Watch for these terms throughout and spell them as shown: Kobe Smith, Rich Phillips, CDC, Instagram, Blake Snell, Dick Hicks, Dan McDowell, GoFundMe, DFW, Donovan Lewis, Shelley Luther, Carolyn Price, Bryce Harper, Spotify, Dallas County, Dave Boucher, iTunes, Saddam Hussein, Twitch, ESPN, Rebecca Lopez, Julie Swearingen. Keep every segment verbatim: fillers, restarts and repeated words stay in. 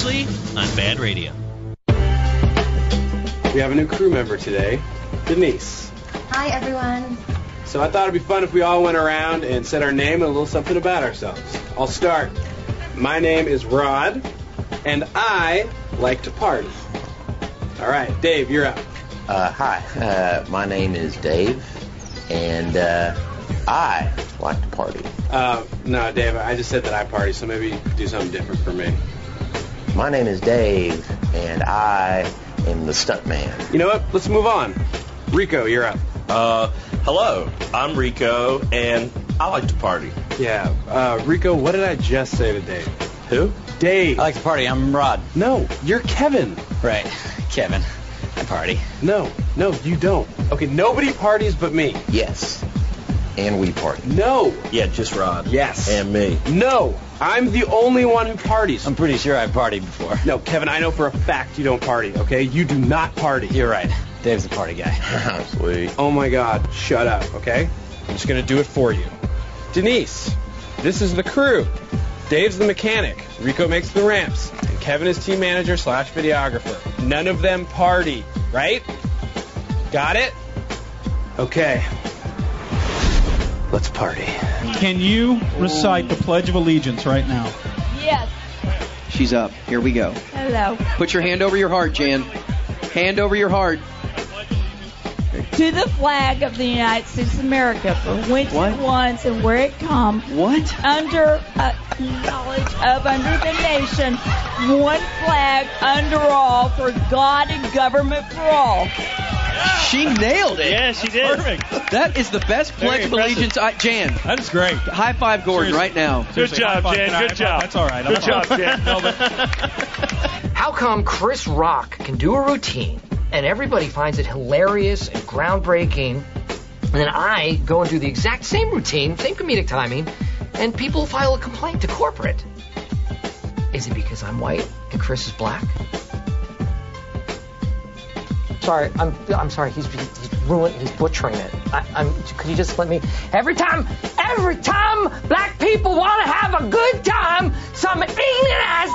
Pressly on BaD Radio. We have a new crew member today, Denise. Hi, everyone. So I thought it'd be fun if we all went around and said our name and a little something about ourselves. I'll start. My name is Rod, and I like to party. All right, Dave, you're up. Uh, hi, uh, my name is Dave, and uh, I like to party. Uh, no, Dave, I just said that I party, so maybe do something different for me. My name is Dave, and I am the stuntman. You know what? Let's move on. Rico, you're up. Uh, hello, I'm Rico, and I like to party. Yeah, uh, Rico, what did I just say to Dave? Who? Dave. I like to party. I'm Rod. No, you're Kevin. Right, Kevin. I party. No, no, you don't. Okay, nobody parties but me. Yes, and we party. No. Yeah, just Rod. Yes. And me. No, I'm the only one who parties. I'm pretty sure I've partied before. No, Kevin, I know for a fact you don't party, okay? You do not party. You're right. Dave's the party guy. Sweet. Oh, my God. Shut up, okay? I'm just going to do it for you. Denise, this is the crew. Dave's the mechanic. Rico makes the ramps. And Kevin is team manager slash videographer. None of them party, right? Got it? Okay. Let's party. Can you recite the Pledge of Allegiance right now? Yes. She's up. Here we go. Hello. Put your hand over your heart, Jan. Hand over your heart. To the flag of the United States of America, for which what? It once and where it come. What? Under uh, knowledge of under the nation, one flag under all, for God and government for all. She nailed it. Yeah, she did. Perfect. That is the best Pledge of Allegiance. I, Jan. That's great. High five Gordon Seriously. Right now. Good Seriously, job, Jan. Good, Good job. That's all right. Good job, Jan. How come Chris Rock can do a routine and everybody finds it hilarious and groundbreaking, and then I go and do the exact same routine, same comedic timing, and people file a complaint to corporate? Is it because I'm white and Chris is black? Sorry, I'm I'm sorry. He's he's ruined. He's butchering it. I, I'm. Could you just let me? Every time, every time black people want to have a good time, some ignorant ass.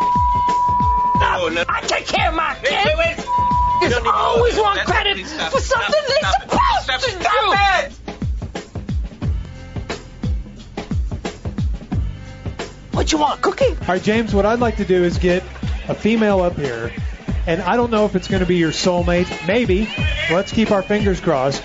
Oh, no. I take care of my kids. Wait, wait, wait. You don't always want That's credit it, for something they're supposed stop, to stop do. What you want, cookie? All right, James, what I'd like to do is get a female up here, and I don't know if it's going to be your soulmate. Maybe. Let's keep our fingers crossed.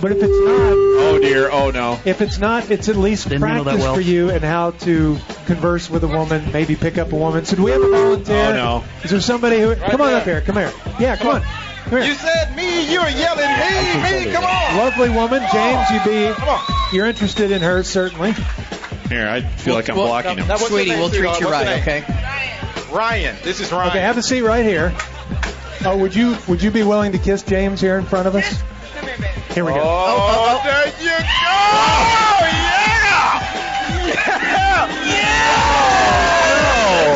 But if it's not... Oh, dear. Oh, no. If it's not, it's at least Didn't practice well. For you and how to converse with a woman, maybe pick up a woman. So do we have a volunteer? Oh, no. Is there somebody who... Right come on there. Up here. Come here. Yeah, come, come on. on. Come here. You said me. You were yelling me. Me. Come on. Lovely woman. James, you'd be... Come on. You're interested in her, certainly. Here, I feel like I'm well, blocking him. Sweetie, we'll treat you right, okay? Ryan. Ryan. This is Ryan. Okay, have a seat right here. Oh, would you would you be willing to kiss James here in front of us? Come here, baby. Here we go. Oh, oh, oh, oh. There you go! Oh, yeah! Yeah! Yeah! Oh.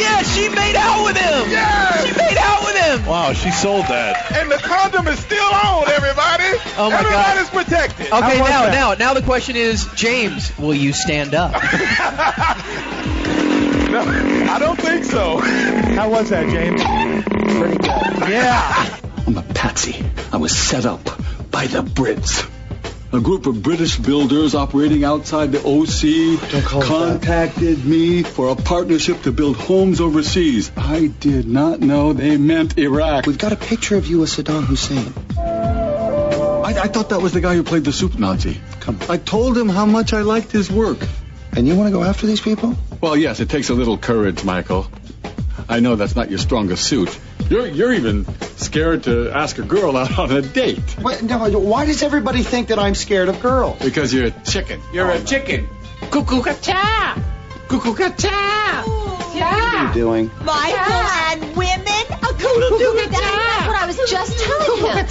Yeah, she made out with him! Yeah! She made out with him! Wow, she sold that. And the condom is still on, everybody! Oh, my God. Everybody's protected. Okay, now, that? now, now the question is, James, will you stand up? No, I don't think so. How was that, James? Pretty good. Yeah. I'm a patsy. I was set up by the Brits. A group of British builders operating outside the O C contacted me for a partnership to build homes overseas. I did not know they meant Iraq. We've got a picture of you as Saddam Hussein. I, I thought that was the guy who played the soup Nazi. Come. I told him how much I liked his work. And you want to go after these people? Well, yes, it takes a little courage, Michael. I know that's not your strongest suit. You're you're even scared to ask a girl out on a date. Wait, no, why does everybody think that I'm scared of girls? Because you're a chicken. You're oh, a no. chicken. Cuckoo-ca-cha! Cuckoo-ca-cha! What are you doing? Michael yeah. and women? A cuckoo-ca-cha! That's what I was just telling him.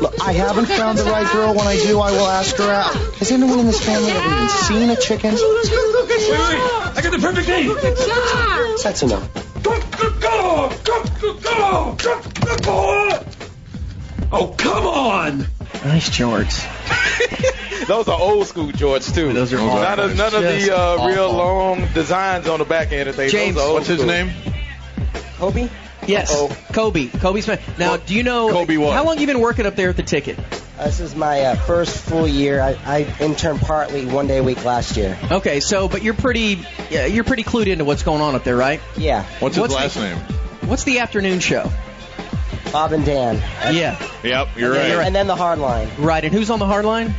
Look, I haven't found the right girl. When I do, I will ask her out. Has anyone in this family ever even seen a chicken? Wait, wait. I got the perfect name. That's enough. Oh, come on! Nice jorts. Those are old school jorts, too. Those are old none of, none of the uh, real long designs on the back end of things. James, those are old what's school. His name? Kobe? Yes. Uh-oh. Kobe. Kobe Smith. Now, do you know Kobe what? How long have you been working up there at the Ticket? Uh, this is my uh, first full year. I, I interned partly one day a week last year. Okay, so but you're pretty yeah, you're pretty clued into what's going on up there, right? Yeah. What's his what's last the, name? What's the afternoon show? Bob and Dan. That's, yeah. Yep, you're and right. Then, and then the hard line. Right, and who's on the hard line?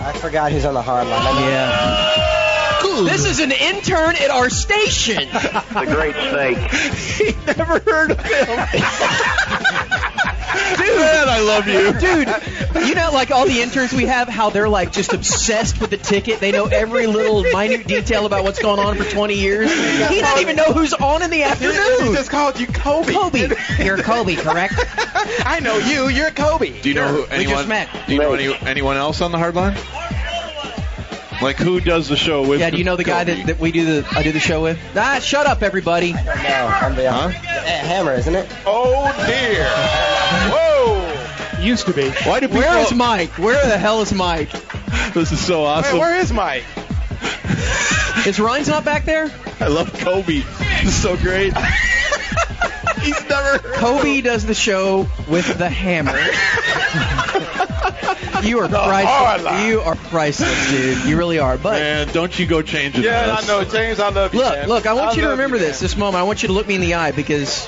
I forgot who's on the hard line. I mean, yeah. This is an intern at our station. The Great Snake. He never heard of him. Dude, man, I love you. Dude, you know, like all the interns we have, how they're like just obsessed with the Ticket. They know every little minute detail about what's going on for twenty years. He doesn't even know who's on in the afternoon. He just called you Kobe. Kobe. You're Kobe, correct? I know you. You're Kobe. Do you know who anyone? We just met. Do you know any, anyone else on the hard line? Like, who does the show with? Yeah, do you know the Kobe? guy that, that we do the I do the show with? Nah, shut up, everybody. I don't know. I'm the, huh? Hammer, isn't it? Oh, dear. Whoa. Used to be. Why do people... Where is Mike? Where the hell is Mike? This is so awesome. Wait, where is Mike? Is Ryan's not back there? I love Kobe. This is so great. He's never... Kobe does the show with the Hammer. You are priceless. You are priceless, dude. You really are. But man, don't you go change it. Yeah, I know. James, I love you. Look, man. look, I want I you to remember you, this, this moment. I want you to look me in the eye because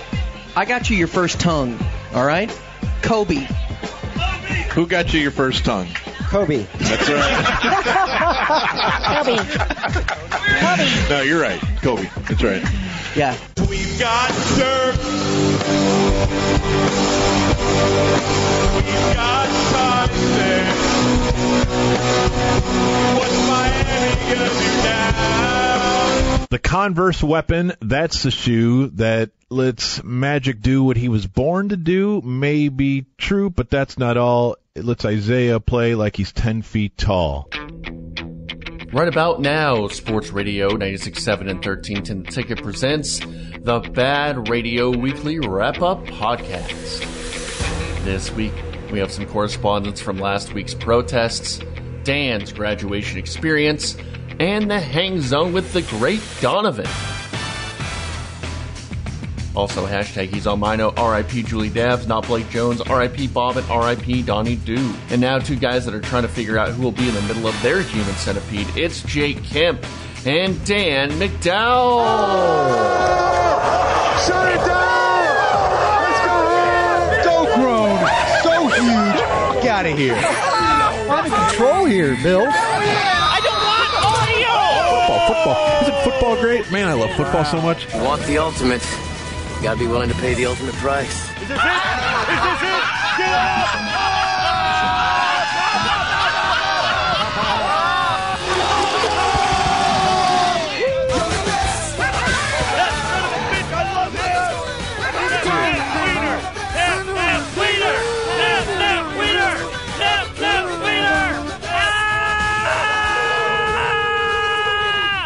I got you your first tongue. All right? Kobe. Who got you your first tongue? Kobe. That's right. Kobe. Kobe. No, you're right. Kobe. That's right. Yeah. We've got surf. We've got something. What's Miami gonna do now? The Converse weapon, that's the shoe that lets Magic do what he was born to do, may be true, but that's not all. It lets Isaiah play like he's ten feet tall. Right about now, Sports Radio ninety-six point seven and thirteen ten The Ticket presents the BaD Radio Weekly Wrap-Up Podcast. This week, we have some correspondence from last week's protests, Dan's graduation experience, and the Hang Zone with the great Donovan. Also, hashtag he's on Mino, R I P Julie Dabbs, not Blake Jones, R I P Bob, and R I P Donnie Dew. And now two guys that are trying to figure out who will be in the middle of their human centipede. It's Jake Kemp and Dan McDowell. Oh, shut it down. Out of here. We're out of control here, Bill. I don't want audio. Football, football. Isn't football great? Man, I love football so much. You want the ultimate. You gotta be willing to pay the ultimate price. Is this it? Is this it? Get up!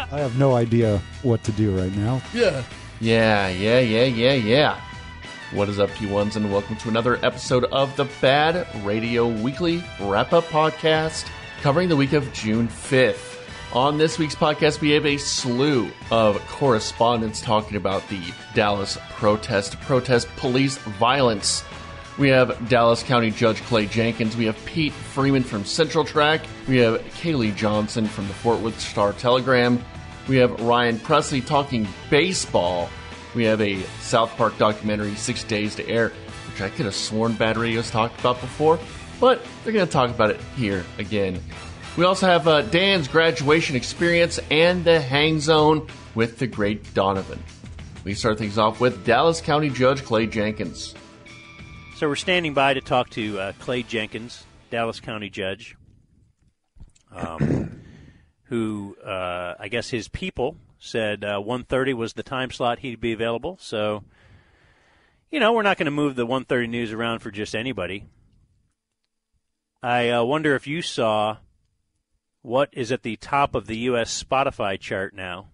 I have no idea what to do right now. Yeah. Yeah, yeah, yeah, yeah, yeah. What is up, P ones, and welcome to another episode of the BaD Radio Weekly Wrap-Up Podcast, covering the week of June fifth. On this week's podcast, we have a slew of correspondence talking about the Dallas protest, protest police violence. We have Dallas County Judge Clay Jenkins. We have Pete Freeman from Central Track. We have Kaleigh Johnson from the Fort Worth Star Telegram. We have Ryan Pressly talking baseball. We have a South Park documentary, Six Days To Air, which I could have sworn BaD Radio's talked about before, but they're going to talk about it here again. We also have uh, Dan's graduation experience and the Hang Zone with the great Donovan. We start things off with Dallas County Judge Clay Jenkins. So we're standing by to talk to uh, Clay Jenkins, Dallas County Judge, um, who uh, I guess his people said uh, one thirty was the time slot he'd be available. So, you know, we're not going to move the one thirty news around for just anybody. I uh, wonder if you saw what is at the top of the U S Spotify chart now.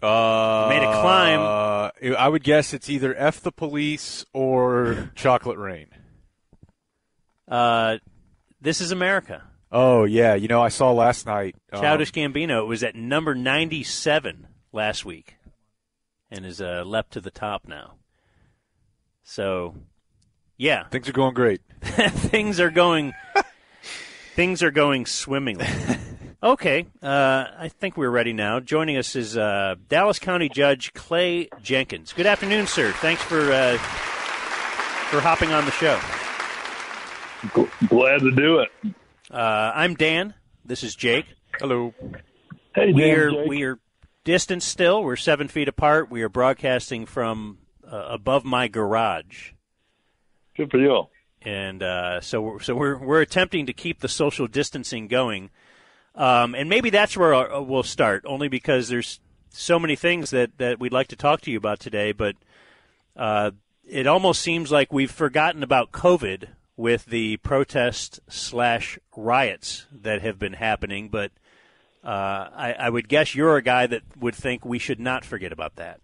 Uh, made a climb. Uh, I would guess it's either F the Police or Chocolate Rain. Uh, This Is America. Oh, yeah. You know, I saw last night. Childish um, Gambino was at number ninety-seven last week. and is uh, leapt to the top now. So, yeah. Things are going great. Things are going things are going swimmingly. Okay, uh, I think we're ready now. Joining us is uh, Dallas County Judge Clay Jenkins. Good afternoon, sir. Thanks for uh, for hopping on the show. Glad to do it. Uh, I'm Dan. This is Jake. Hello. Hey, Dan. We're, we're distant still. We're seven feet apart. We are broadcasting from uh, above my garage. Good for you. And uh, so, so we're we're attempting to keep the social distancing going. Um, and maybe that's where we'll start, only because there's so many things that, that we'd like to talk to you about today. But uh, it almost seems like we've forgotten about COVID with the protests slash riots that have been happening. But uh, I, I would guess you're a guy that would think we should not forget about that.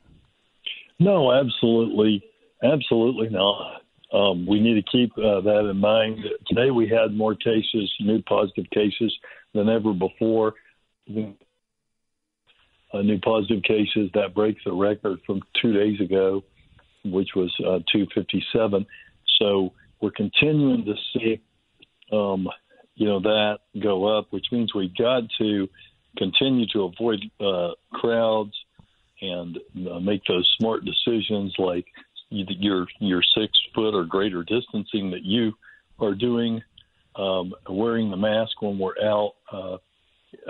No, absolutely. Absolutely not. Um, we need to keep uh, that in mind. Today we had more cases, new positive cases, than ever before. Uh, new positive cases, that breaks the record from two days ago, which was uh, two fifty-seven. So we're continuing to see, um, you know, that go up, which means we got to continue to avoid uh, crowds and uh, make those smart decisions like your your six foot or greater distancing that you are doing. Um, wearing the mask when we're out uh,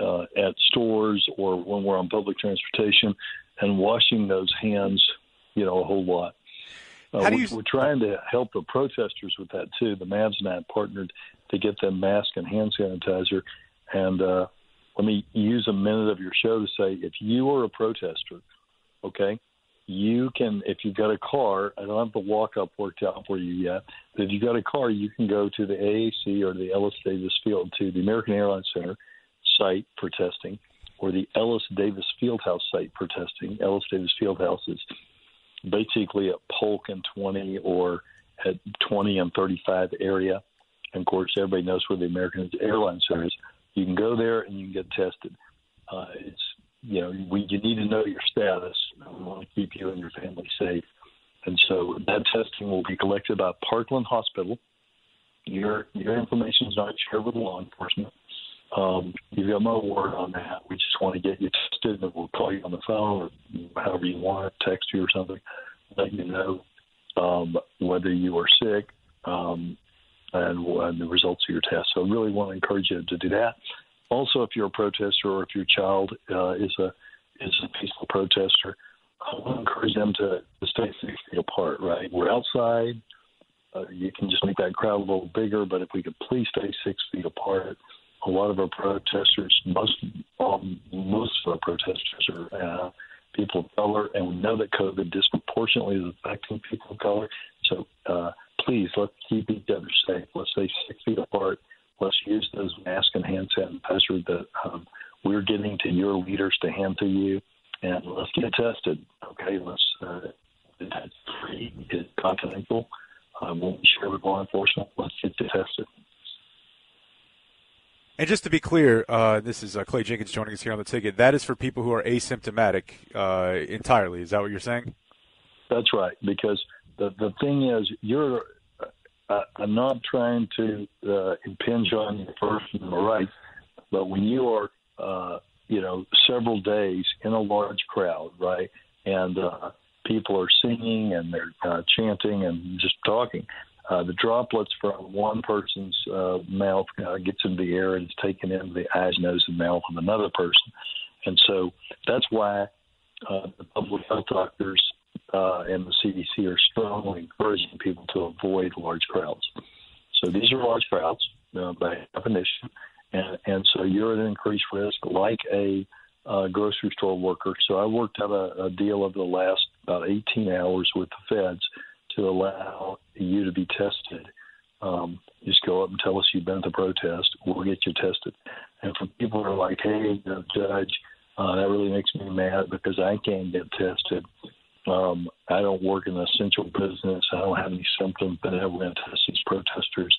uh, at stores or when we're on public transportation, and washing those hands, you know, a whole lot. Uh, we're, you... we're trying to help the protesters with that, too. The Mavs and I partnered to get them masks and hand sanitizer. And uh, let me use a minute of your show to say, if you are a protester, okay, you can, if you've got a car, I don't have the walk-up worked out for you yet, but if you've got a car, you can go to the A A C or the Ellis Davis Field, to the American Airlines Center site for testing, or the Ellis Davis Fieldhouse site for testing. Ellis Davis Fieldhouse is basically at Polk and twenty, or at twenty and thirty-five area. And, of course, everybody knows where the American Airlines Center is. You can go there and you can get tested. Uh, it's You know, we, you need to know your status. We want to keep you and your family safe. And so that testing will be collected by Parkland Hospital. Your your information is not shared with law enforcement. Um, you've got my word on that. We just want to get you tested, and we'll call you on the phone or however you want, text you or something, let you know um, whether you are sick um, and, and the results of your test. So I really want to encourage you to do that. Also, if you're a protester or if your child uh, is a is a peaceful protester, I want to encourage them to, to stay six feet apart, right? We're outside. Uh, you can just make that crowd a little bigger, but if we could please stay six feet apart. A lot of our protesters, most, um, most of our protesters are uh, people of color, and we know that COVID disproportionately is affecting people of color. So uh, please, let's keep each other safe. Let's stay six feet apart. Let's use those masks and hand sanitizer that um, we're getting to your leaders to hand to you, and let's get tested. Okay, let's uh, that's free, it's confidential. I won't share with law enforcement. Let's get tested. And just to be clear, uh, this is uh, Clay Jenkins joining us here on The Ticket. That is for people who are asymptomatic uh, entirely. Is that what you're saying? That's right. Because the the thing is, you're. Uh, I'm not trying to uh, impinge on your First Amendment rights, but when you are, uh, you know, several days in a large crowd, right, and uh, people are singing and they're uh, chanting and just talking, uh, the droplets from one person's uh, mouth uh, gets into the air and is taken into the eyes, nose, and mouth of another person. And so that's why uh, the public health doctors Uh, and the C D C are strongly encouraging people to avoid large crowds. So these are large crowds uh, by definition, and, and so you're at an increased risk, like a uh, grocery store worker. So I worked out a, a deal over the last about eighteen hours with the feds to allow you to be tested. Um, just go up and tell us you've been at the protest. We'll get you tested. And for people who are like, hey, no, Judge, uh, that really makes me mad because I can't get tested. Um, I don't work in an essential business. I don't have any symptoms, but I went to test these protesters.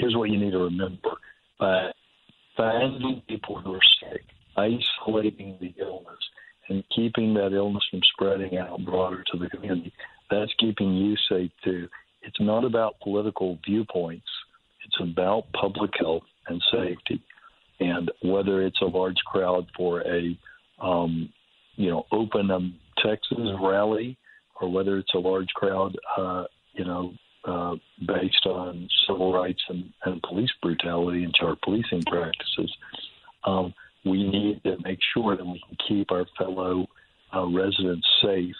Here's what you need to remember. By finding people who are sick, isolating the illness, and keeping that illness from spreading out broader to the community. That's keeping you safe, too. It's not about political viewpoints. It's about public health and safety. And whether it's a large crowd for a, um, you know, open um, Texas rally, or whether it's a large crowd, uh, you know, uh, based on civil rights and, and police brutality and sharp policing practices, um, we need to make sure that we can keep our fellow uh, residents safe.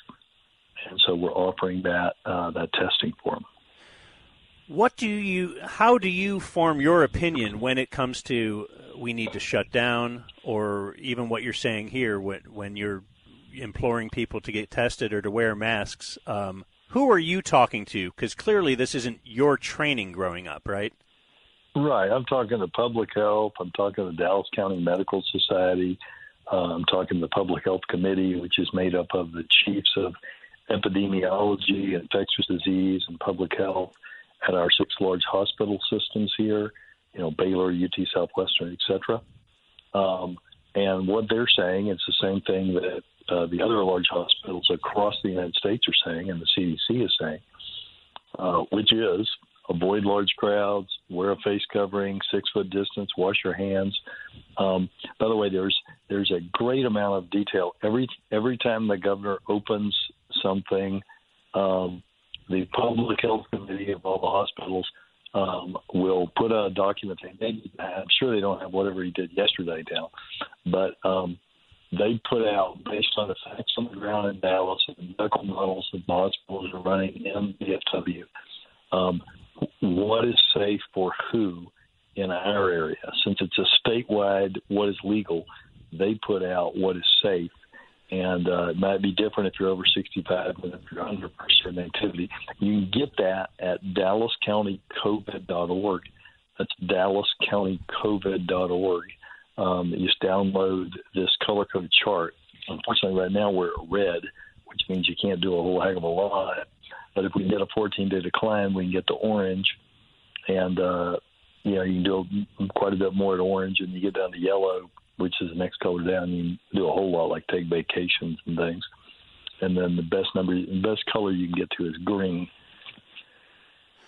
And so we're offering that uh, that testing for them. What do you? How do you form your opinion when it comes to we need to shut down, or even what you're saying here when when you're imploring people to get tested or to wear masks? Um, who are you talking to? Because clearly this isn't your training growing up, right? Right. I'm talking to public health. I'm talking to the Dallas County Medical Society. Uh, I'm talking to the Public Health Committee, which is made up of the chiefs of epidemiology, infectious disease, and public health at our six large hospital systems here, you know, Baylor, U T Southwestern, et cetera. Um, and what they're saying is the same thing that uh, the other large hospitals across the United States are saying and the C D C is saying, uh, which is avoid large crowds, wear a face covering, six-foot distance, wash your hands. Um, by the way, there's there's a great amount of detail. Every, every time the governor opens something, um, the Public Health Committee of all the hospitals um, will put out a document. Maybe, I'm sure they don't have whatever he did yesterday down, but um, they put out, based on the facts on the ground in Dallas and the medical models that the hospitals are running in D F W, um, what is safe for who in our area. Since it's a statewide what is legal, they put out what is safe. And uh, it might be different if you're over sixty-five than if you're under certain activity. You can get that at dallas county covid dot org. That's dallas county covid dot org. Um, you just download this color-coded chart. Unfortunately, right now we're at red, which means you can't do a whole heck of a lot. But if we get a fourteen-day decline, we can get to orange. And, uh, you know, you can do quite a bit more at orange, and you get down to yellow, which is the next color down. You can do a whole lot, like take vacations and things. And then the best number, the best color you can get to is green.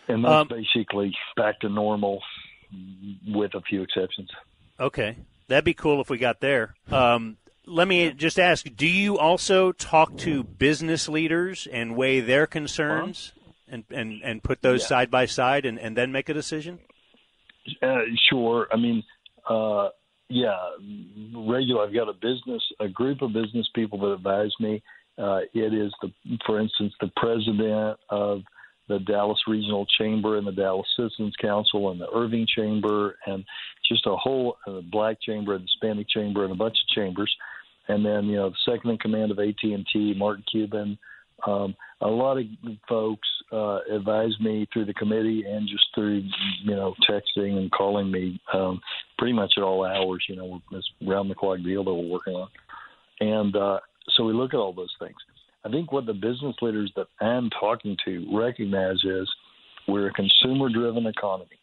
And that's um, basically back to normal with a few exceptions. Okay. That'd be cool if we got there. Um, let me just ask, do you also talk to business leaders and weigh their concerns and, and, and put those yeah. side by side and, and then make a decision? Uh, sure. I mean, uh, Yeah, regular. I've got a business, a group of business people that advise me. Uh, it is, the, for instance, the president of the Dallas Regional Chamber and the Dallas Citizens Council and the Irving Chamber and just a whole uh, black chamber and Hispanic chamber and a bunch of chambers. And then, you know, the second in command of A T and T, Martin Cuban. Um, a lot of folks uh, advise me through the committee and just through, you know, texting and calling me um, pretty much at all hours. You know, this round-the-clock deal that we're working on. And uh, so we look at all those things. I think what the business leaders that I'm talking to recognize is we're a consumer-driven economy.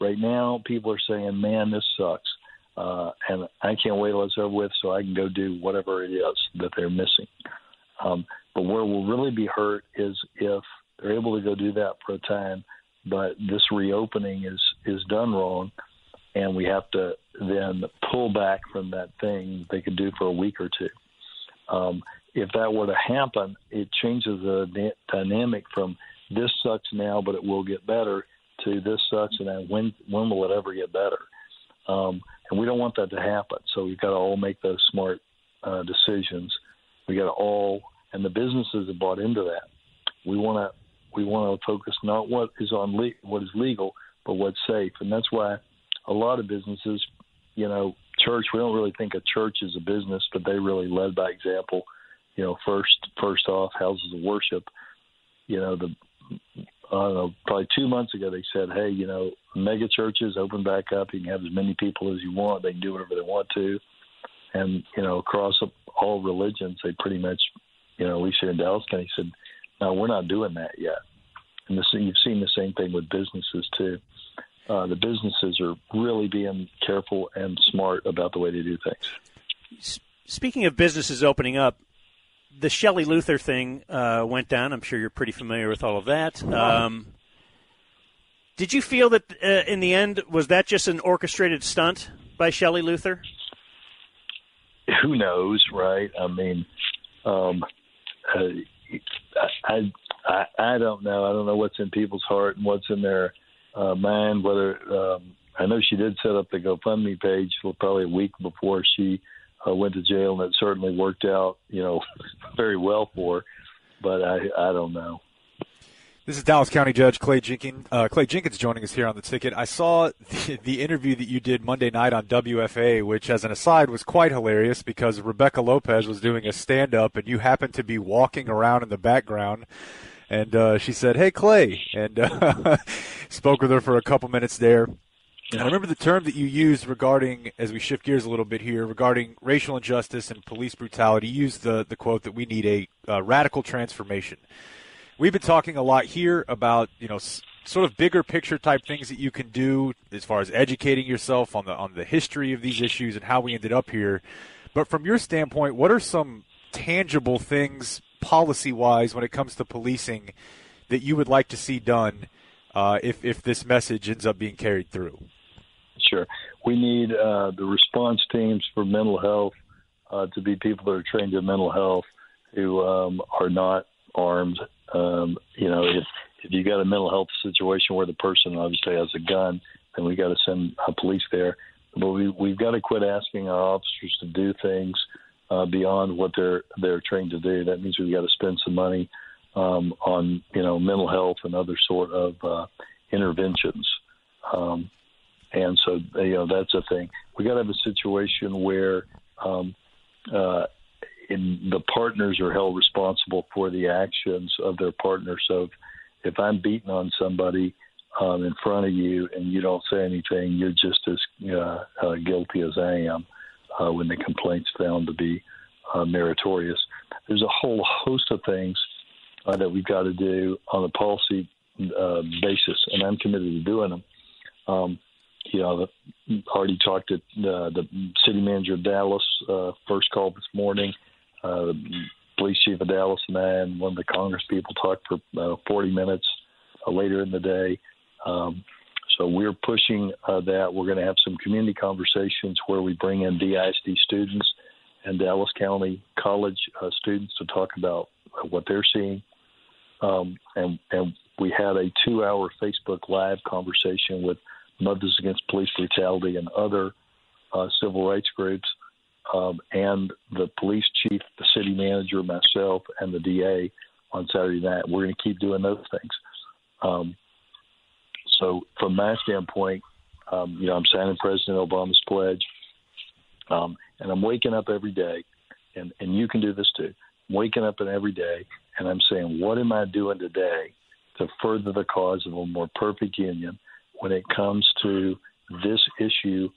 Right now, people are saying, man, this sucks, uh, and I can't wait till it's over with so I can go do whatever it is that they're missing. Um, but where we'll really be hurt is if they're able to go do that for a time, but this reopening is, is done wrong, and we have to then pull back from that thing they could do for a week or two. Um, if that were to happen, it changes the d- dynamic from this sucks now, but it will get better, to this sucks, and then when, when will it ever get better? Um, and we don't want that to happen, so we've got to all make those smart uh, decisions. We got to all, and the businesses have bought into that. We want to we want to focus not what is on le- what is legal, but what's safe, and that's why a lot of businesses, you know, church. We don't really think a church is a business, but they really led by example. You know, first first off, houses of worship. You know, the I don't know, probably two months ago they said, hey, you know, mega churches open back up. You can have as many people as you want. They can do whatever they want to. And, you know, across all religions, they pretty much, you know, at least here in Dallas County, said, no, we're not doing that yet. And this, you've seen the same thing with businesses, too. Uh, the businesses are really being careful and smart about the way they do things. Speaking of businesses opening up, the Shelley Luther thing uh, went down. I'm sure you're pretty familiar with all of that. Um, did you feel that uh, in the end, was that just an orchestrated stunt by Shelley Luther? Who knows, right? I mean, um, uh, I, I I don't know. I don't know what's in people's heart and what's in their uh, mind. Whether um, I know she did set up the GoFundMe page for probably a week before she uh, went to jail, and it certainly worked out, you know, very well for her. But I I don't know. This is Dallas County Judge Clay Jenkins. Uh, Clay Jenkins joining us here on The Ticket. I saw the, the interview that you did Monday night on W F A, which, as an aside, was quite hilarious because Rebecca Lopez was doing a stand-up, and you happened to be walking around in the background. And uh, she said, "Hey, Clay," and uh, spoke with her for a couple minutes there. And I remember the term that you used regarding, as we shift gears a little bit here, regarding racial injustice and police brutality. You used the, the quote that we need a uh, radical transformation. We've been talking a lot here about, you know, sort of bigger picture type things that you can do as far as educating yourself on the on the history of these issues and how we ended up here. But from your standpoint, what are some tangible things policy-wise when it comes to policing that you would like to see done uh, if, if this message ends up being carried through? Sure. We need uh, the response teams for mental health uh, to be people that are trained in mental health who um, are not armed. Um, you know, if, if you got a mental health situation where the person obviously has a gun, then we got to send a police there. But we, we've got to quit asking our officers to do things uh, beyond what they're they're trained to do. That means we've got to spend some money um, on, you know, mental health and other sort of uh, interventions. Um, and so, you know, that's a thing. We got to have a situation where um, uh, in the partners are held responsible for the actions of their partner. So if, if I'm beating on somebody um, in front of you and you don't say anything, you're just as uh, uh, guilty as I am uh, when the complaint's found to be uh, meritorious. There's a whole host of things uh, that we've got to do on a policy uh, basis, and I'm committed to doing them. Um, you know, I already talked to uh, the city manager of Dallas, uh, first call this morning. Uh, the police chief of Dallas and I and one of the Congress people talked for uh, forty minutes uh, later in the day. Um, so we're pushing uh, that. We're going to have some community conversations where we bring in D I S D students and Dallas County College uh, students to talk about what they're seeing. Um, and, and we had a two-hour Facebook Live conversation with Mothers Against Police Brutality and other uh, civil rights groups. Um, and the police chief, the city manager, myself, and the D A on Saturday night. We're going to keep doing those things. Um, so from my standpoint, um, you know, I'm signing President Obama's pledge, um, and I'm waking up every day, and, and you can do this too. I'm waking up and every day, and I'm saying, what am I doing today to further the cause of a more perfect union when it comes to this issue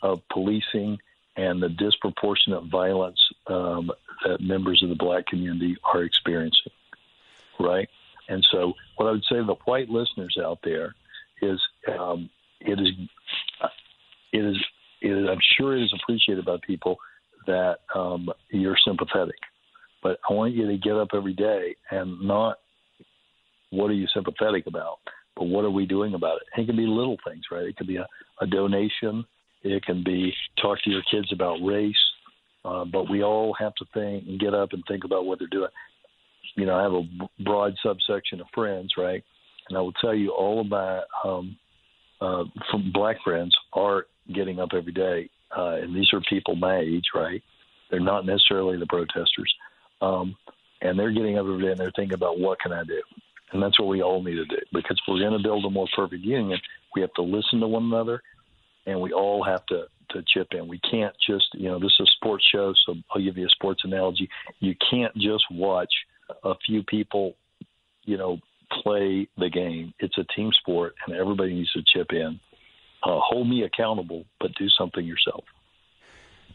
of policing and the disproportionate violence um, that members of the black community are experiencing, right? And so what I would say to the white listeners out there is um, it is it is it is I'm sure it is appreciated by people that um, you're sympathetic, but I want you to get up every day and not what are you sympathetic about, but what are we doing about it? And it can be little things, right? It could be a, a donation. It can be talk to your kids about race, uh, but we all have to think and get up and think about what they're doing. You know, I have a broad subsection of friends, right? And I will tell you all of my um, uh, from black friends are getting up every day, uh, and these are people my age, right? They're not necessarily the protesters. Um, and they're getting up every day and they're thinking about what can I do? And that's what we all need to do because if we're going to build a more perfect union, we have to listen to one another. And we all have to, to chip in. We can't just, you know, this is a sports show, so I'll give you a sports analogy. You can't just watch a few people, you know, play the game. It's a team sport, and everybody needs to chip in. Uh, hold me accountable, but do something yourself.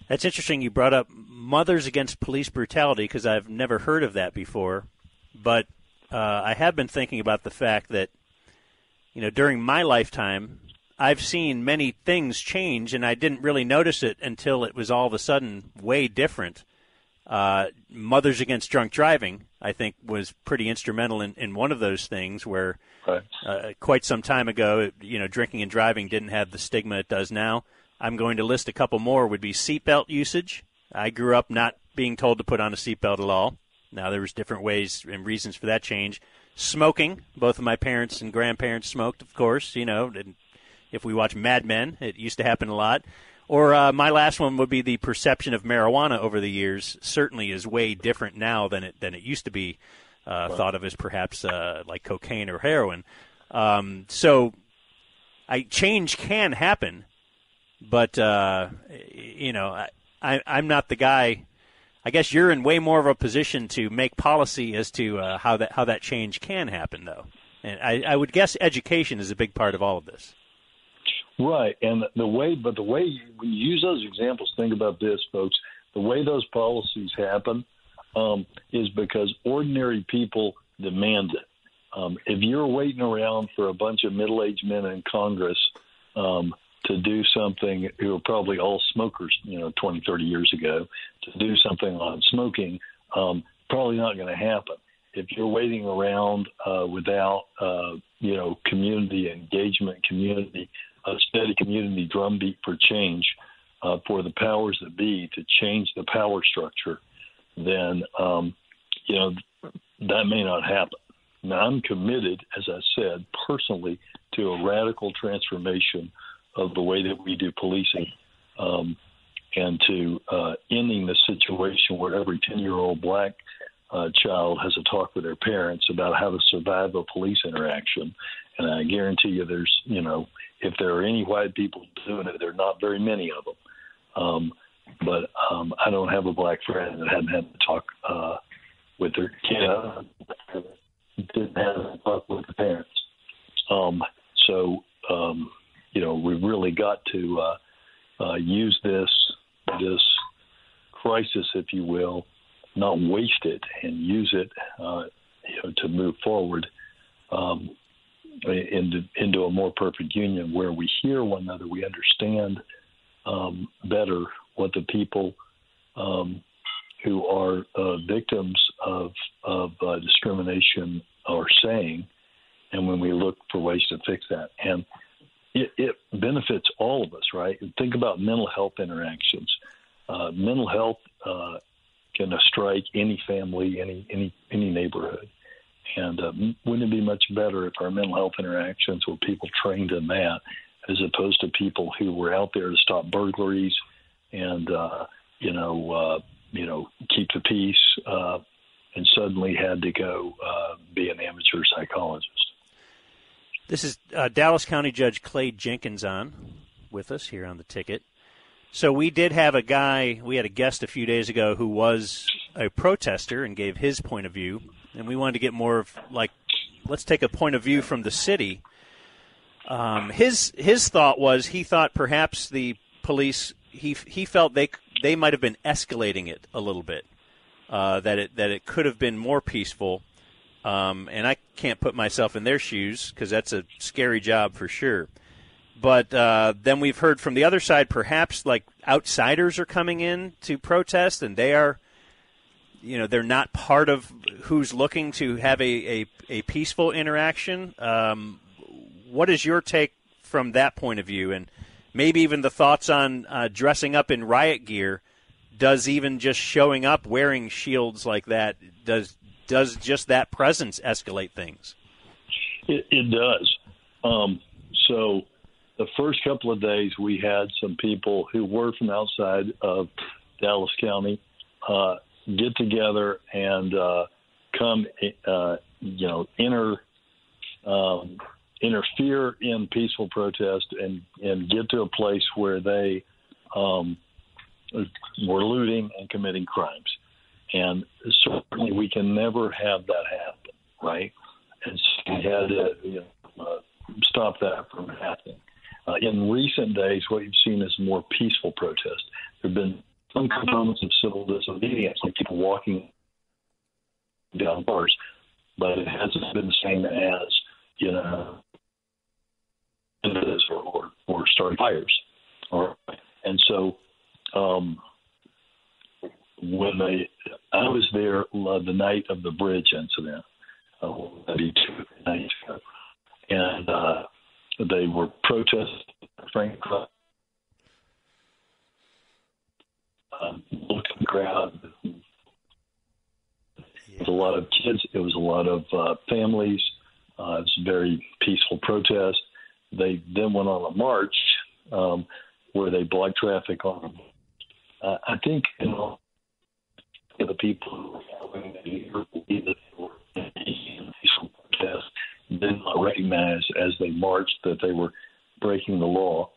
That's interesting you brought up Mothers Against Police Brutality because I've never heard of that before. But uh, I have been thinking about the fact that, you know, during my lifetime – I've seen many things change, and I didn't really notice it until it was all of a sudden way different. Uh, Mothers Against Drunk Driving, I think, was pretty instrumental in, in one of those things where uh, quite some time ago, you know, drinking and driving didn't have the stigma it does now. I'm going to list a couple more would be seatbelt usage. I grew up not being told to put on a seatbelt at all. Now, there was different ways and reasons for that change. Smoking. Both of my parents and grandparents smoked, of course, you know. And if we watch Mad Men, it used to happen a lot. Or uh, my last one would be the perception of marijuana over the years certainly is way different now than it than it used to be uh, thought of as perhaps uh, like cocaine or heroin. Um, so I, change can happen, but, uh, you know, I, I, I'm not the guy. I guess you're in way more of a position to make policy as to uh, how, that, how that change can happen, though. And I, I would guess education is a big part of all of this. Right, and the way, but the way when you use those examples, think about this, folks. The way those policies happen um, is because ordinary people demand it. Um, if you're waiting around for a bunch of middle-aged men in Congress um, to do something, who are probably all smokers, you know, twenty, thirty years ago, to do something on smoking, um, probably not going to happen. If you're waiting around uh, without, uh, you know, community engagement, community a steady community drumbeat for change uh, for the powers that be to change the power structure, then, um, you know, that may not happen. Now, I'm committed, as I said, personally, to a radical transformation of the way that we do policing um, and to uh, ending the situation where every ten-year-old black uh, child has a talk with their parents about how to survive a police interaction. And I guarantee you there's, you know, if there are any white people doing it, there are not very many of them. Um, but um, I don't have a black friend that hadn't had to talk uh, with their kid. Didn't have to talk with the parents. Um, so, um, you know, we've really got to uh, uh, use this this crisis, if you will, not waste it and use it uh, you know, to move forward. Um Into, into a more perfect union where we hear one another, we understand um, better what the people um, who are uh, victims of, of uh, discrimination are saying, and when we look for ways to fix that. And it, it benefits all of us, right? And think about mental health interactions. Uh, mental health uh, can strike any family, any any, any neighborhood. And uh, wouldn't it be much better if our mental health interactions were people trained in that as opposed to people who were out there to stop burglaries and, uh, you know, uh, you know, keep the peace uh, and suddenly had to go uh, be an amateur psychologist? This is uh, Dallas County Judge Clay Jenkins on with us here on The Ticket. So we did have a guy, we had a guest a few days ago who was a protester and gave his point of view. And we wanted to get more of, like, let's take a point of view from the city. Um, his his thought was he thought perhaps the police, he he felt they they might have been escalating it a little bit, uh, that it that it could have been more peaceful. Um, and I can't put myself in their shoes because that's a scary job for sure. But uh, then we've heard from the other side perhaps, like, outsiders are coming in to protest and they are, you know, they're not part of who's looking to have a, a, a peaceful interaction. Um, what is your take from that point of view? And maybe even the thoughts on uh, dressing up in riot gear. Does even just showing up wearing shields like that, does does just that presence escalate things? It, it does. Um, so the first couple of days we had some people who were from outside of Dallas County uh get together and uh, come, uh, you know, inter, um, interfere in peaceful protest and, and get to a place where they um, were looting and committing crimes. And certainly we can never have that happen, right? And so we had to you know, uh, stop that from happening. Uh, in recent days, what you've seen is more peaceful protest. There have been some components of civil disobedience, like people walking down bars, but it hasn't been the same as, you know, into this or, or, or starting fires. All right. And so um, when they, I was there uh, the night of the bridge incident, uh, and uh, they were protesting Frank Club. Um, look at the crowd. It was a lot of kids. It was a lot of uh, families. Uh, it was a very peaceful protest. They then went on a march um, where they blocked traffic on. Uh, I think you know, the people who were in a peaceful protest did not recognize as they marched that they were breaking the law.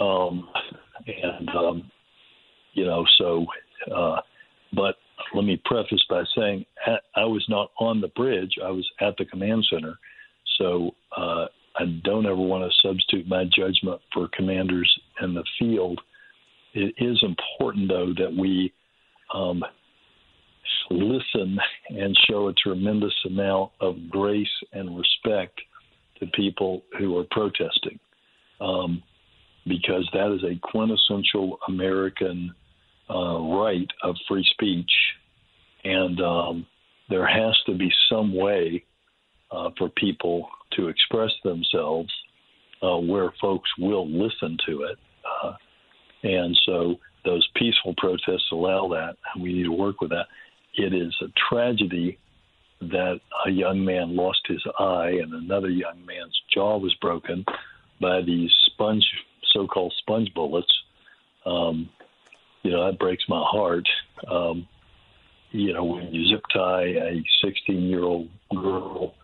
Um, and... Um, You know, so, uh, but let me preface by saying I was not on the bridge. I was at the command center. So uh, I don't ever want to substitute my judgment for commanders in the field. It is important, though, that we um, listen and show a tremendous amount of grace and respect to people who are protesting, um, because that is a quintessential American Uh, right of free speech, and um, there has to be some way uh, for people to express themselves uh, where folks will listen to it. Uh, and so those peaceful protests allow that, and we need to work with that. It is a tragedy that a young man lost his eye and another young man's jaw was broken by these sponge, so-called sponge bullets. Um, You know, that breaks my heart. Um, you know, when you zip tie a sixteen-year-old girl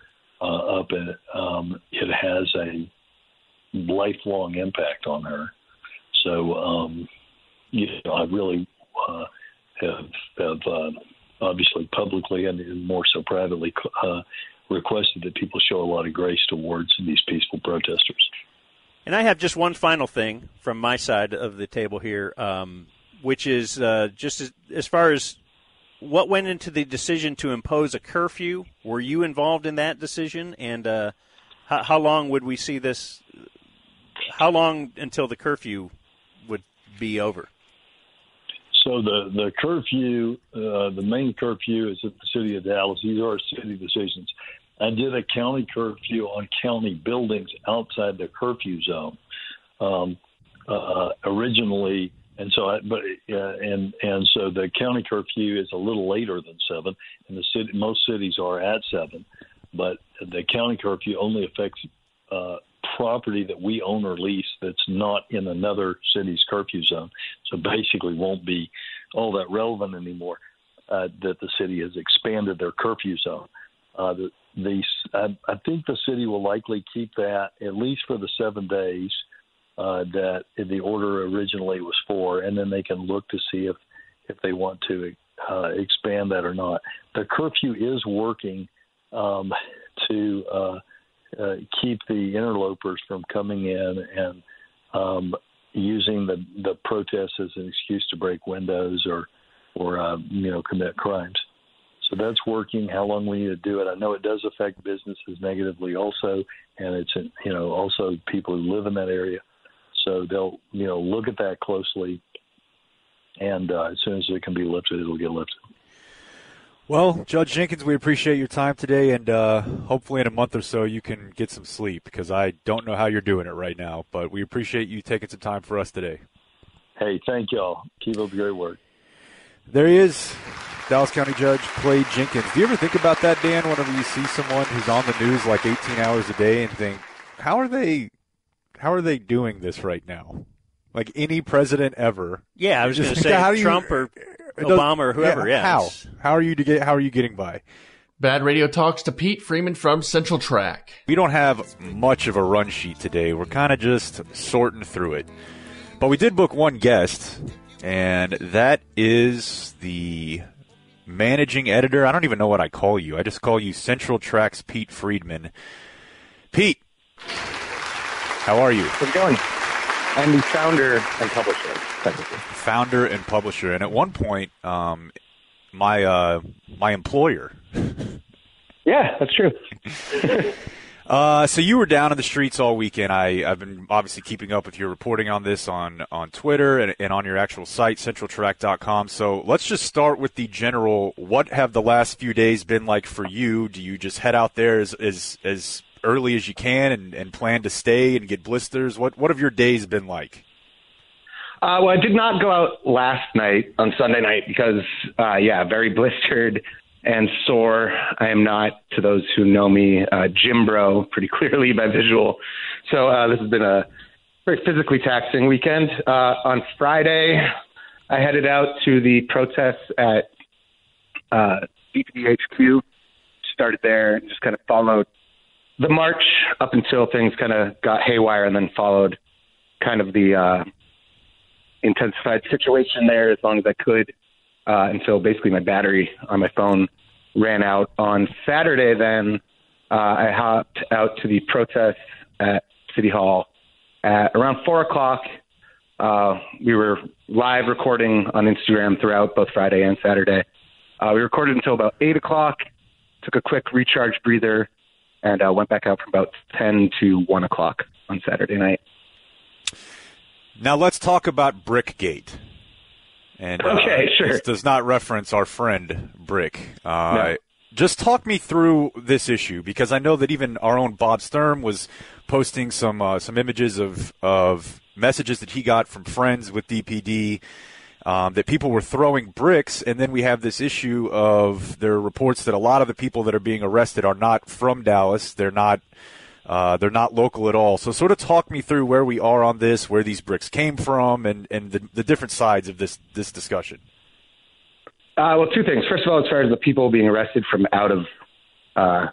uh, up, in, um, it has a lifelong impact on her. So, um, you know, I really uh, have, have uh, obviously publicly and, and more so privately uh, requested that people show a lot of grace towards these peaceful protesters. And I have just one final thing from my side of the table here. Um which is uh, just as, as far as what went into the decision to impose a curfew. Were you involved in that decision? And uh, how, how long would we see this? How long until the curfew would be over? So the, the curfew, uh, the main curfew is at the city of Dallas. These are city decisions. I did a county curfew on county buildings outside the curfew zone. Um, uh, originally... And so, I, but uh, and and so the county curfew is a little later than seven, and the city, most cities are at seven, but the county curfew only affects uh, property that we own or lease that's not in another city's curfew zone. So basically, won't be all that relevant anymore uh, that the city has expanded their curfew zone. Uh, the, the I, I think the city will likely keep that at least for the seven days. Uh, that the order originally was for, and then they can look to see if, if they want to uh, expand that or not. The curfew is working um, to uh, uh, keep the interlopers from coming in and um, using the, the protests as an excuse to break windows or, or uh, you know, commit crimes. So that's working. How long we need to do it? I know it does affect businesses negatively also, and it's, you know, also people who live in that area. So they'll, you know, look at that closely, and uh, as soon as it can be lifted, it'll get lifted. Well, Judge Jenkins, we appreciate your time today, and uh, hopefully in a month or so you can get some sleep, because I don't know how you're doing it right now, but we appreciate you taking some time for us today. Hey, thank y'all. Keep up the great work. There he is, Dallas County Judge Clay Jenkins. Do you ever think about that, Dan, whenever you see someone who's on the news like eighteen hours a day and think, how are they – How are they doing this right now? Like any president ever. Yeah, I was just going to say Trump you, or Obama or whoever. Yeah, how? How are you to get? How are you getting by? BaD Radio talks to Pete Freeman from Central Track. We don't have much of a run sheet today. We're kind of just sorting through it, but we did book one guest, and that is the managing editor. I don't even know what I call you. I just call you Central Track's Pete Freeman. Pete. How are you? How's it going? I'm the founder and publisher, technically. Founder and publisher. And at one point, um, my uh, my employer. Yeah, that's true. Uh, so you were down in the streets all weekend. I, I've been obviously keeping up with your reporting on this on, on Twitter and, and on your actual site, central track dot com. So let's just start with the general. What have the last few days been like for you? Do you just head out there as as, as early as you can and, and plan to stay and get blisters? What, what have your days been like? Uh, well, I did not go out last night on Sunday night because, uh, yeah, very blistered and sore. I am not, to those who know me, uh, gym bro pretty clearly by visual. So uh, this has been a very physically taxing weekend. Uh, on Friday, I headed out to the protests at uh, B P D H Q, started there and just kind of followed the march up until things kind of got haywire, and then followed kind of the uh, – intensified situation there as long as I could, uh, until basically my battery on my phone ran out. On Saturday then, uh, I hopped out to the protest at City Hall at around four o'clock. Uh, we were live recording on Instagram throughout both Friday and Saturday. Uh, we recorded until about eight o'clock, took a quick recharge breather, and uh, went back out from about ten to one o'clock on Saturday night. Now let's talk about Brickgate. And, okay, uh, sure. This does not reference our friend Brick. Uh, no. Just talk me through this issue, because I know that even our own Bob Sturm was posting some uh, some images of, of messages that he got from friends with D P D, um, that people were throwing bricks, and then we have this issue of there are reports that a lot of the people that are being arrested are not from Dallas. They're not... Uh, they're not local at all. So sort of talk me through where we are on this, where these bricks came from, and, and the, the different sides of this, this discussion. Uh, well, two things. First of all, as far as the people being arrested from out of uh,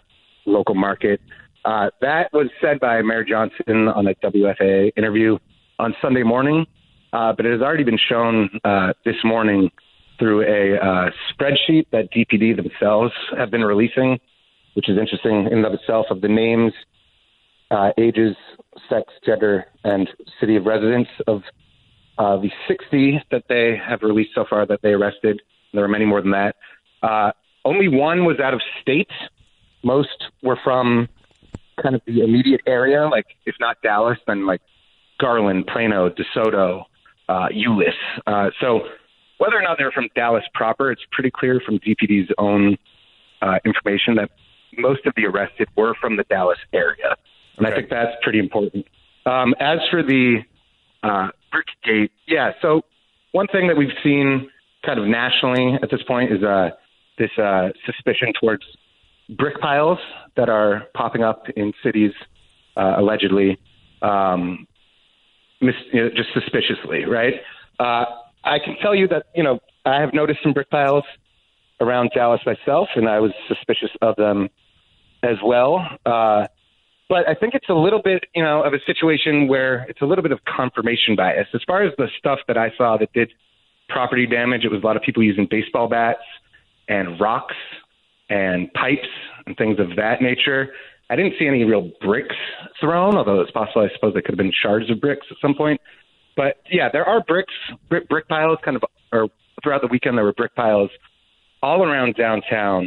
local market, uh, that was said by Mayor Johnson on a W F A A interview on Sunday morning, uh, but it has already been shown uh, this morning through a uh, spreadsheet that D P D themselves have been releasing, which is interesting in and of itself, of the names, Uh, ages, sex, gender, and city of residence of uh, the sixty that they have released so far that they arrested. There are many more than that. Uh, only one was out of state. Most were from kind of the immediate area, like if not Dallas, then like Garland, Plano, DeSoto, uh, Euless. Uh, so whether or not they're from Dallas proper, it's pretty clear from D P D's own uh, information that most of the arrested were from the Dallas area. And okay. I think that's pretty important. Um, as for the uh, Brickgate, yeah, so one thing that we've seen kind of nationally at this point is uh, this uh, suspicion towards brick piles that are popping up in cities, uh, allegedly, um, mis- you know, just suspiciously, right? Uh, I can tell you that, you know, I have noticed some brick piles around Dallas myself, and I was suspicious of them as well. Uh But I think it's a little bit, you know, of a situation where it's a little bit of confirmation bias. As far as the stuff that I saw that did property damage, it was a lot of people using baseball bats and rocks and pipes and things of that nature. I didn't see any real bricks thrown, although it's possible, I suppose, they could have been shards of bricks at some point. But, yeah, there are bricks, brick, brick piles kind of, or throughout the weekend there were brick piles all around downtown.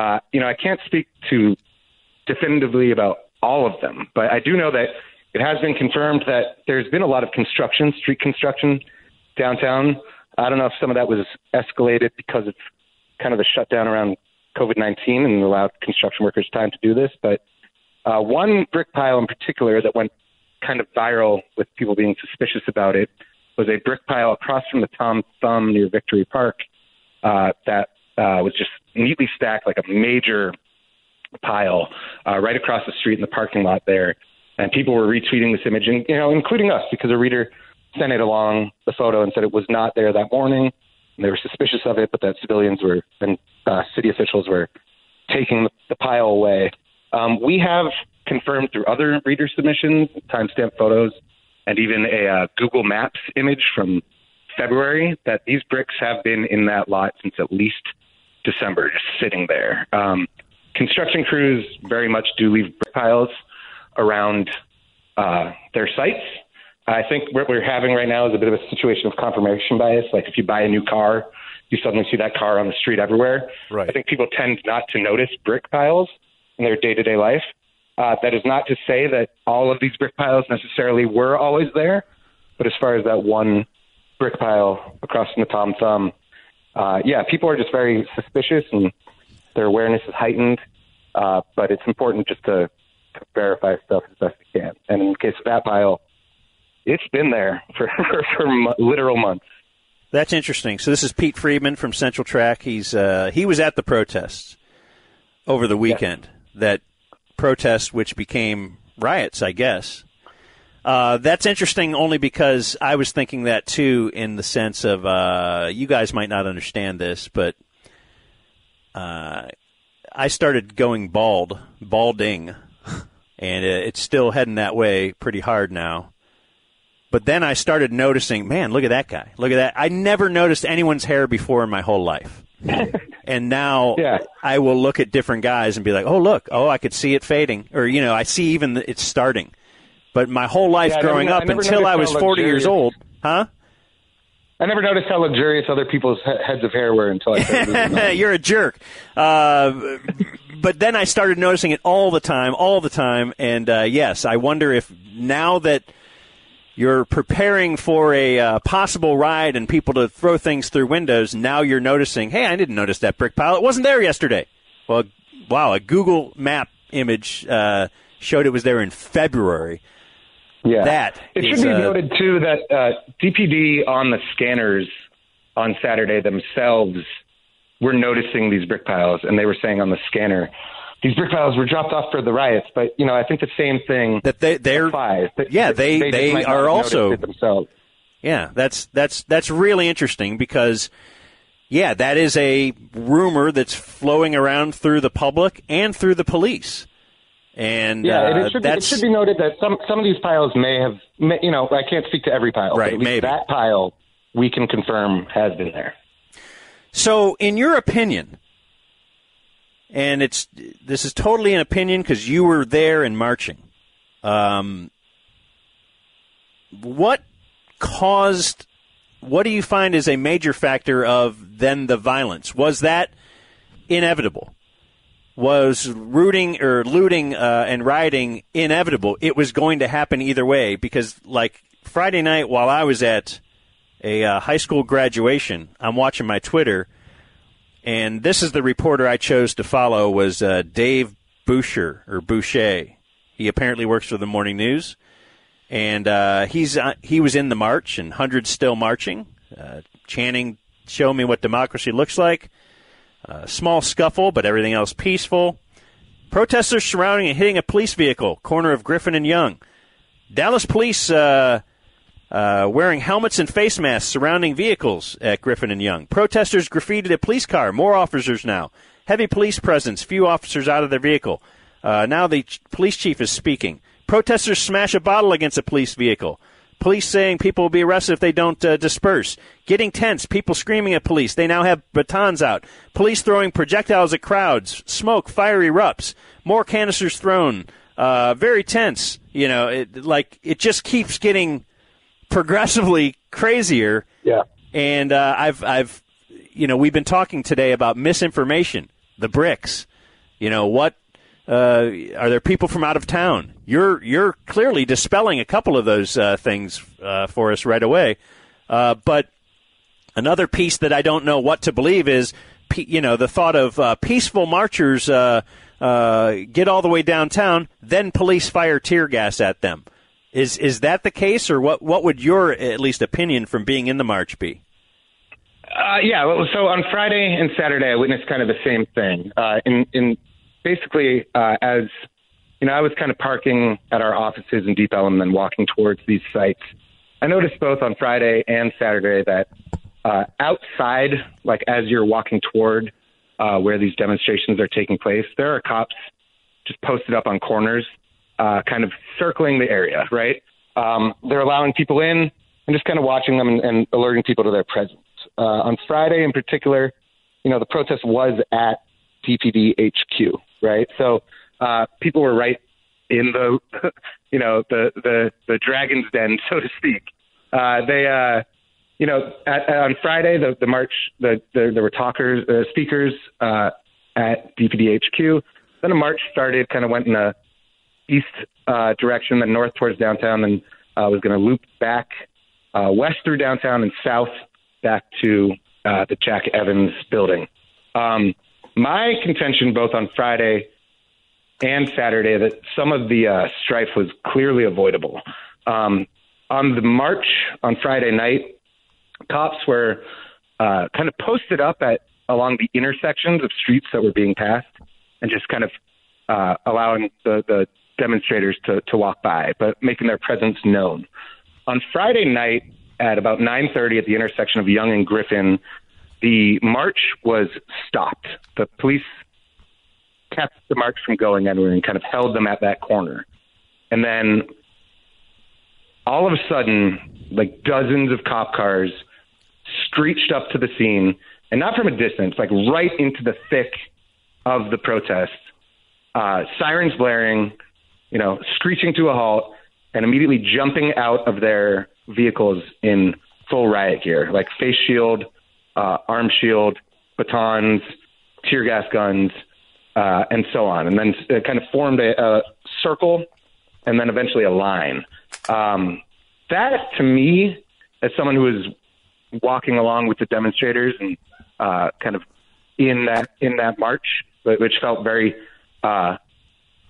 Uh, you know, I can't speak to definitively about all of them, but I do know that it has been confirmed that there's been a lot of construction, street construction downtown. I don't know if some of that was escalated because it's kind of the shutdown around covid nineteen and allowed construction workers time to do this. But uh, one brick pile in particular that went kind of viral with people being suspicious about it was a brick pile across from the Tom Thumb near Victory Park uh, that uh, was just neatly stacked like a major pile uh, right across the street in the parking lot there, and people were retweeting this image, and you know, including us, because a reader sent it along the photo and said it was not there that morning, and they were suspicious of it, but that civilians were and uh, city officials were taking the pile away. Um, we have confirmed through other reader submissions, timestamp photos, and even a uh, Google Maps image from February that these bricks have been in that lot since at least December, just sitting there. Um, Construction crews very much do leave brick piles around uh, their sites. I think what we're having right now is a bit of a situation of confirmation bias. Like if you buy a new car, you suddenly see that car on the street everywhere. Right. I think people tend not to notice brick piles in their day-to-day life. Uh, that is not to say that all of these brick piles necessarily were always there, but as far as that one brick pile across from the Tom Thumb, uh, yeah, people are just very suspicious and their awareness is heightened. Uh, but it's important just to, to verify stuff as best we can. And in the case of that pile, it's been there for, for m- literal months. That's interesting. So this is Pete Freeman from Central Track. He's uh, he was at the protests over the weekend, yeah. That protest which became riots, I guess. Uh, that's interesting only because I was thinking that, too, in the sense of uh, you guys might not understand this, but uh, I started going bald, balding, and it's still heading that way pretty hard now. But then I started noticing, man, look at that guy. Look at that. I never noticed anyone's hair before in my whole life. And now yeah. I will look at different guys and be like, oh, look, oh, I could see it fading. Or, you know, I see even the, it's starting. But my whole life yeah, growing never, up I until I was forty years old, huh? I never noticed how luxurious other people's heads of hair were until I started. You're a jerk. Uh, but then I started noticing it all the time, all the time. And, uh, yes, I wonder if now that you're preparing for a uh, possible riot and people to throw things through windows. Now you're noticing, hey, I didn't notice that brick pile. It wasn't there yesterday. Well, wow, a Google map image uh, showed it was there in February. Yeah. That it is, should be uh, noted, too, that uh, D P D on the scanners on Saturday themselves were noticing these brick piles, and they were saying on the scanner, these brick piles were dropped off for the riots, but, you know, I think the same thing that they, they're, applies. That, yeah, they, they, they are also themselves. Yeah, that's that's that's really interesting because, yeah, that is a rumor that's flowing around through the public and through the police. And yeah, uh, and it, should be, it should be noted that some some of these piles may have, may, you know, I can't speak to every pile, right, but at least maybe. That pile we can confirm has been there. So, in your opinion. And it's this is totally an opinion because you were there and marching. Um, what caused, what do you find is a major factor of then the violence? Was that inevitable? Was rooting or looting uh, and rioting inevitable? It was going to happen either way because, like, Friday night while I was at a uh, high school graduation, I'm watching my Twitter. And this is the reporter I chose to follow was uh, Dave Boucher, or Boucher. He apparently works for the morning news. And uh, he's uh, he was in the march, and hundreds still marching, uh, chanting, show me what democracy looks like. Uh, small scuffle, but everything else peaceful. Protesters surrounding and hitting a police vehicle, corner of Griffin and Young. Dallas police uh Uh, wearing helmets and face masks surrounding vehicles at Griffin and Young. Protesters graffitied a police car. More officers now. Heavy police presence. Few officers out of their vehicle. Uh, now the ch- police chief is speaking. Protesters smash a bottle against a police vehicle. Police saying people will be arrested if they don't uh, disperse. Getting tense. People screaming at police. They now have batons out. Police throwing projectiles at crowds. Smoke. Fire erupts. More canisters thrown. Uh, very tense. You know, it, like it just keeps getting progressively crazier. Yeah. And uh, I've, I've, you know, we've been talking today about misinformation, the bricks. You know, what, uh, are there people from out of town? You're, you're clearly dispelling a couple of those uh, things uh, for us right away. Uh, but another piece that I don't know what to believe is, you know, the thought of uh, peaceful marchers uh, uh, get all the way downtown, then police fire tear gas at them. Is is that the case, or what, what would your, at least, opinion from being in the march be? Uh, yeah, well, so on Friday and Saturday, I witnessed kind of the same thing. Uh, in, in basically, uh, as, you know, I was kind of parking at our offices in Deep Ellum and then walking towards these sites. I noticed both on Friday and Saturday that uh, outside, like as you're walking toward uh, where these demonstrations are taking place, there are cops just posted up on corners, Uh, kind of circling the area, right? Um, they're allowing people in and just kind of watching them and, and alerting people to their presence. Uh, on Friday in particular, you know, the protest was at D P D H Q, right? So uh, people were right in the, you know, the the, the dragon's den, so to speak. Uh, they, uh, you know, at, at, on Friday, the, the march, the, the, there were talkers, uh, speakers uh, at D P D H Q. Then a march started, kind of went in a east uh, direction, then north towards downtown, and uh, was going to loop back uh, west through downtown and south back to uh, the Jack Evans building. Um, my contention both on Friday and Saturday that some of the uh, strife was clearly avoidable. Um, on the march on Friday night, cops were uh, kind of posted up at along the intersections of streets that were being passed and just kind of uh, allowing the, the demonstrators to, to walk by, but making their presence known. On Friday night at about nine thirty at the intersection of Young and Griffin, the march was stopped. The police kept the march from going anywhere and kind of held them at that corner. And then all of a sudden, like dozens of cop cars screeched up to the scene, and not from a distance, like right into the thick of the protest, uh, sirens blaring, you know, screeching to a halt, and immediately jumping out of their vehicles in full riot gear, like face shield, uh, arm shield, batons, tear gas guns, uh, and so on. And then it kind of formed a, a circle and then eventually a line. Um, that, to me, as someone who is walking along with the demonstrators and uh, kind of in that in that march, but which felt very, uh,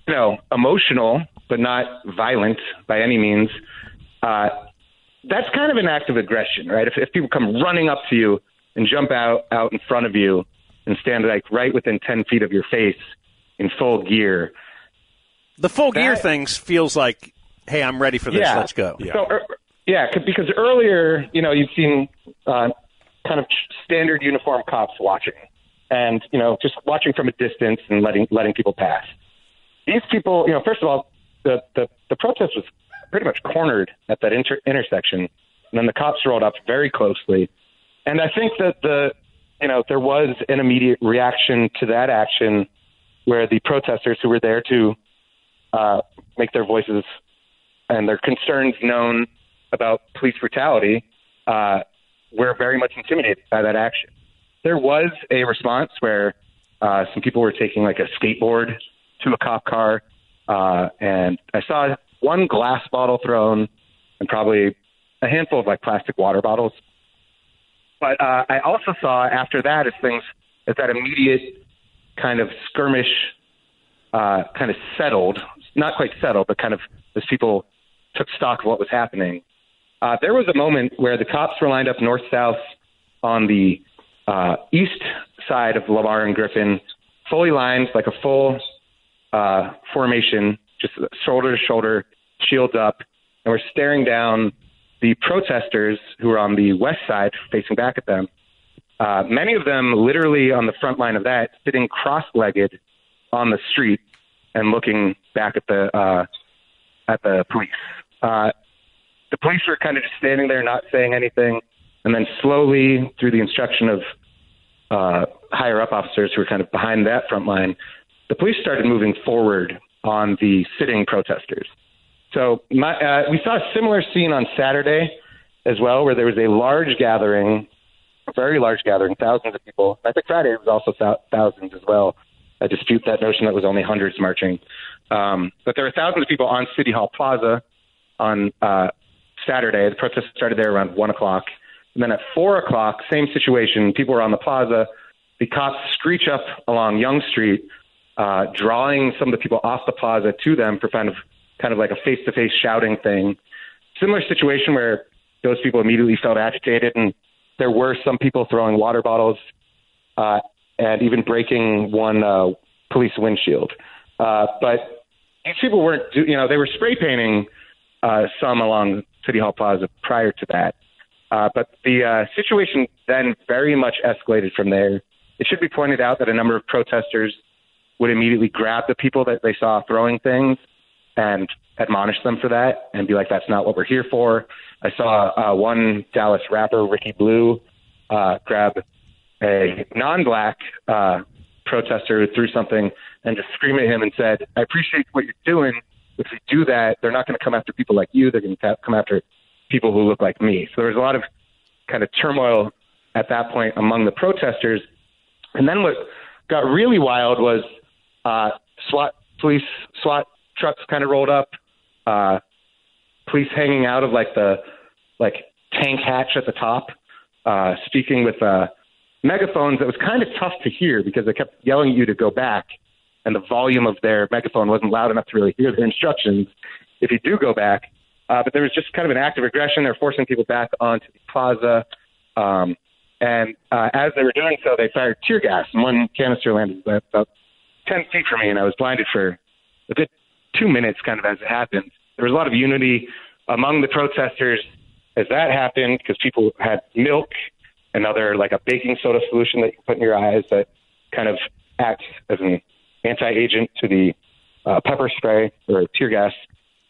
you know, emotional, but not violent by any means. Uh, that's kind of an act of aggression, right? If, if people come running up to you and jump out, out in front of you and stand like right within ten feet of your face in full gear. The full that, gear thing feels like, hey, I'm ready for this. Yeah. Let's go. Yeah. So, er, yeah, because earlier, you know, you've seen uh, kind of standard uniform cops watching and, you know, just watching from a distance and letting letting people pass. These people, you know, first of all, the, the, the protest was pretty much cornered at that inter- intersection. And then the cops rolled up very closely. And I think that, the, you know, there was an immediate reaction to that action where the protesters who were there to uh, make their voices and their concerns known about police brutality uh, were very much intimidated by that action. There was a response where uh, some people were taking like a skateboard to a cop car. Uh, and I saw one glass bottle thrown and probably a handful of like plastic water bottles. But uh, I also saw after that as things, as that immediate kind of skirmish uh, kind of settled, not quite settled, but kind of as people took stock of what was happening. Uh, there was a moment where the cops were lined up north-south on the uh, east side of Lamar and Griffin, fully lined, like a full uh, formation, just shoulder to shoulder, shields up, and we're staring down the protesters who were on the west side facing back at them. Uh, many of them literally on the front line of that, sitting cross-legged on the street and looking back at the uh, at the police. Uh, the police were kind of just standing there, not saying anything, and then slowly, through the instruction of uh, higher-up officers who were kind of behind that front line, the police started moving forward on the sitting protesters. So my, uh, we saw a similar scene on Saturday as well, where there was a large gathering, a very large gathering, thousands of people. I think Friday was also thousands as well. I dispute that notion that was only hundreds marching. Um, but there were thousands of people on City Hall Plaza on uh, Saturday. The protest started there around one o'clock. And then at four o'clock, same situation. People were on the plaza. The cops screech up along Young Street, uh, drawing some of the people off the plaza to them for kind of, kind of like a face-to-face shouting thing. Similar situation where those people immediately felt agitated, and there were some people throwing water bottles uh, and even breaking one uh, police windshield. Uh, but these people weren't, you know, they were spray painting uh, some along City Hall Plaza prior to that. Uh, but the uh, situation then very much escalated from there. It should be pointed out that a number of protesters would immediately grab the people that they saw throwing things and admonish them for that and be like, that's not what we're here for. I saw uh, one Dallas rapper, Ricky Blue, uh, grab a non-black uh protester who threw something and just screamed at him and said, I appreciate what you're doing. If you do that, they're not going to come after people like you. They're going to come after people who look like me. So there was a lot of kind of turmoil at that point among the protesters. And then what got really wild was uh, SWAT police, SWAT trucks kind of rolled up, uh, police hanging out of like the like tank hatch at the top, uh, speaking with uh, megaphones that was kind of tough to hear because they kept yelling at you to go back, and the volume of their megaphone wasn't loud enough to really hear their instructions if you do go back. Uh, but there was just kind of an act of aggression. They were forcing people back onto the plaza. Um, and uh, as they were doing so, they fired tear gas. And one canister landed about ten feet from me, and I was blinded for a good two minutes kind of as it happened. There was a lot of unity among the protesters as that happened because people had milk, another like a baking soda solution that you put in your eyes that kind of acts as an anti-agent to the uh, pepper spray or tear gas.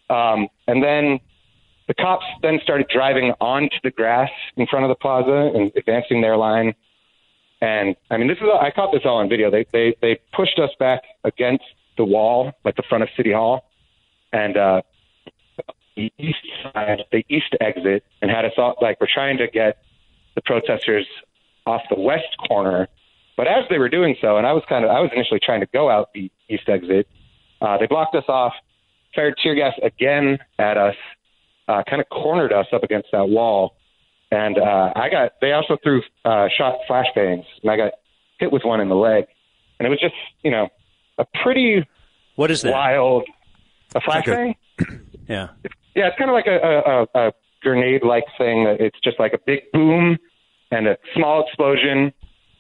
Um, and then the cops then started driving onto the grass in front of the plaza and advancing their line. And I mean, this is, I caught this all on video. They, they, they pushed us back against the wall, like the front of City Hall, and, uh, the east side, the east exit, and had us all like, we're trying to get the protesters off the west corner. But as they were doing so, and I was kind of, I was initially trying to go out the east exit, uh, they blocked us off, fired tear gas again at us, uh, kind of cornered us up against that wall. And uh, I got, they also threw uh, shot flashbangs, and I got hit with one in the leg. And it was just, you know, a pretty what is that? wild a flashbang. Like yeah. Yeah, it's kind of like a, a, a grenade-like thing. It's just like a big boom and a small explosion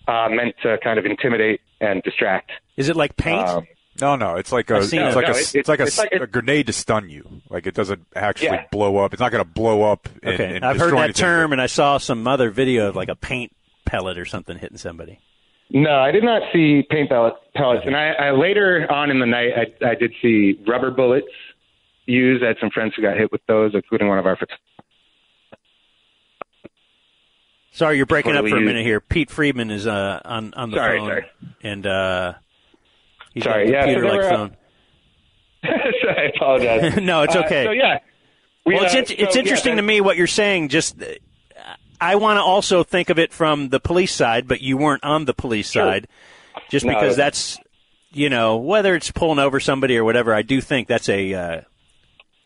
uh, meant to kind of intimidate and distract. Is it like paint? Um, No, no, it's like a, it's like, no, a it, it's like a, it's like a, a grenade to stun you. Like it doesn't actually yeah. blow up. It's not going to blow up. And, okay, and I've heard that anything. term, and I saw some other video of like a paint pellet or something hitting somebody. No, I did not see paint pellet, pellets, okay. and I, I later on in the night I, I did see rubber bullets used. I had some friends who got hit with those, including one of our. Sorry, you're breaking totally up for a minute used. here. Pete Freeman is uh, on on the sorry, phone, sorry. and. Uh, He's Sorry, yeah. So like phone. I apologize. No, it's okay. Uh, so, yeah. We, well, it's, uh, it's, it's so, interesting yeah, to me what you're saying. Just, I want to also think of it from the police side, but you weren't on the police sure. side. Just no. because that's, you know, whether it's pulling over somebody or whatever, I do think that's a uh,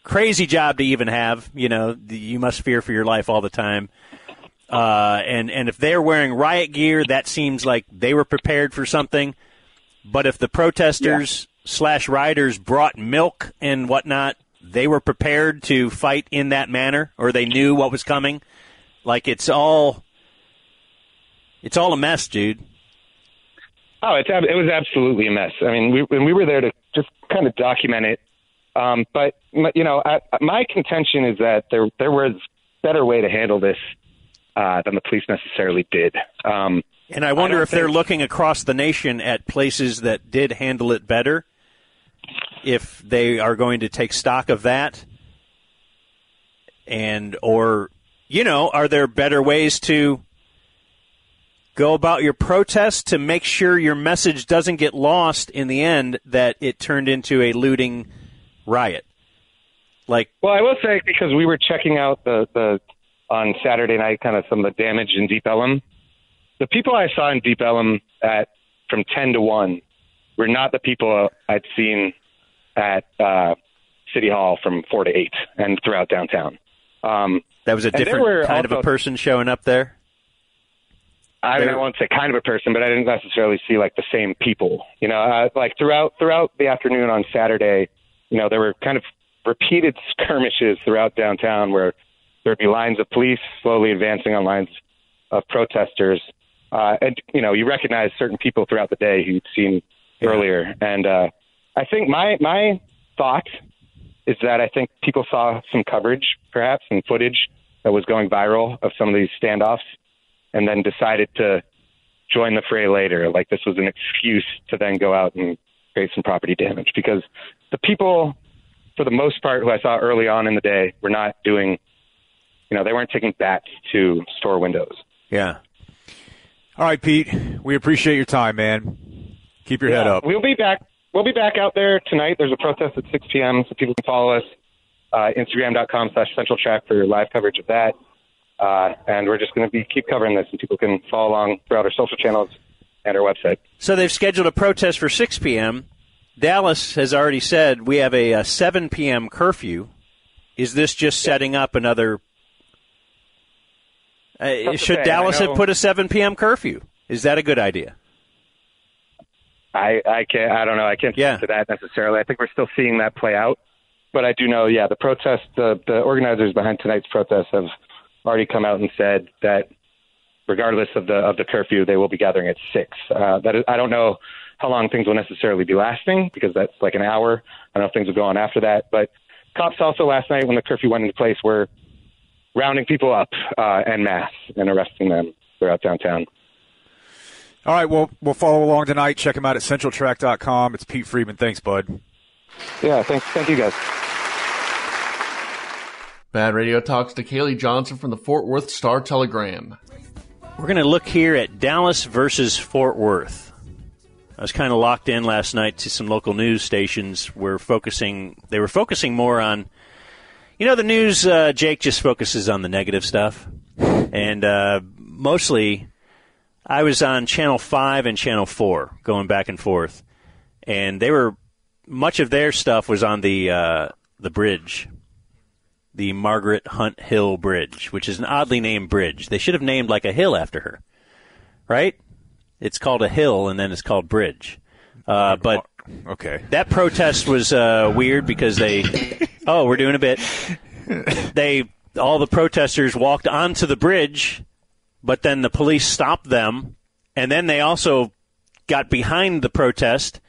crazy job to even have. You know, you must fear for your life all the time. Uh, and, and if they're wearing riot gear, that seems like they were prepared for something. But if the protesters yeah. slash riders brought milk and whatnot, they were prepared to fight in that manner, or they knew what was coming. Like it's all, it's all a mess, dude. Oh, it's it was absolutely a mess. I mean, we when we were there to just kind of document it. Um, but you know, I, my contention is that there there was a better way to handle this uh, than the police necessarily did. Um, And I wonder I if think... they're looking across the nation at places that did handle it better, if they are going to take stock of that. And or, you know, are there better ways to go about your protest to make sure your message doesn't get lost in the end that it turned into a looting riot? Like, Well, I will say, because we were checking out the, the on Saturday night kind of some of the damage in Deep Ellum, the people I saw in Deep Ellum at from ten to one were not the people I'd seen at uh, City Hall from four to eight and throughout downtown. Um, that was a different kind also, of a person showing up there? I, mean, I won't say kind of a person, but I didn't necessarily see, like, the same people. You know, uh, like, throughout throughout the afternoon on Saturday, you know, there were kind of repeated skirmishes throughout downtown where there would be lines of police slowly advancing on lines of protesters. Uh, and, you know, you recognize certain people throughout the day who you'd seen yeah. earlier. And uh, I think my my thought is that I think people saw some coverage, perhaps, and footage that was going viral of some of these standoffs and then decided to join the fray later. Like this was an excuse to then go out and create some property damage, because the people, for the most part, who I saw early on in the day were not doing, you know, they weren't taking bats to store windows. Yeah. All right, Pete, we appreciate your time, man. Keep your yeah, head up. We'll be back. We'll be back out there tonight. There's a protest at six p.m., so people can follow us, uh, Instagram.com slash Central Track for live coverage of that. Uh, and we're just going to be keep covering this, and people can follow along throughout our social channels and our website. So they've scheduled a protest for six p.m. Dallas has already said we have a, a seven p.m. curfew. Is this just setting up another? Uh, should Dallas have put a seven p.m. curfew? Is that a good idea? I, I can't. I don't know. I can't speak yeah. to that necessarily. I think we're still seeing that play out. But I do know, yeah, the protest, the, the organizers behind tonight's protest have already come out and said that regardless of the of the curfew, they will be gathering at six. Uh, that is, I don't know how long things will necessarily be lasting, because that's like an hour. I don't know if things will go on after that. But cops also last night, when the curfew went into place, were rounding people up uh, en masse and arresting them throughout downtown. All right, well, we'll follow along tonight. Check them out at central track dot com. It's Pete Freeman. Thanks, bud. Yeah, thanks. Thank you, guys. BaD Radio talks to Kaleigh Johnson from the Fort Worth Star Telegram. We're going to look here at Dallas versus Fort Worth. I was kind of locked in last night to some local news stations. We're focusing, they were focusing more on, you know, the news, uh, Jake, just focuses on the negative stuff. And uh, mostly, I was on Channel five and Channel four going back and forth. And they were, much of their stuff was on the uh, the bridge, the Margaret Hunt Hill Bridge, which is an oddly named bridge. They should have named like a hill after her, right? It's called a hill, and then it's called bridge. Uh, but okay, that protest was uh, weird because they – oh, we're doing a bit. They all the protesters walked onto the bridge, but then the police stopped them, and then they also got behind the protest,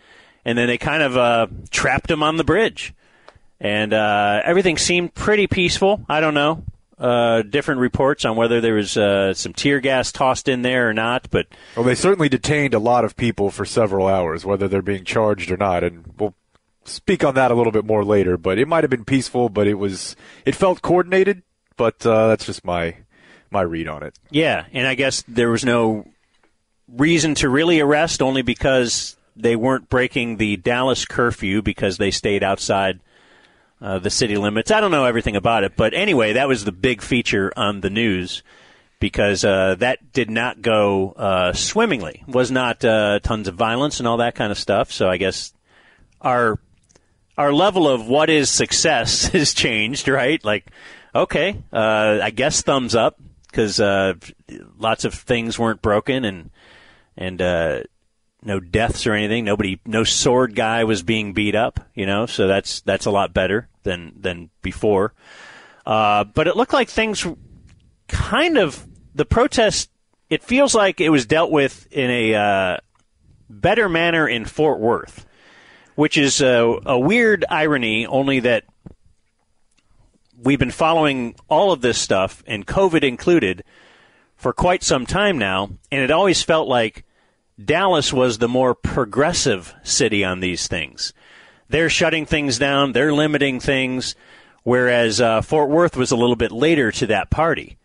and then they kind of uh, trapped them on the bridge. And uh, everything seemed pretty peaceful. I don't know. Uh, different reports on whether there was uh, some tear gas tossed in there or not. But well, they certainly detained a lot of people for several hours, whether they're being charged or not. And we'll speak on that a little bit more later. But it might have been peaceful, but it was it felt coordinated. But uh, that's just my my read on it. Yeah, and I guess there was no reason to really arrest, only because they weren't breaking the Dallas curfew because they stayed outside uh, the city limits. I don't know everything about it, but anyway, that was the big feature on the news because uh, that did not go uh, swimmingly. Was not uh, tons of violence and all that kind of stuff. So I guess our our level of what is success has changed, right? Like, okay, uh, I guess thumbs up because uh, lots of things weren't broken and and. Uh, No deaths or anything. Nobody, no sword guy was being beat up, you know, so that's that's a lot better than than before. Uh, but it looked like things kind of, the protest, it feels like it was dealt with in a uh, better manner in Fort Worth, which is a, a weird irony, only that we've been following all of this stuff, and COVID included, for quite some time now, and it always felt like Dallas was the more progressive city on these things. They're shutting things down. They're limiting things, whereas uh, Fort Worth was a little bit later to that party.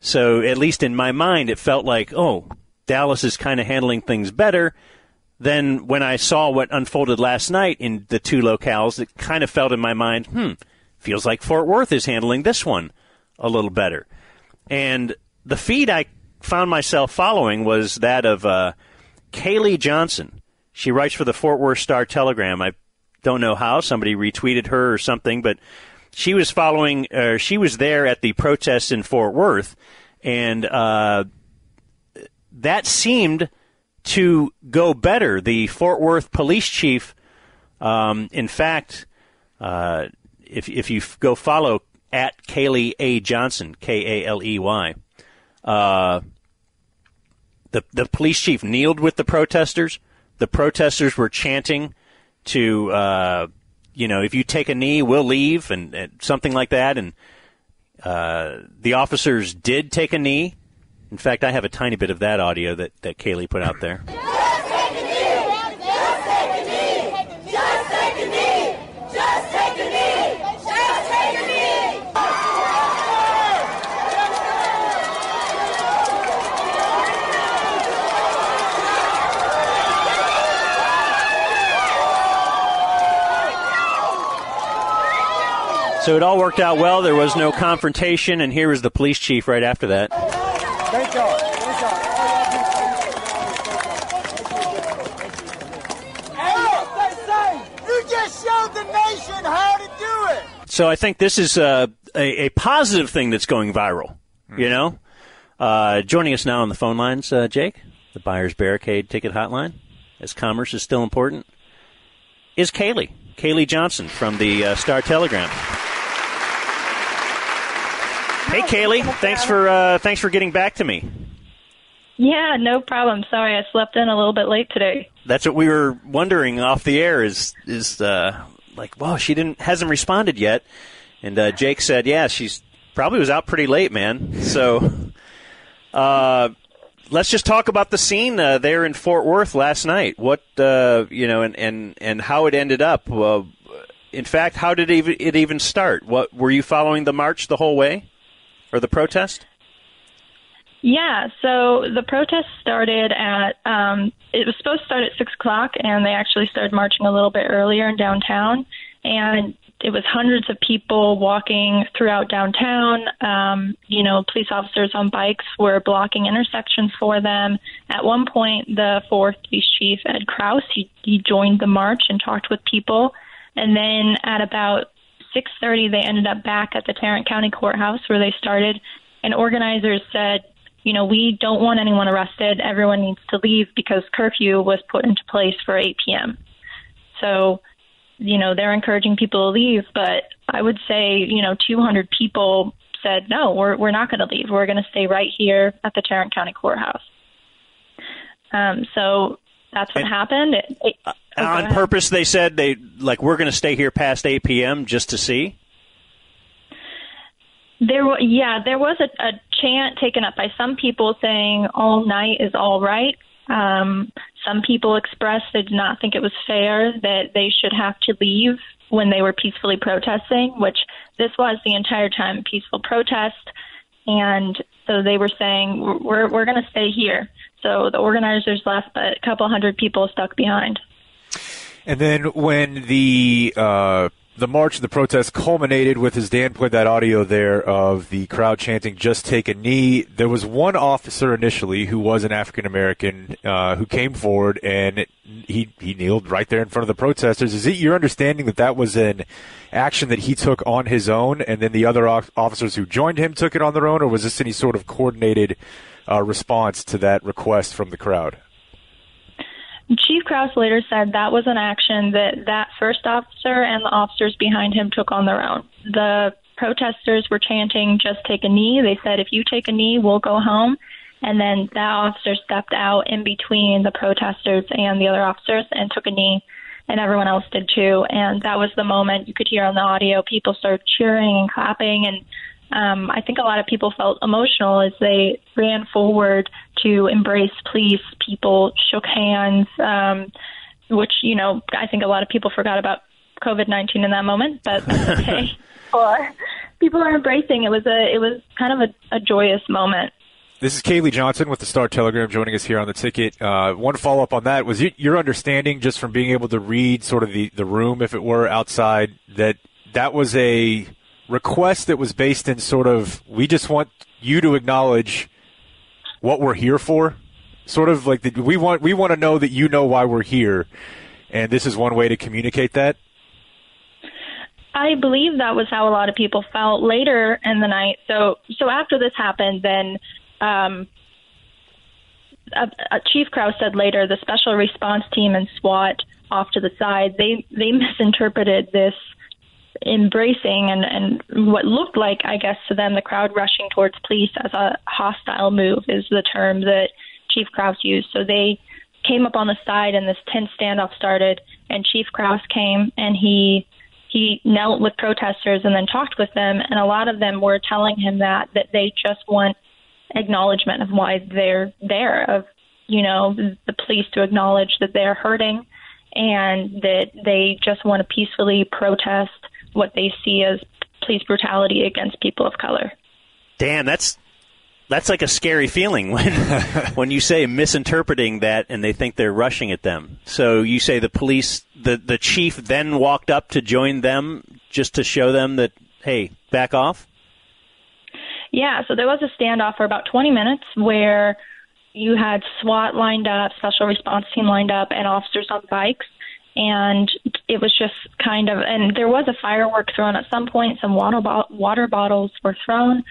So at least in my mind, it felt like, oh, Dallas is kind of handling things better. Then when I saw what unfolded last night in the two locales, it kind of felt in my mind, hmm, feels like Fort Worth is handling this one a little better. And the feed I found myself following was that of uh, Kaleigh Johnson. She writes for the Fort Worth Star Telegram. I don't know how. Somebody retweeted her or something, but she was following, uh, she was there at the protests in Fort Worth, and uh, that seemed to go better. The Fort Worth police chief, um, in fact, uh, if, if you go follow at Kaleigh A. Johnson, K A L E Y, uh, The the police chief kneeled with the protesters. The protesters were chanting to, uh, you know, if you take a knee, we'll leave, and, and something like that. And uh, the officers did take a knee. In fact, I have a tiny bit of that audio that, that Kaleigh put out there. Just take a knee! Just take a knee! Just take a knee! Just take a knee! Just take a knee! So it all worked out well. There was no confrontation, and here was the police chief right after that. Thank God. Thank God. Hey, stay safe. So I think this is uh, a, a positive thing that's going viral, mm. you know. Uh, joining us now on the phone lines, uh, Jake, the Buyer's Barricade Ticket Hotline, as commerce is still important, is Kaleigh, Kaleigh Johnson from the uh, Star Telegram. Hey, Kaleigh, thanks for uh, thanks for getting back to me. Yeah, no problem. Sorry, I slept in a little bit late today. That's what we were wondering off the air is, is uh, like, wow, she didn't hasn't responded yet. And uh, Jake said, yeah, she's probably was out pretty late, man. So uh, let's just talk about the scene uh, there in Fort Worth last night. What, uh, you know, and, and, and how it ended up. Uh, in fact, how did it even start? What, were you following the march the whole way or the protest? Yeah, so the protest started at, um, it was supposed to start at six o'clock, and they actually started marching a little bit earlier in downtown, and it was hundreds of people walking throughout downtown. Um, you know, police officers on bikes were blocking intersections for them. At one point, the fourth police chief, Ed Krause, he, he joined the march and talked with people, and then at about six thirty, they ended up back at the Tarrant County Courthouse where they started, and organizers said, you know, we don't want anyone arrested. Everyone needs to leave because curfew was put into place for eight p.m. So, you know, they're encouraging people to leave. But I would say, you know, two hundred people said, no, we're we're not going to leave. We're going to stay right here at the Tarrant County Courthouse. Um, so that's what and happened. It, it, oh, on purpose, they said they like we're going to stay here past eight p.m. just to see. There were, yeah, there was a, a chant taken up by some people saying all night is all right. Um, some people expressed they did not think it was fair that they should have to leave when they were peacefully protesting, which this was the entire time, peaceful protest. And so they were saying, we're, we're going to stay here. So the organizers left, but a couple hundred people stuck behind. And then when the uh The march, the protest culminated with, as Dan put that audio there, of the crowd chanting, just take a knee. There was one officer initially who was an African-American uh, who came forward, and it, he, he kneeled right there in front of the protesters. Is it your understanding that that was an action that he took on his own, and then the other officers who joined him took it on their own, or was this any sort of coordinated uh, response to that request from the crowd? Chief Krause later said that was an action that that first officer and the officers behind him took on their own. The protesters were chanting, just take a knee. They said, if you take a knee, we'll go home. And then that officer stepped out in between the protesters and the other officers and took a knee, and everyone else did too. And that was the moment you could hear on the audio, people started cheering and clapping. And um, I think a lot of people felt emotional as they ran forward to embrace police. People shook hands, um, which, you know, I think a lot of people forgot about COVID nineteen in that moment, but okay. Or people are embracing. It was a, it was kind of a, a joyous moment. This is Kaleigh Johnson with the Star Telegram joining us here on the ticket. Uh, one follow-up on that was your understanding, just from being able to read sort of the, the room, if it were, outside, that that was a request that was based in sort of, we just want you to acknowledge what we're here for, sort of like the, we want we want to know that you know why we're here, and this is one way to communicate that. I believe that was how a lot of people felt later in the night. So so after this happened, then um, uh, uh, Chief Krause said later the special response team and SWAT off to the side, they they misinterpreted this embracing and, and what looked like, I guess, to them, the crowd rushing towards police as a hostile move is the term that Chief Krause used. So they came up on the side and this tense standoff started, and Chief Krause came and he he knelt with protesters and then talked with them, and a lot of them were telling him that, that they just want acknowledgement of why they're there, of, you know, the police to acknowledge that they're hurting and that they just want to peacefully protest what they see as police brutality against people of color. Damn, that's that's like a scary feeling when when you say misinterpreting that and they think they're rushing at them. So you say the police, the, the chief then walked up to join them just to show them that, hey, back off? Yeah, so there was a standoff for about twenty minutes where you had SWAT lined up, special response team lined up, and officers on bikes. And it was just kind of, and there was a firework thrown at some point, some water, bo- water bottles were thrown,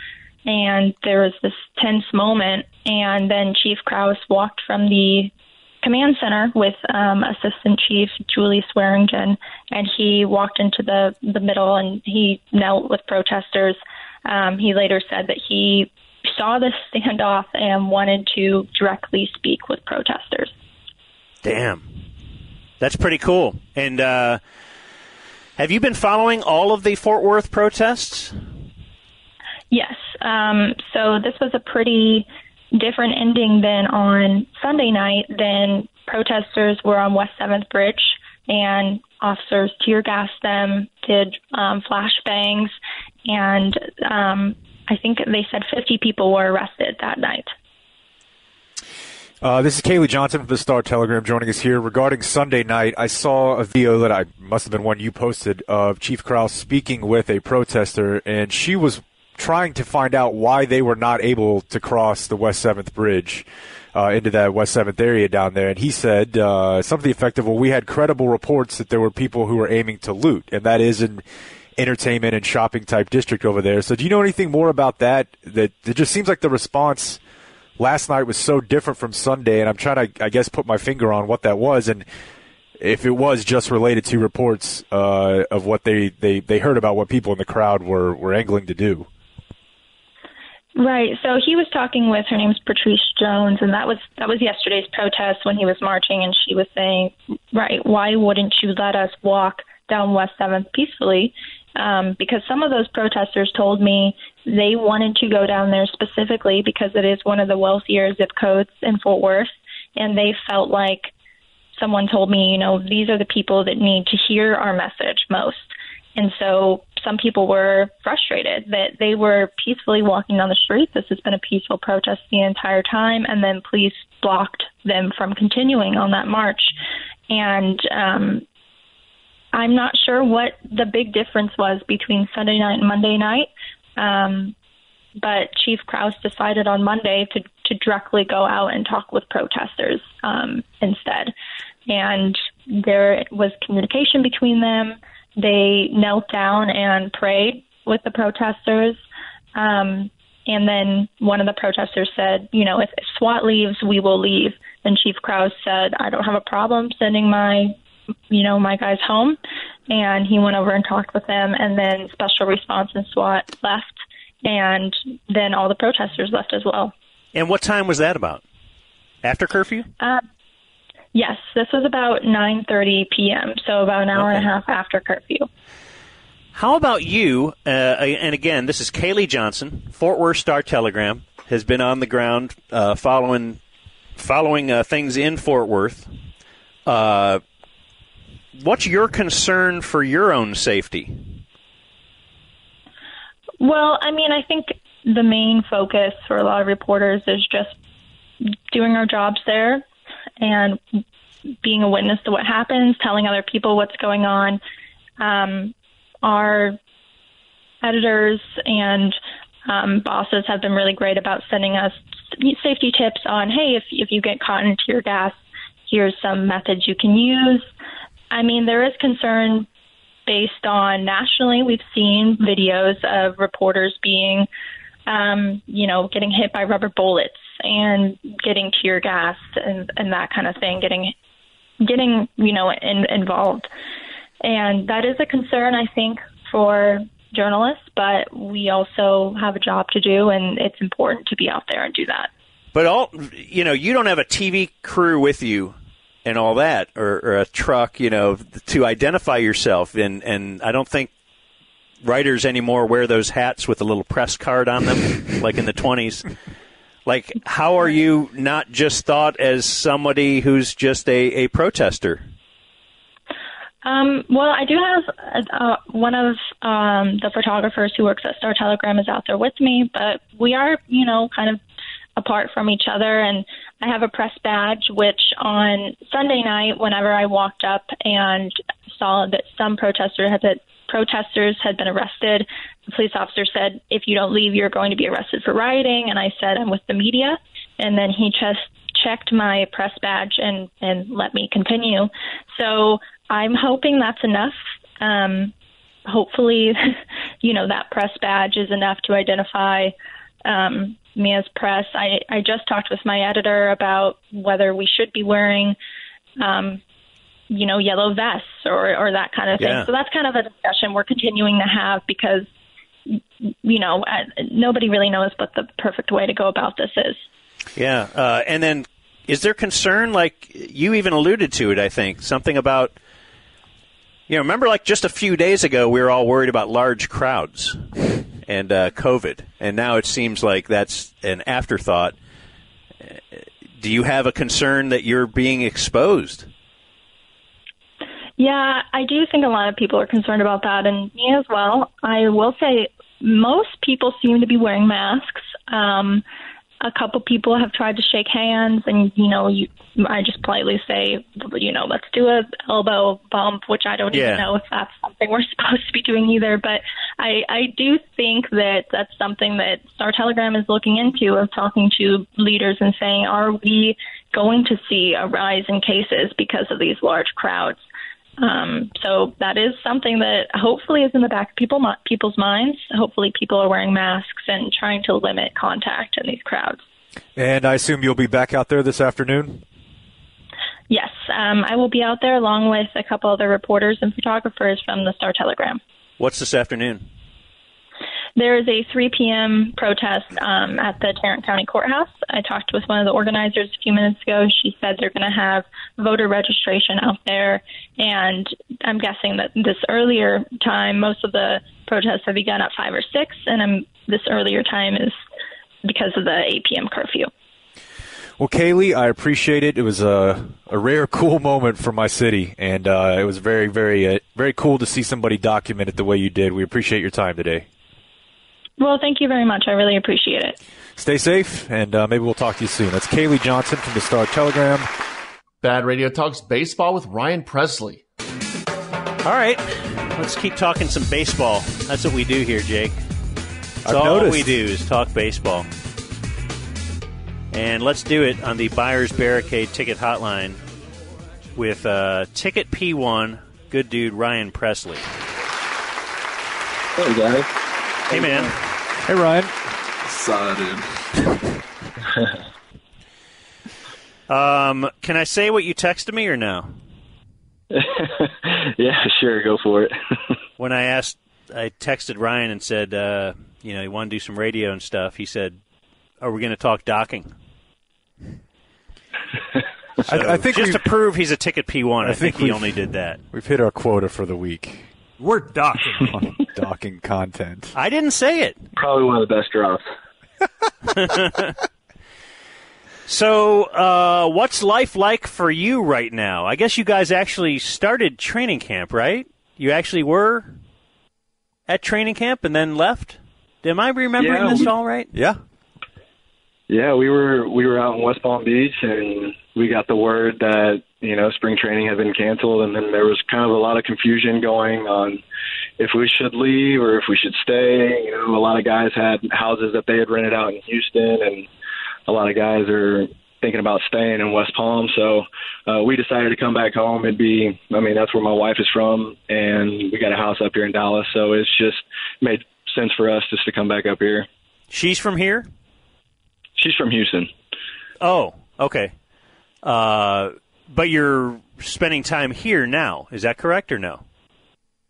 and there was this tense moment, and then Chief Krause walked from the command center with um, Assistant Chief Julie Swearingen, and he walked into the, the middle, and he knelt with protesters. Um, he later said that he saw this standoff and wanted to directly speak with protesters. Damn. That's pretty cool. And uh, have you been following all of the Fort Worth protests? Yes. Um, so this was a pretty different ending than on Sunday night. Then protesters were on West seventh Bridge, and officers tear gassed them, did um, flashbangs, and um, I think they said fifty people were arrested that night. Uh, this is Kaleigh Johnson from the Star Telegram joining us here. Regarding Sunday night, I saw a video that I must have been one you posted of Chief Krause speaking with a protester, and she was trying to find out why they were not able to cross the West seventh Bridge uh, into that West seventh area down there. And he said uh, something effective, well, we had credible reports that there were people who were aiming to loot, and that is an entertainment and shopping-type district over there. So do you know anything more about that? That it just seems like the response last night was so different from Sunday, and I'm trying to, I guess, put my finger on what that was and if it was just related to reports uh, of what they, they, they heard about what people in the crowd were, were angling to do. Right. So he was talking with, her name's Patrice Jones, and that was that was yesterday's protest when he was marching, and she was saying, right, why wouldn't you let us walk down West seventh peacefully? Um, because some of those protesters told me they wanted to go down there specifically because it is one of the wealthier zip codes in Fort Worth, and they felt like someone told me, you know, these are the people that need to hear our message most. And so some people were frustrated that they were peacefully walking down the street. This has been a peaceful protest the entire time. And then police blocked them from continuing on that march. And um, I'm not sure what the big difference was between Sunday night and Monday night. Um, but Chief Krause decided on Monday to, to directly go out and talk with protesters um, instead. And there was communication between them. They knelt down and prayed with the protesters. Um, and then one of the protesters said, you know, if, if SWAT leaves, we will leave. And Chief Krause said, I don't have a problem sending my, you know, my guys home. And he went over and talked with them. And then Special Response and SWAT left. And then all the protesters left as well. And what time was that about? After curfew? Uh, Yes, this was about nine thirty p.m., so about an hour okay. and a half after curfew. How about you, uh, and again, this is Kaleigh Johnson, Fort Worth Star Telegram, has been on the ground uh, following following uh, things in Fort Worth. Uh, what's your concern for your own safety? Well, I mean, I think the main focus for a lot of reporters is just doing our jobs there, and being a witness to what happens, telling other people what's going on. Um, our editors and um, bosses have been really great about sending us safety tips on, hey, if, if you get caught in tear gas, here's some methods you can use. I mean, there is concern based on nationally. We've seen videos of reporters being, um, you know, getting hit by rubber bullets and getting tear gassed and, and that kind of thing, getting, getting you know, in, involved. And that is a concern, I think, for journalists, but we also have a job to do, and it's important to be out there and do that. But, all you know, you don't have a T V crew with you and all that, or, or a truck, you know, to identify yourself, and, and I don't think writers anymore wear those hats with a little press card on them, like in the twenties. Like, how are you not just thought as somebody who's just a, a protester? Um, well, I do have uh, one of um, the photographers who works at Star Telegram is out there with me, but we are, you know, kind of apart from each other. And I have a press badge, which on Sunday night, whenever I walked up and saw that some protester had been, protesters had been arrested, the police officer said, if you don't leave, you're going to be arrested for rioting. And I said, I'm with the media. And then he just checked my press badge and, and let me continue. So I'm hoping that's enough. Um, hopefully, you know, that press badge is enough to identify um, me as press. I, I just talked with my editor about whether we should be wearing, um, you know, yellow vests or, or that kind of thing. Yeah. So that's kind of a discussion we're continuing to have because, you know, nobody really knows what the perfect way to go about this is. Yeah. Uh, and then is there concern, like you even alluded to it, I think, something about, you know, remember like just a few days ago, we were all worried about large crowds and uh, COVID. And now it seems like that's an afterthought. Do you have a concern that you're being exposed? Yeah, I do think a lot of people are concerned about that, and me as well. I will say most people seem to be wearing masks. Um, a couple people have tried to shake hands, and, you know, you, I just politely say, you know, let's do a elbow bump, which I don't yeah. even know if that's something we're supposed to be doing either. But I, I do think that that's something that Star Telegram is looking into, of talking to leaders and saying, are we going to see a rise in cases because of these large crowds? Um, so that is something that hopefully is in the back of people, people's minds. Hopefully people are wearing masks and trying to limit contact in these crowds. And I assume you'll be back out there this afternoon? Yes, um, I will be out there along with a couple other reporters and photographers from the Star Telegram. What's this afternoon? There is a three p.m. protest um, at the Tarrant County Courthouse. I talked with one of the organizers a few minutes ago. She said they're going to have voter registration out there. And I'm guessing that this earlier time, most of the protests have begun at five or six. And I'm, this earlier time is because of the eight p.m. curfew. Well, Kaleigh, I appreciate it. It was a, a rare, cool moment for my city. And uh, it was very, very, uh, very cool to see somebody document it the way you did. We appreciate your time today. Well, thank you very much. I really appreciate it. Stay safe, and uh, maybe we'll talk to you soon. That's Kaleigh Johnson from the Star Telegram. Bad Radio talks baseball with Ryan Pressly. All right, let's keep talking some baseball. That's what we do here, Jake. That's I've all noticed. we do is talk baseball. And let's do it on the Buyer's Barricade ticket hotline with uh, Ticket P one, good dude, Ryan Pressly. Hey, guys. Hey, man. Hey, Ryan. Saw dude. um, can I say what you texted me or no? Yeah, sure. Go for it. When I asked, I texted Ryan and said, uh, you know, he wanted to do some radio and stuff. He said, are we going to talk docking? So I, I think just to prove he's a ticket P one, I, I think, think he only did that. We've hit our quota for the week. We're docking. Docking content. I didn't say it. Probably one of the best drops. So, uh, what's life like for you right now? I guess you guys actually started training camp, right? You actually were at training camp and then left? Am I remembering yeah, this we, all right? Yeah. Yeah, we were we were out in West Palm Beach, and we got the word that, you know, spring training had been canceled, and then there was kind of a lot of confusion going on if we should leave or if we should stay. You know, a lot of guys had houses that they had rented out in Houston, and a lot of guys are thinking about staying in West Palm. So uh, we decided to come back home. It'd be, I mean, that's where my wife is from, and we got a house up here in Dallas. So it's just made sense for us just to come back up here. She's from here? She's from Houston. Oh, okay. Uh, but you're spending time here now. Is that correct or no?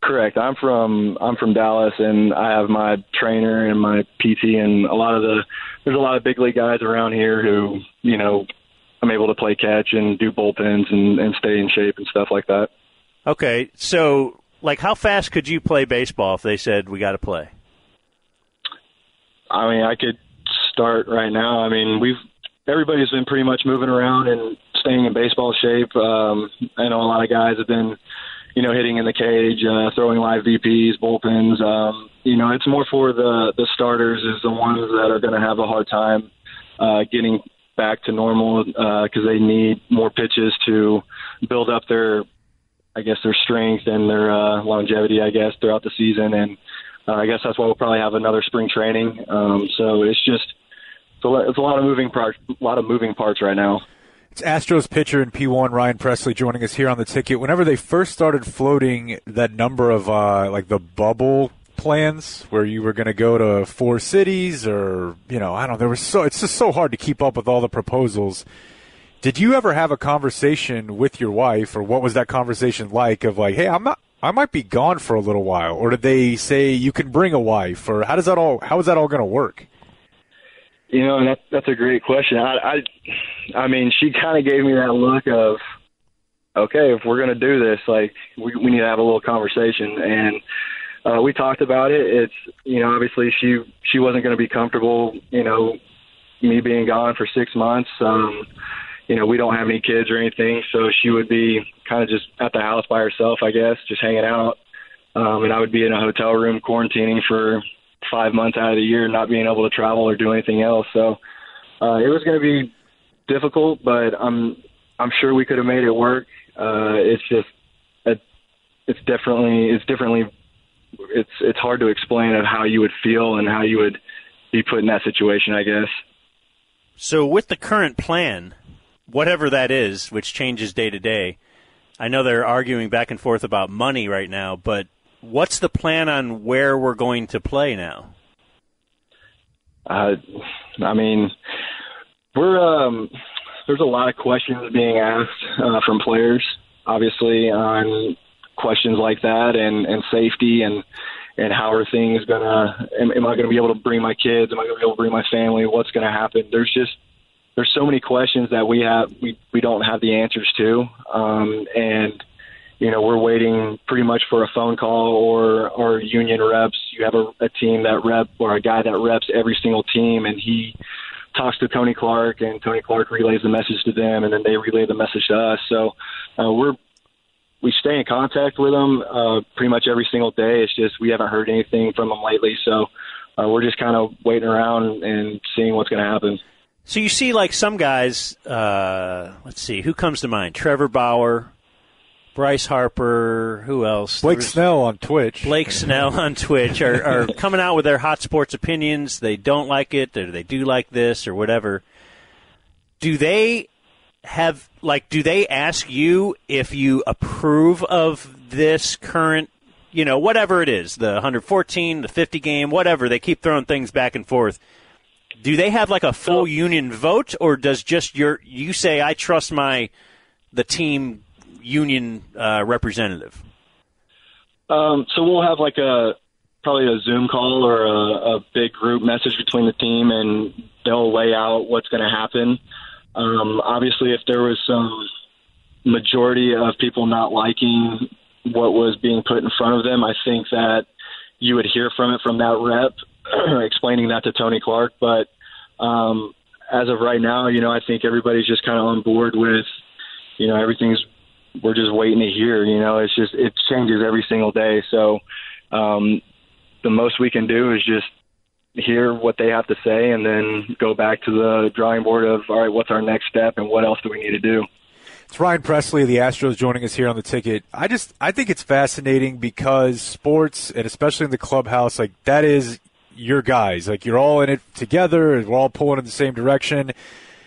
Correct. I'm from I'm from Dallas, and I have my trainer and my P T, and a lot of the there's a lot of big league guys around here who, you know, I'm able to play catch and do bullpens and, and stay in shape and stuff like that. Okay, so like, how fast could you play baseball if they said we got to play? I mean, I could start right now. I mean, we've everybody's been pretty much moving around and staying in baseball shape. Um, I know a lot of guys have been, you know, hitting in the cage, uh, throwing live V Ps, bullpens. Um, you know, it's more for the, the starters is the ones that are going to have a hard time uh, getting back to normal because uh, they need more pitches to build up their, I guess, their strength and their uh, longevity, I guess, throughout the season. And uh, I guess that's why we'll probably have another spring training. Um, so it's just it's a, it's a lot of moving parts, a lot of moving parts right now. It's Astros pitcher and P one Ryan Pressly joining us here on The Ticket. Whenever they first started floating that number of uh, like the bubble plans where you were going to go to four cities or, you know, I don't know, there was so it's just so hard to keep up with all the proposals. Did you ever have a conversation with your wife, or what was that conversation like of like, hey, I'm not, I might be gone for a little while, or did they say you can bring a wife, or how does that all, how is that all going to work? You know, that, that's a great question. I, I, I mean, she kind of gave me that look of, okay, if we're going to do this, like, we, we need to have a little conversation. And uh, we talked about it. It's, you know, obviously she she wasn't going to be comfortable, you know, me being gone for six months. Um, you know, we don't have any kids or anything, so she would be kind of just at the house by herself, I guess, just hanging out. Um, and I would be in a hotel room quarantining for five months out of the year, not being able to travel or do anything else. So uh, it was going to be difficult, but I'm I'm sure we could have made it work. Uh, it's just it, it's definitely it's differently it's it's hard to explain of how you would feel and how you would be put in that situation, I guess. So with the current plan, whatever that is, which changes day to day, I know they're arguing back and forth about money right now, but what's the plan on where we're going to play now? Uh, I mean, we're um, there's a lot of questions being asked uh, from players, obviously, on questions like that and, and safety and and how are things gonna? Am, am I gonna be able to bring my kids? Am I gonna be able to bring my family? What's gonna happen? There's just there's so many questions that we have we, we don't have the answers to, um, and. You know, we're waiting pretty much for a phone call or, or union reps. You have a, a team that rep or a guy that reps every single team, and he talks to Tony Clark, and Tony Clark relays the message to them, and then they relay the message to us. So uh, we're we stay in contact with them uh, pretty much every single day. It's just we haven't heard anything from them lately, so uh, we're just kind of waiting around and seeing what's going to happen. So you see, like, some guys, uh, let's see, who comes to mind? Trevor Bauer. Bryce Harper, who else? Blake There's, Snell on Twitch. Blake Snell on Twitch are, are coming out with their hot sports opinions. They don't like it, or they do like this, or whatever. Do they have, like, do they ask you if you approve of this current, you know, whatever it is, the one fourteen, the fifty game, whatever? They keep throwing things back and forth. Do they have, like, a full union vote, or does just your, you say, I trust my, the team union uh, representative? Um, so we'll have like a probably a Zoom call or a, a big group message between the team, and they'll lay out what's going to happen. Um, obviously, if there was some majority of people not liking what was being put in front of them, I think that you would hear from it from that rep explaining that to Tony Clark. But um, as of right now, you know, I think everybody's just kind of on board with, you know, everything's we're just waiting to hear, you know, it's just, it changes every single day. So um, the most we can do is just hear what they have to say and then go back to the drawing board of, all right, what's our next step and what else do we need to do? It's Ryan Pressly of the Astros joining us here on The Ticket. I just, I think it's fascinating because sports, and especially in the clubhouse, like that is your guys, like you're all in it together and we're all pulling in the same direction.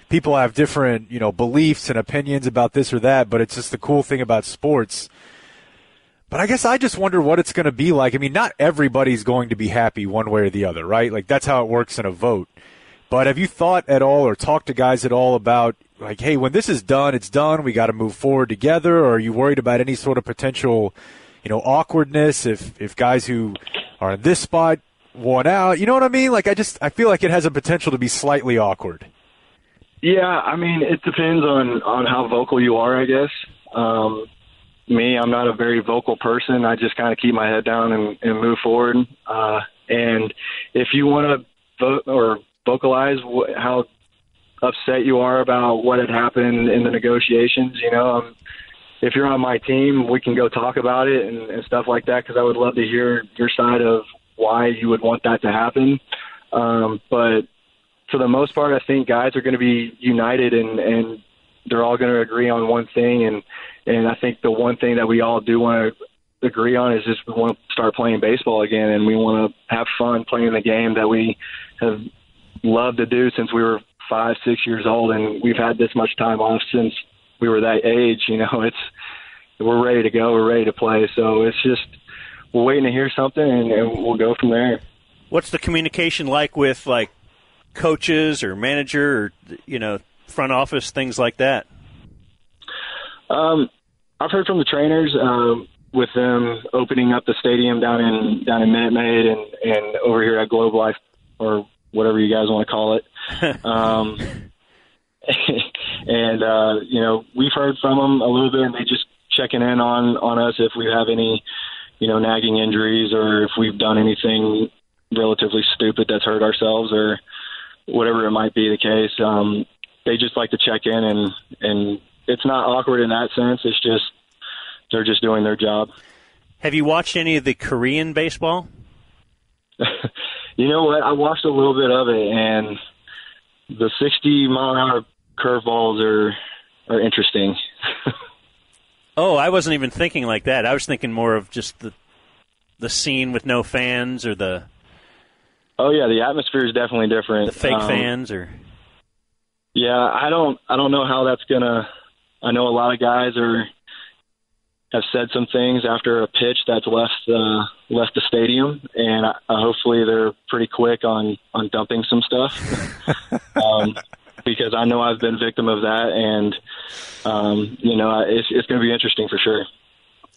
People have different, you know, beliefs and opinions about this or that, but it's just the cool thing about sports. But I guess I just wonder what it's going to be like. I mean, not everybody's going to be happy one way or the other, right? Like, that's how it works in a vote. But have you thought at all or talked to guys at all about, like, hey, when this is done, it's done. We got to move forward together. Or are you worried about any sort of potential, you know, awkwardness if, if guys who are in this spot want out? You know what I mean? Like, I just I feel like it has a potential to be slightly awkward. Yeah, I mean, it depends on, on how vocal you are, I guess. Um, me, I'm not a very vocal person. I just kind of keep my head down and, and move forward. Uh, and if you want to vote or vocalize wh- how upset you are about what had happened in the negotiations, you know, um, if you're on my team, we can go talk about it and, and stuff like that because I would love to hear your side of why you would want that to happen. Um, but for the most part, I think guys are going to be united and, and they're all going to agree on one thing. And, and I think the one thing that we all do want to agree on is just we want to start playing baseball again. And we want to have fun playing the game that we have loved to do since we were five, six years old, and we've had this much time off since we were that age. You know, it's we're ready to go. We're ready to play. So it's just we're waiting to hear something, and, and we'll go from there. What's the communication like with, like, coaches or manager or, you know, front office, things like that? Um, I've heard from the trainers um, with them opening up the stadium down in down in Minute Maid and, and over here at Globe Life or whatever you guys want to call it. um, and, uh, you know, we've heard from them a little bit, and they just checking in on, on us if we have any, you know, nagging injuries or if we've done anything relatively stupid that's hurt ourselves or whatever it might be the case. Um, they just like to check in, and, and it's not awkward in that sense. It's just they're just doing their job. Have you watched any of the Korean baseball? You know what? I watched a little bit of it, and the sixty-mile-an-hour curveballs are are interesting. Oh, I wasn't even thinking like that. I was thinking more of just the the scene with no fans or the... Oh, yeah, the atmosphere is definitely different. The fake um, fans or... Yeah, I don't I don't know how that's going to... I know a lot of guys are have said some things after a pitch that's left uh, left the stadium, and I, uh, hopefully they're pretty quick on, on dumping some stuff. um, because I know I've been victim of that, and, um, you know, it's, it's going to be interesting for sure.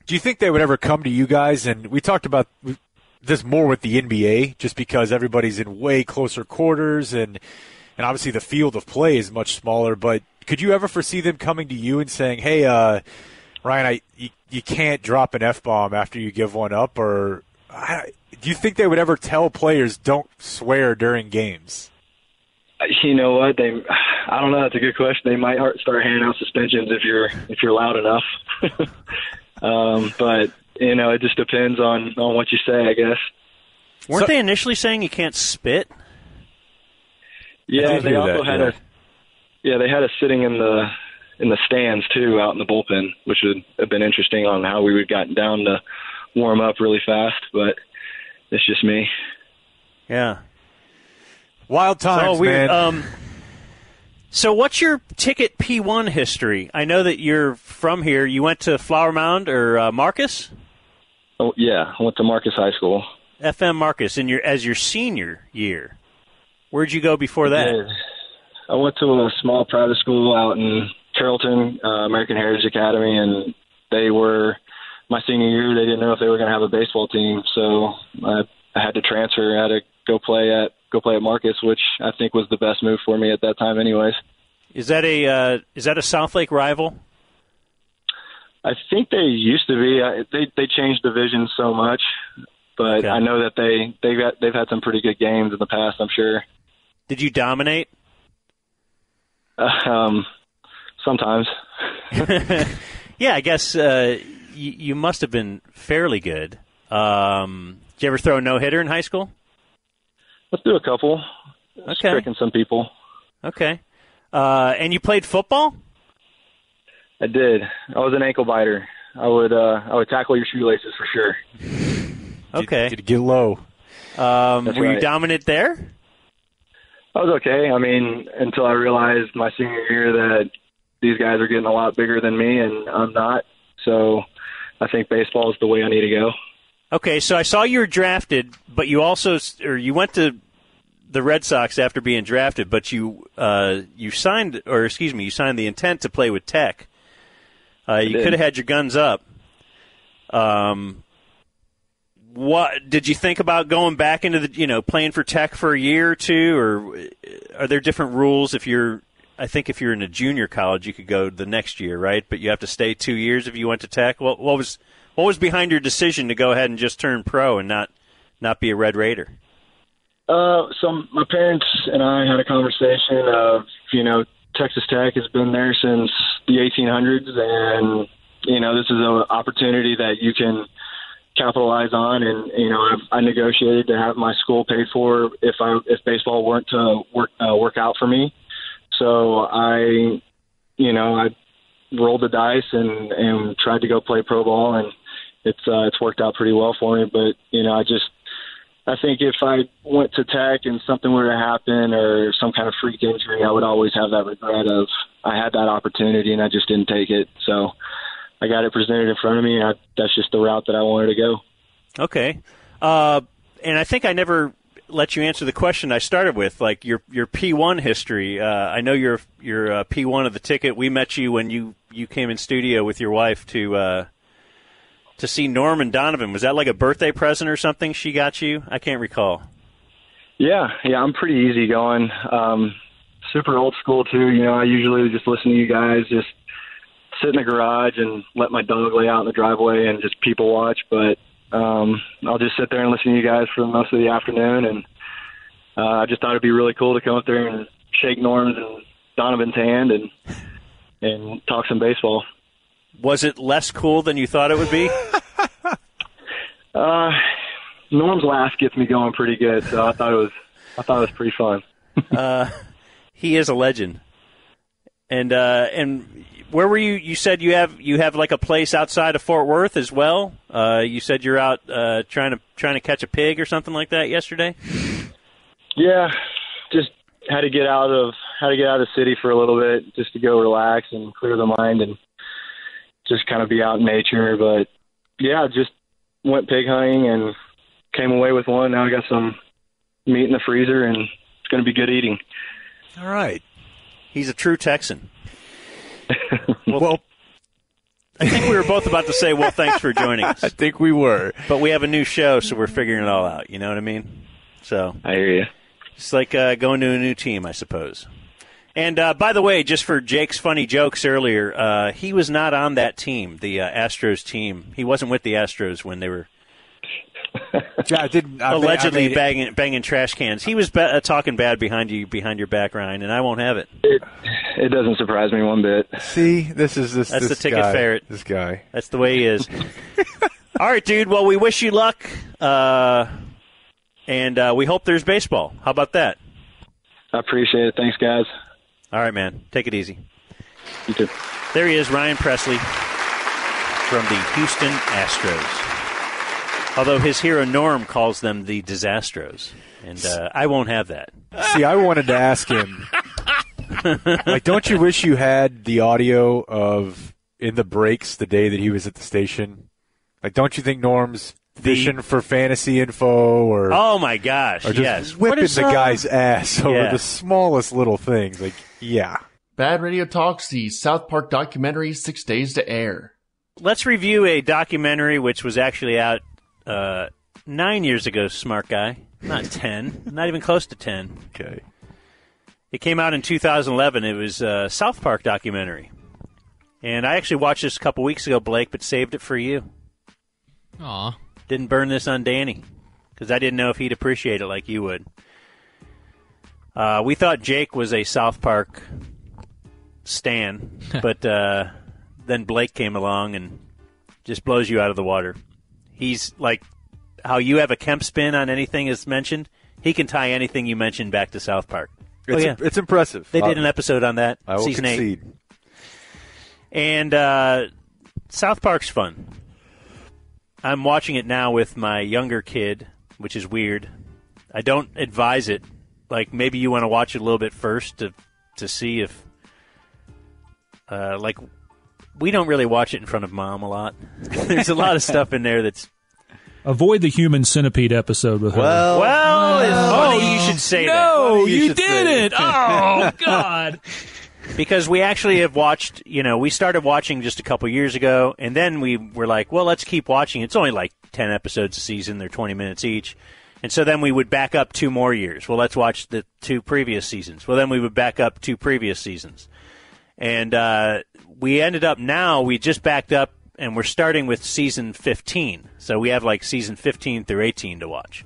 Do you think they would ever come to you guys? And we talked about this more with the N B A just because everybody's in way closer quarters, and and obviously the field of play is much smaller, but could you ever foresee them coming to you and saying, hey, uh, Ryan, I, you, you can't drop an F-bomb after you give one up? Or I, do you think they would ever tell players don't swear during games? You know what? They, I don't know. That's a good question. They might start handing out suspensions if you're if you're loud enough. um, but you know, it just depends on, on what you say, I guess. Weren't so, they initially saying you can't spit? Yeah, they also that, had yeah. a yeah they had us sitting in the in the stands too, out in the bullpen, which would have been interesting on how we would have gotten down to warm up really fast. But it's just me. Yeah. Wild times, man. Um, so what's your ticket P one history? I know that you're from here. You went to Flower Mound or uh, Marcus? Oh, yeah, I went to Marcus High School. F M Marcus in your as your senior year. Where'd you go before that? Yeah. I went to a small private school out in Carrollton, uh, American Heritage Academy, and they were, my senior year, they didn't know if they were going to have a baseball team, so I, I had to transfer. I had to go play at Go play at Marcus, which I think was the best move for me at that time. Anyways, is that a uh, is that a Southlake rival? I think they used to be. I, they they changed divisions so much, but okay. I know that they they've got, they've had some pretty good games in the past. I'm sure. Did you dominate? Uh, um, sometimes. Yeah, I guess uh, you, you must have been fairly good. Um, did you ever throw a no hitter in high school? Let's do a couple. Okay. Tricking some people. Okay. Uh, and you played football? I did. I was an ankle biter. I would uh, I would tackle your shoelaces for sure. Okay. Did, did it get low? Um, were right. you dominant there? I was okay. I mean, until I realized my senior year that these guys are getting a lot bigger than me, and I'm not. So I think baseball is the way I need to go. Okay, so I saw you were drafted, but you also, or you went to the Red Sox after being drafted, but you uh, you signed, or excuse me, you signed the intent to play with Tech. Uh, you could have had your guns up. Um, what did you think about going back into the, you know, playing for Tech for a year or two, or are there different rules if you're? I think if you're in a junior college, you could go the next year, right? But you have to stay two years if you went to Tech. What, what was? What was behind your decision to go ahead and just turn pro and not, not be a Red Raider? Uh, so my parents and I had a conversation of, you know, Texas Tech has been there since the eighteen hundreds, and, you know, this is an opportunity that you can capitalize on. And, you know, I've, I negotiated to have my school paid for if I if baseball weren't to work, uh, work out for me. So I, you know, I rolled the dice and, and tried to go play pro ball, and it's uh, it's worked out pretty well for me. But, you know, I just I think if I went to Tech and something were to happen or some kind of freak injury, I would always have that regret of I had that opportunity and I just didn't take it. So I got it presented in front of me. And I, that's just the route that I wanted to go. Okay. Uh, and I think I never let you answer the question I started with, like your your P one history. Uh, I know you're, you're uh, P one of the ticket. We met you when you, you came in studio with your wife to uh, – to see Norman Donovan. Was that like a birthday present or something she got you? I can't recall. Yeah, yeah, I'm pretty easygoing. Um, super old school, too. You know, I usually just listen to you guys, just sit in the garage and let my dog lay out in the driveway and just people watch. But um, I'll just sit there and listen to you guys for most of the afternoon. And uh, I just thought it'd be really cool to come up there and shake Norman's and Donovan's hand and and talk some baseball. Was it less cool than you thought it would be? uh, Norm's laugh gets me going pretty good, so I thought it was. I thought it was pretty fun. uh, he is a legend. And uh, and where were you? You said you have you have like a place outside of Fort Worth as well. Uh, you said you're out uh, trying to trying to catch a pig or something like that yesterday. Yeah, just had to get out of had to get out of the city for a little bit just to go relax and clear the mind and just kind of be out in nature. But yeah, just went pig hunting and came away with one. Now I got some meat in the freezer and it's going to be good eating. All right. He's a true Texan. Well, well, I think we were both about to say, well, thanks for joining us. I think we were. But we have a new show, so we're figuring it all out. You know what I mean? So I hear you. It's like uh, going to a new team, I suppose. And, uh, by the way, just for Jake's funny jokes earlier, uh, he was not on that team, the uh, Astros team. He wasn't with the Astros when they were I didn't, I allegedly made, I made banging, banging trash cans. He was ba- uh, talking bad behind you, behind your back, Ryan, and I won't have it. It, it doesn't surprise me one bit. See, this is this That's this the ticket guy, ferret. This guy. That's the way he is. All right, dude, well, we wish you luck, uh, and uh, we hope there's baseball. How about that? I appreciate it. Thanks, guys. All right, man. Take it easy. You too. There he is, Ryan Pressly from the Houston Astros. Although his hero Norm calls them the Disastros, and uh, I won't have that. See, I wanted to ask him, like, don't you wish you had the audio of in the breaks the day that he was at the station? Like, don't you think Norm's fishing the... for fantasy info or oh my gosh, or just yes, whipping is, the uh... guy's ass over yeah. the smallest little things, like. Yeah. BaD Radio Talks, the South Park documentary, Six Days to Air. Let's review a documentary which was actually out uh, nine years ago, smart guy. Not ten. Not even close to ten. Okay. It came out in two thousand eleven. It was a South Park documentary. And I actually watched this a couple weeks ago, Blake, but saved it for you. Aw. Didn't burn this on Danny, because I didn't know if he'd appreciate it like you would. Uh, we thought Jake was a South Park stan, but uh, then Blake came along and just blows you out of the water. He's like how you have a Kemp spin on anything is mentioned. He can tie anything you mentioned back to South Park. It's, oh, yeah. it's impressive. They did an episode on that, I will season concede. eight. And uh, South Park's fun. I'm watching it now with my younger kid, which is weird. I don't advise it. Like, maybe you want to watch it a little bit first to to see if, uh, like, we don't really watch it in front of Mom a lot. There's a lot of stuff in there that's... Avoid the human centipede episode with her. Well, well no. It's funny you should say no, that. No, you, you didn't! Oh, God! Because we actually have watched, you know, we started watching just a couple years ago, and then we were like, well, let's keep watching. It's only like ten episodes a season. They're twenty minutes each. And so then we would back up two more years. Well, let's watch the two previous seasons. Well, then we would back up two previous seasons. And uh, we ended up now, we just backed up, and we're starting with season fifteen. So we have like season fifteen through eighteen to watch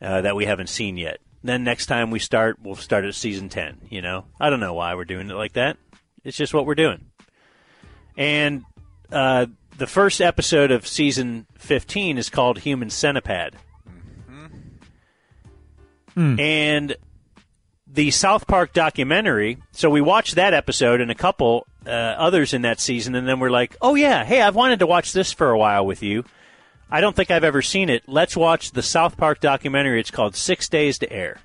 uh, that we haven't seen yet. Then next time we start, we'll start at season ten, you know. I don't know why we're doing it like that. It's just what we're doing. And uh, the first episode of season fifteen is called Human Centipede. Mm. And the South Park documentary, so we watched that episode and a couple uh, others in that season, and then we're like, oh, yeah, hey, I've wanted to watch this for a while with you. I don't think I've ever seen it. Let's watch the South Park documentary. It's called Six Days To Air.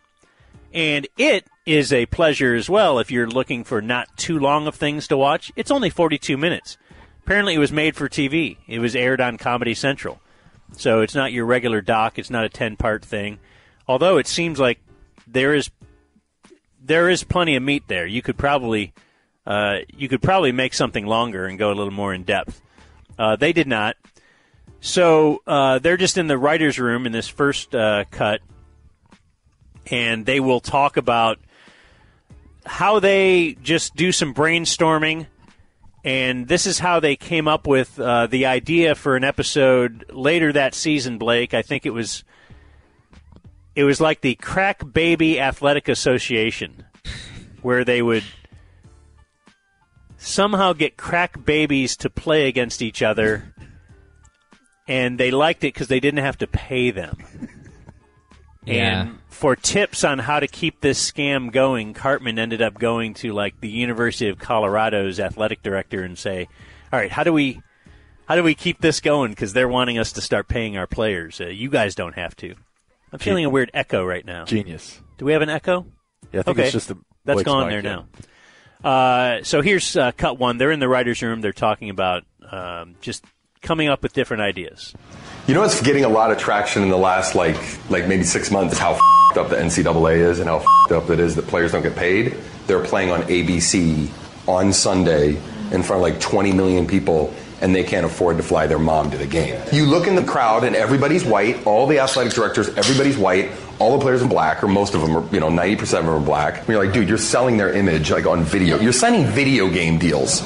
And it is a pleasure as well if you're looking for not too long of things to watch. It's only forty-two minutes. Apparently it was made for T V. It was aired on Comedy Central. So it's not your regular doc. It's not a ten-part thing. Although it seems like there is there is plenty of meat there. You could probably uh, you could probably make something longer and go a little more in depth. Uh, they did not. So uh, they're just in the writer's room in this first uh, cut, and they will talk about how they just do some brainstorming, and this is how they came up with uh, the idea for an episode later that season, Blake. I think it was it was like the Crack Baby Athletic Association, where they would somehow get crack babies to play against each other. And they liked it because they didn't have to pay them. Yeah. And for tips on how to keep this scam going, Cartman ended up going to like the University of Colorado's athletic director and say, "All right, how do we, how do we keep this going? Because they're wanting us to start paying our players. Uh, you guys don't have to." I'm feeling Genius. a weird echo right now. Genius. Do we have an echo? Yeah, I think okay. it's just the that's gone there yeah. now. Uh, so here's uh, cut one. They're in the writers' room. They're talking about um, just. coming up with different ideas. You know what's getting a lot of traction in the last like like maybe six months? How f***ed up the N C double A is, and how f***ed up it is that players don't get paid. They're playing on A B C on Sunday in front of like twenty million people, and they can't afford to fly their mom to the game. You look in the crowd, and everybody's white. All the athletic directors, everybody's white. All the players are black, or most of them are, you know, ninety percent of them are black. And you're like, dude, you're selling their image like on video. You're signing video game deals.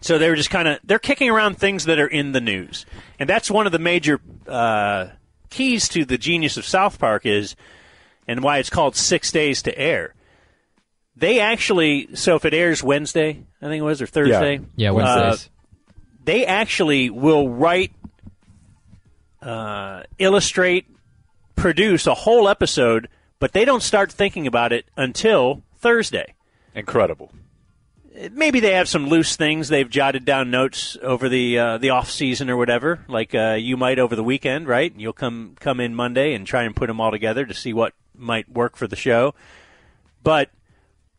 So they were just kind of, they're kicking around things that are in the news. And that's one of the major uh, keys to the genius of South Park is, and why it's called Six Days to Air. They actually, so if it airs Wednesday, I think it was, or Thursday. Yeah, yeah Wednesdays. Uh, they actually will write, uh, illustrate, produce a whole episode, but they don't start thinking about it until Thursday. Incredible. Maybe they have some loose things. They've jotted down notes over the uh, the off season or whatever, like uh, you might over the weekend, right? You'll come come in Monday and try and put them all together to see what might work for the show. But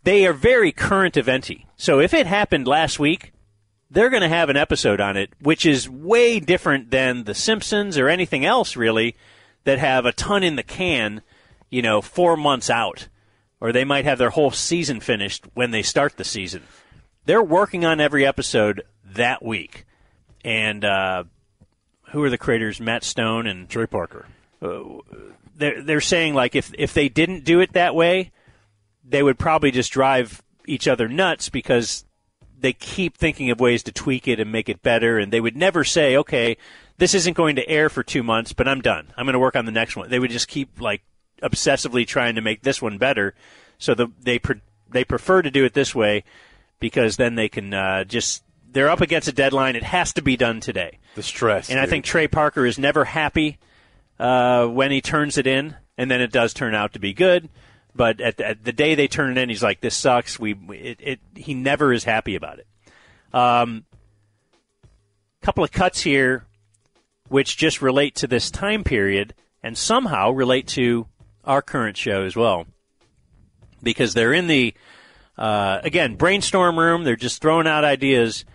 they are very current eventy. So if it happened last week, they're going to have an episode on it, which is way different than The Simpsons or anything else, really, that have a ton in the can, you know, four months out. Or they might have their whole season finished when they start the season. They're working on every episode that week. And uh, who are the creators? Matt Stone and Trey Parker. Uh, they're, they're saying, like, if if they didn't do it that way, they would probably just drive each other nuts because they keep thinking of ways to tweak it and make it better. And they would never say, okay, this isn't going to air for two months, but I'm done. I'm going to work on the next one. They would just keep, like, obsessively trying to make this one better. So the, they pre, they prefer to do it this way, because then they can uh, just, they're up against a deadline. It has to be done today. The stress. And dude. I think Trey Parker is never happy uh, when he turns it in, and then it does turn out to be good. But at the, at the day they turn it in, he's like, this sucks. We it, it He never is happy about it. Um, couple of cuts here, which just relate to this time period and somehow relate to our current show as well. Because they're in the, uh, again, brainstorm room. They're just throwing out ideas.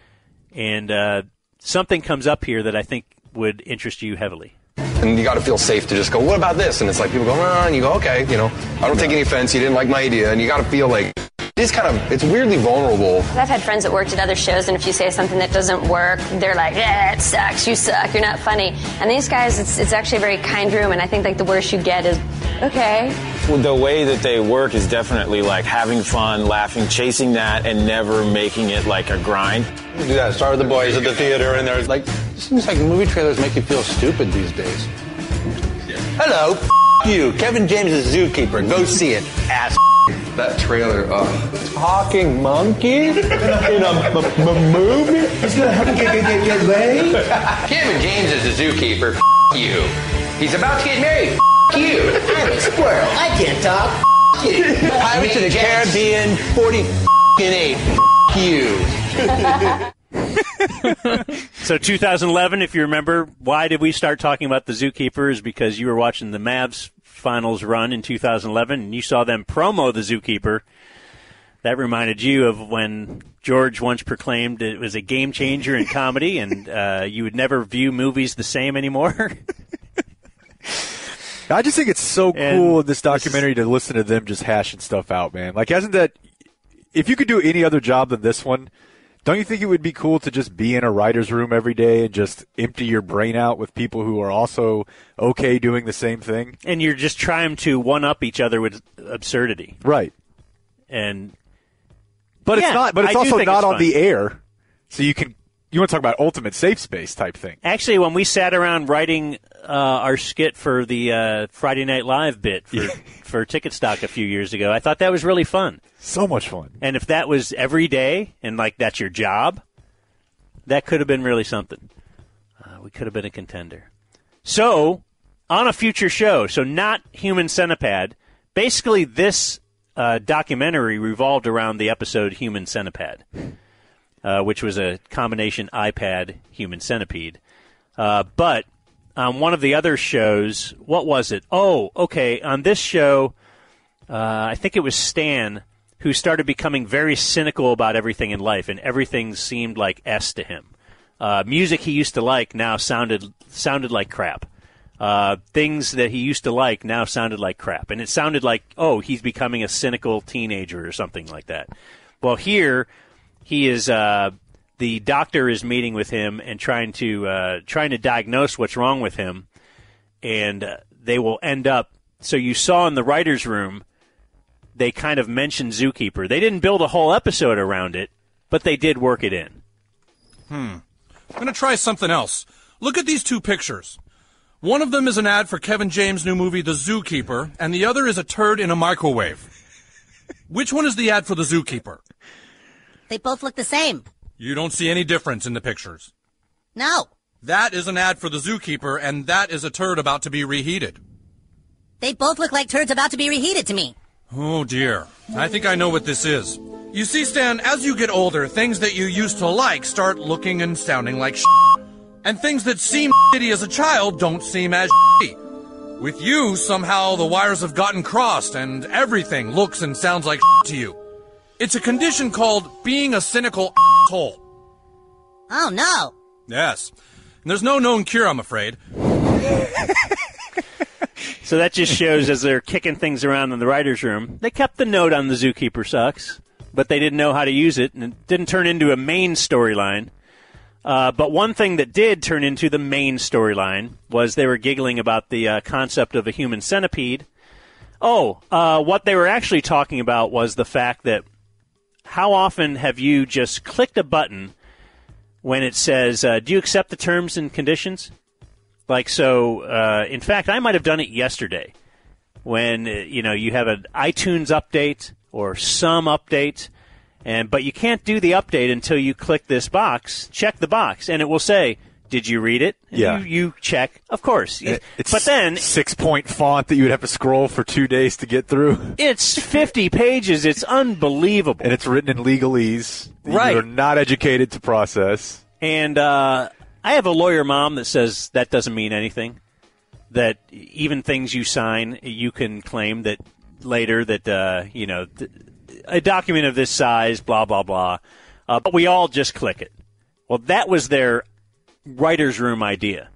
And uh, something comes up here that I think would interest you heavily. And you got to feel safe to just go, what about this? And it's like people go, oh, and you go, okay, you know, I don't take any offense. You didn't like my idea. And you got to feel like it's kind of, it's weirdly vulnerable. I've had friends that worked at other shows, and if you say something that doesn't work, they're like, yeah, it sucks. You suck. You're not funny. And these guys, it's, it's actually a very kind room. And I think like the worst you get is, okay. Well, the way that they work is definitely like having fun, laughing, chasing that, and never making it like a grind. We do that. Start with the boys at the theater, and there's like, it seems like movie trailers make you feel stupid these days. Yeah. Hello, f- you. Kevin James is a zookeeper. Go see it, ass. That trailer, oh. Talking monkey in a m- m- movie? It's gonna help you get, get your leg? Kevin James is a zookeeper, f*** you. He's about to get married, f*** you. I'm a squirrel, I can't talk, f*** you. Pirates of the Caribbean, forty f***ing eight, f*** you. So two thousand eleven, if you remember, why did we start talking about the Zookeepers? Because you were watching the Mavs finals run in two thousand eleven, and you saw them promo the Zookeeper. That reminded you of when George once proclaimed it was a game changer in comedy, and uh, you would never view movies the same anymore. I just think it's so cool and in this documentary this is, to listen to them just hashing stuff out, man. Like, hasn't that – if you could do any other job than this one, don't you think it would be cool to just be in a writer's room every day and just empty your brain out with people who are also okay doing the same thing? And you're just trying to one-up each other with absurdity. Right. And – But yeah, it's not. But it's I also not it's on the air, so you can. You want to talk about ultimate safe space type thing? Actually, when we sat around writing uh, our skit for the uh, Friday Night Live bit for, for Ticket Stock a few years ago, I thought that was really fun. So much fun! And if that was every day, and like that's your job, that could have been really something. Uh, we could have been a contender. So, on a future show, so not Human Centipede, basically this. Uh, documentary revolved around the episode Human Centipede, uh, which was a combination iPad Human Centipede. Uh, but on one of the other shows, what was it? Oh, okay. On this show, uh, I think it was Stan who started becoming very cynical about everything in life, and everything seemed like S to him. Uh, music he used to like now sounded sounded like crap. Uh, things that he used to like now sounded like crap. And it sounded like, oh, he's becoming a cynical teenager or something like that. Well, here he is, uh, the doctor is meeting with him and trying to, uh, trying to diagnose what's wrong with him. And uh, they will end up. So you saw in the writer's room, they kind of mentioned Zookeeper. They didn't build a whole episode around it, but they did work it in. Hmm. I'm going to try something else. Look at these two pictures. One of them is an ad for Kevin James' new movie, The Zookeeper, and the other is a turd in a microwave. Which one is the ad for The Zookeeper? They both look the same. You don't see any difference in the pictures. No. That is an ad for The Zookeeper, and that is a turd about to be reheated. They both look like turds about to be reheated to me. Oh, dear. I think I know what this is. You see, Stan, as you get older, things that you used to like start looking and sounding like s***. And things that seem shitty as a child don't seem as shitty. With you, somehow the wires have gotten crossed and everything looks and sounds like shit to you. It's a condition called being a cynical asshole. Oh, no. Yes. And there's no known cure, I'm afraid. So that just shows as they're kicking things around in the writer's room, they kept the note on the Zookeeper sucks, but they didn't know how to use it, and it didn't turn into a main storyline. Uh, but one thing that did turn into the main storyline was they were giggling about the uh, concept of a human centipede. Oh, uh, what they were actually talking about was the fact that how often have you just clicked a button when it says, uh, do you accept the terms and conditions? Like, so, uh, in fact, I might have done it yesterday when, you know, you have an iTunes update or some update. And but you can't do the update until you click this box, check the box, and it will say, did you read it? And yeah. You, you check, of course. It, it's but then six-point font that you would have to scroll for two days to get through. It's fifty pages. It's unbelievable. And it's written in legalese. Right. You're not educated to process. And uh, I have a lawyer mom that says that doesn't mean anything, that even things you sign, you can claim that later that, uh, you know th- – a document of this size, blah, blah, blah. Uh, but we all just click it. Well, that was their writer's room idea.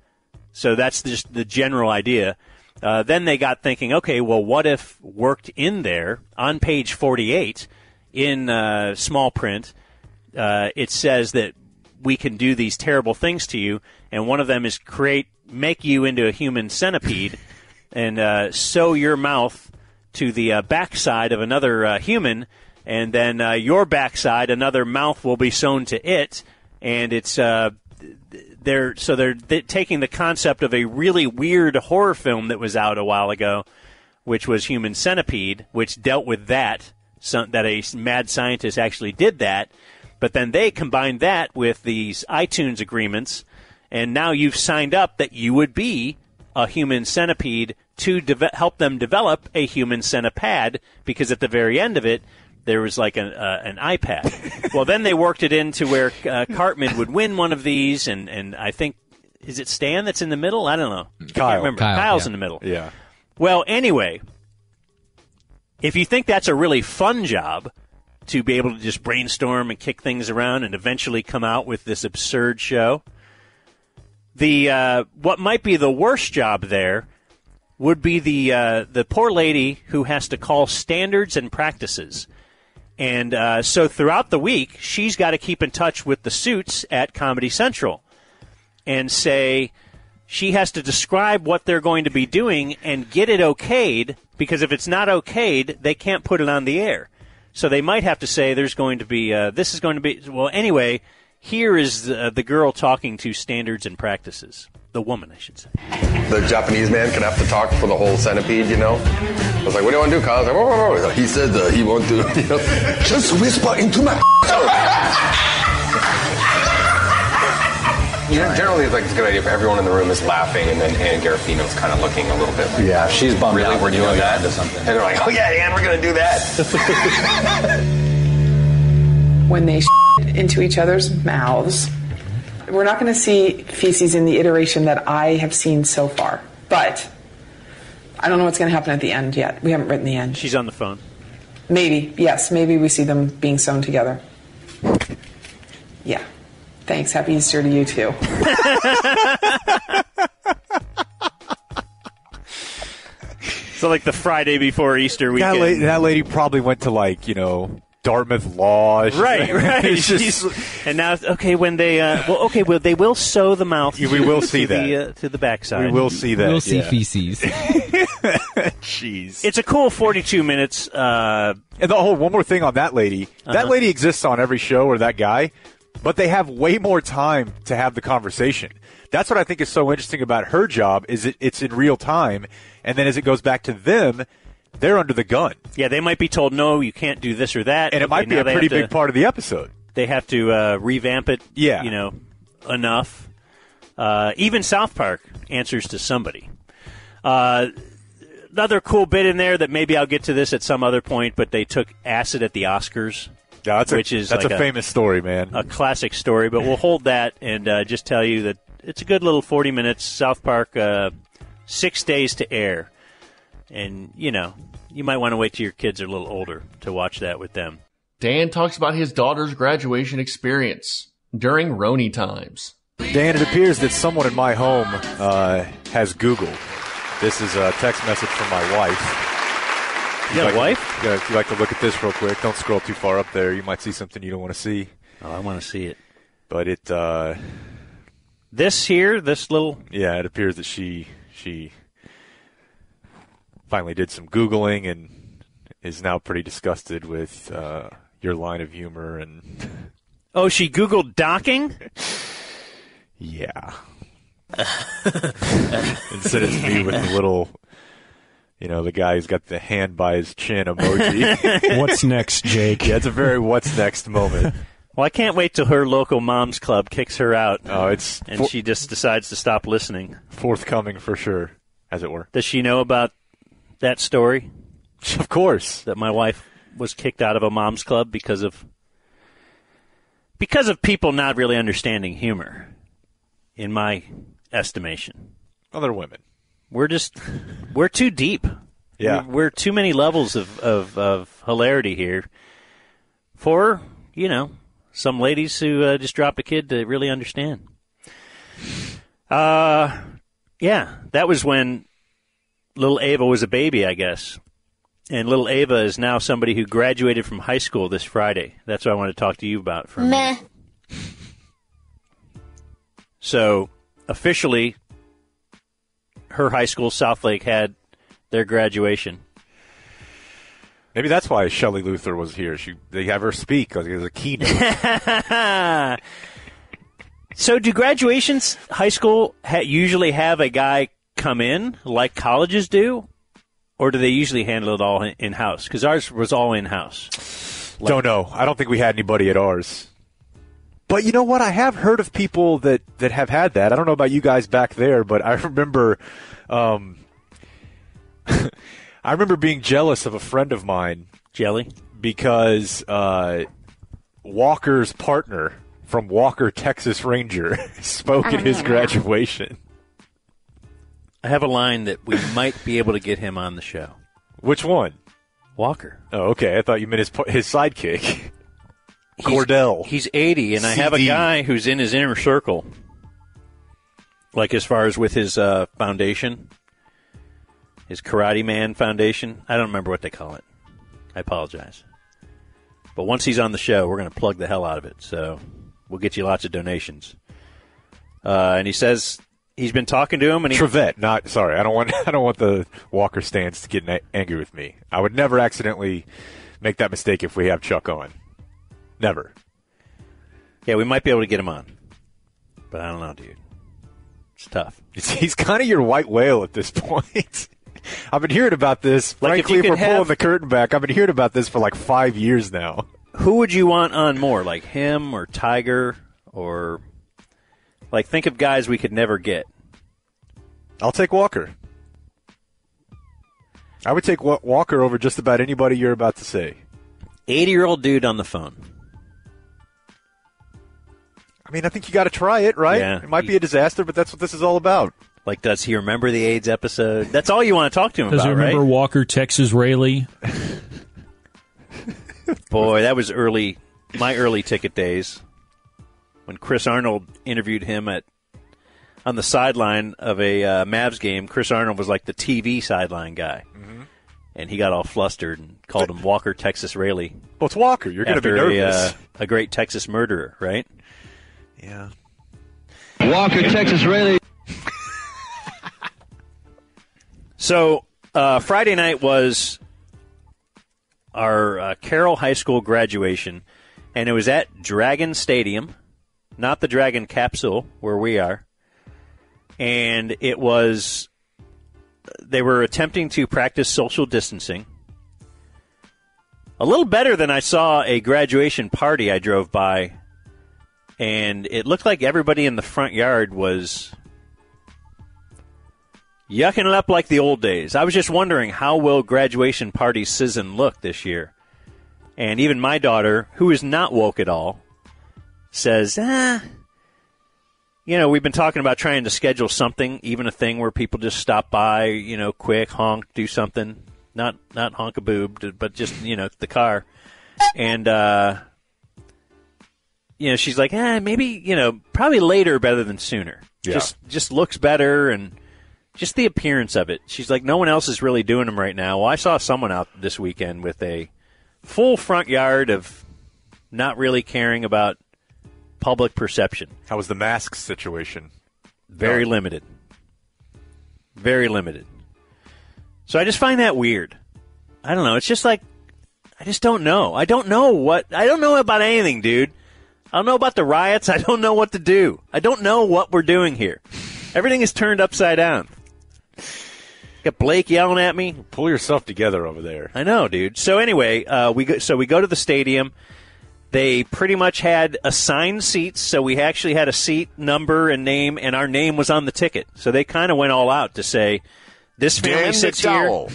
So that's just the general idea. Uh, then they got thinking, okay, well, what if worked in there on page forty-eight in uh, small print, uh, it says that we can do these terrible things to you, and one of them is create, make you into a human centipede and uh, sew your mouth to the uh, backside of another uh, human, and then uh, your backside, another mouth will be sewn to it, and it's uh, they're so they're, they're taking the concept of a really weird horror film that was out a while ago, which was Human Centipede, which dealt with that, so, that a mad scientist actually did that, but then they combined that with these iTunes agreements, and now you've signed up that you would be a human centipede to de- help them develop a human centipede, because at the very end of it, there was like an uh, an iPad. Well, then they worked it into where uh, Cartman would win one of these, and, and I think, is it Stan that's in the middle? I don't know. Kyle. I can't remember. Kyle, Kyle's yeah. in the middle. Yeah. Well, anyway, if you think that's a really fun job, to be able to just brainstorm and kick things around and eventually come out with this absurd show, the uh, what might be the worst job there would be the uh, the poor lady who has to call standards and practices. And uh, so throughout the week, she's got to keep in touch with the suits at Comedy Central and say she has to describe what they're going to be doing and get it okayed, because if it's not okayed, they can't put it on the air. So they might have to say there's going to be uh, – this is going to be – well, anyway, here is the, the girl talking to standards and practices. The woman, I should say. The Japanese man could have to talk for the whole centipede, you know. I was like, what do you want to do, Kyle? I was like, whoa, whoa, whoa. He said uh, he won't do – you know. Just whisper into my You know, generally, it's like it's a good idea if everyone in the room is laughing, and then Ann Garofino's kind of looking a little bit like, yeah, she's bummed really, out. We're doing that? Or something. And they're like, oh, yeah, Ann, we're going to do that. When they shit into each other's mouths, we're not going to see feces in the iteration that I have seen so far. But I don't know what's going to happen at the end yet. We haven't written the end. She's on the phone. Maybe, yes. Maybe we see them being sewn together. Yeah. Thanks. Happy Easter to you, too. So, like, the Friday before Easter weekend. That lady, that lady probably went to, like, you know, Dartmouth Law. She, right, right. It's just, and now, okay, when they, uh, well, okay, well, they will sew the mouth we will to, see to, that. The, uh, to the backside. We will see that. We will see yeah. feces. Jeez. It's a cool forty-two minutes. Uh, and the, oh, one more thing on that lady. Uh-huh. That lady exists on every show, or that guy. But they have way more time to have the conversation. That's what I think is so interesting about her job, is it, it's in real time. And then as it goes back to them, they're under the gun. Yeah, they might be told, no, you can't do this or that. And okay, it might be a pretty big to, part of the episode. They have to uh, revamp it, yeah. you know, enough. Uh, even South Park answers to somebody. Uh, another cool bit in there that maybe I'll get to this at some other point, but they took acid at the Oscars. Yeah, that's which a, is that's like a famous a, story, man. A classic story, but we'll hold that and uh, just tell you that it's a good little forty minutes, South Park, uh, Six Days to Air. And, you know, you might want to wait till your kids are a little older to watch that with them. Dan talks about his daughter's graduation experience during Roni times. Dan, it appears that someone in my home uh, has Google. This is a text message from my wife. You got like, a wife? You gotta, if you like to look at this real quick, don't scroll too far up there. You might see something you don't want to see. Oh, I want to see it. But it... Uh, this here? This little... Yeah, it appears that she she finally did some Googling and is now pretty disgusted with uh, your line of humor and... Oh, she Googled docking? Yeah. Instead of me with the little... You know, the guy who's got the hand by his chin emoji. What's next, Jake? Yeah, it's a very what's next moment. Well, I can't wait till her local mom's club kicks her out. Oh, it's and for- she just decides to stop listening. Forthcoming for sure, as it were. Does she know about that story? Of course. That my wife was kicked out of a mom's club because of because of people not really understanding humor, in my estimation. Other women. We're just, we're too deep. Yeah. We're too many levels of, of, of hilarity here for, you know, some ladies who uh, just dropped a kid to really understand. Uh, yeah, that was when little Ava was a baby, I guess. And little Ava is now somebody who graduated from high school this Friday. That's what I want to talk to you about for a minute. Meh. So, officially... Her high school, Southlake, had their graduation. Maybe that's why Shelley Luther was here. She They have her speak as a keynote. So do graduations, high school, ha- usually have a guy come in like colleges do? Or do they usually handle it all in- in-house? Because ours was all in-house. Like, don't know. I don't think we had anybody at ours. But you know what? I have heard of people that, that have had that. I don't know about you guys back there, but I remember um, I remember being jealous of a friend of mine. Jelly? because uh, Walker's partner from Walker, Texas Ranger spoke at his graduation. I have a line that we might be able to get him on the show. Which one? Walker. Oh, okay. I thought you meant his his sidekick, he's, Cordell. He's eighty, and C D. I have a guy who's in his inner circle, like as far as with his uh, foundation, his Karate Man Foundation. I don't remember what they call it. I apologize. But once he's on the show, we're going to plug the hell out of it. So we'll get you lots of donations. Uh, and he says he's been talking to him. And he, Trevette, not sorry. I don't want. I don't want the Walker stans to get angry with me. I would never accidentally make that mistake if we have Chuck on. Never. Yeah, we might be able to get him on, but I don't know, dude. It's tough. It's, he's kind of your white whale at this point. I've been hearing about this. Like frankly, if, if we're have, pulling the curtain back, I've been hearing about this for like five years now. Who would you want on more, like him or Tiger or like think of guys we could never get? I'll take Walker. I would take Walker over just about anybody you're about to say. eighty-year-old dude on the phone. I mean, I think you got to try it, right? Yeah, it might he, be a disaster, but that's what this is all about. Like, does he remember the AIDS episode? That's all you want to talk to him does about, right? Does he remember right? Walker, Texas Raley? Boy, that was early, my early ticket days when Chris Arnold interviewed him at on the sideline of a uh, Mavs game. Chris Arnold was like the T V sideline guy, mm-hmm. and he got all flustered and called him Walker, Texas Raley. Well, it's Walker. You're going to be nervous. After a, uh, a great Texas murderer, right? Yeah. Walker, Texas Raley. So uh, Friday night was our uh, Carroll High School graduation, and it was at Dragon Stadium, not the Dragon Capsule where we are. And it was they were attempting to practice social distancing. A little better than I saw a graduation party I drove by, and it looked like everybody in the front yard was yucking it up like the old days. I was just wondering how will graduation party season look this year? And even my daughter, who is not woke at all, says, ah, you know, we've been talking about trying to schedule something, even a thing where people just stop by, you know, quick, honk, do something. Not not honk a boob, but just, you know, the car. And, uh, you know, she's like, ah, maybe, you know, probably later better than sooner. Yeah. Just just looks better and just the appearance of it. She's like, no one else is really doing them right now. Well, I saw someone out this weekend with a full front yard of not really caring about public perception. How was the mask situation? Very no. limited. Very limited. So I just find that weird. I don't know. It's just like, I just don't know. I don't know what, I don't know about anything, dude. I don't know about the riots. I don't know what to do. I don't know what we're doing here. Everything is turned upside down. Got Blake yelling at me. Pull yourself together over there. I know, dude. So anyway, uh, we go, so we go to the stadium. They pretty much had assigned seats, so we actually had a seat number and name, and our name was on the ticket. So they kind of went all out to say, this family Dan sits here.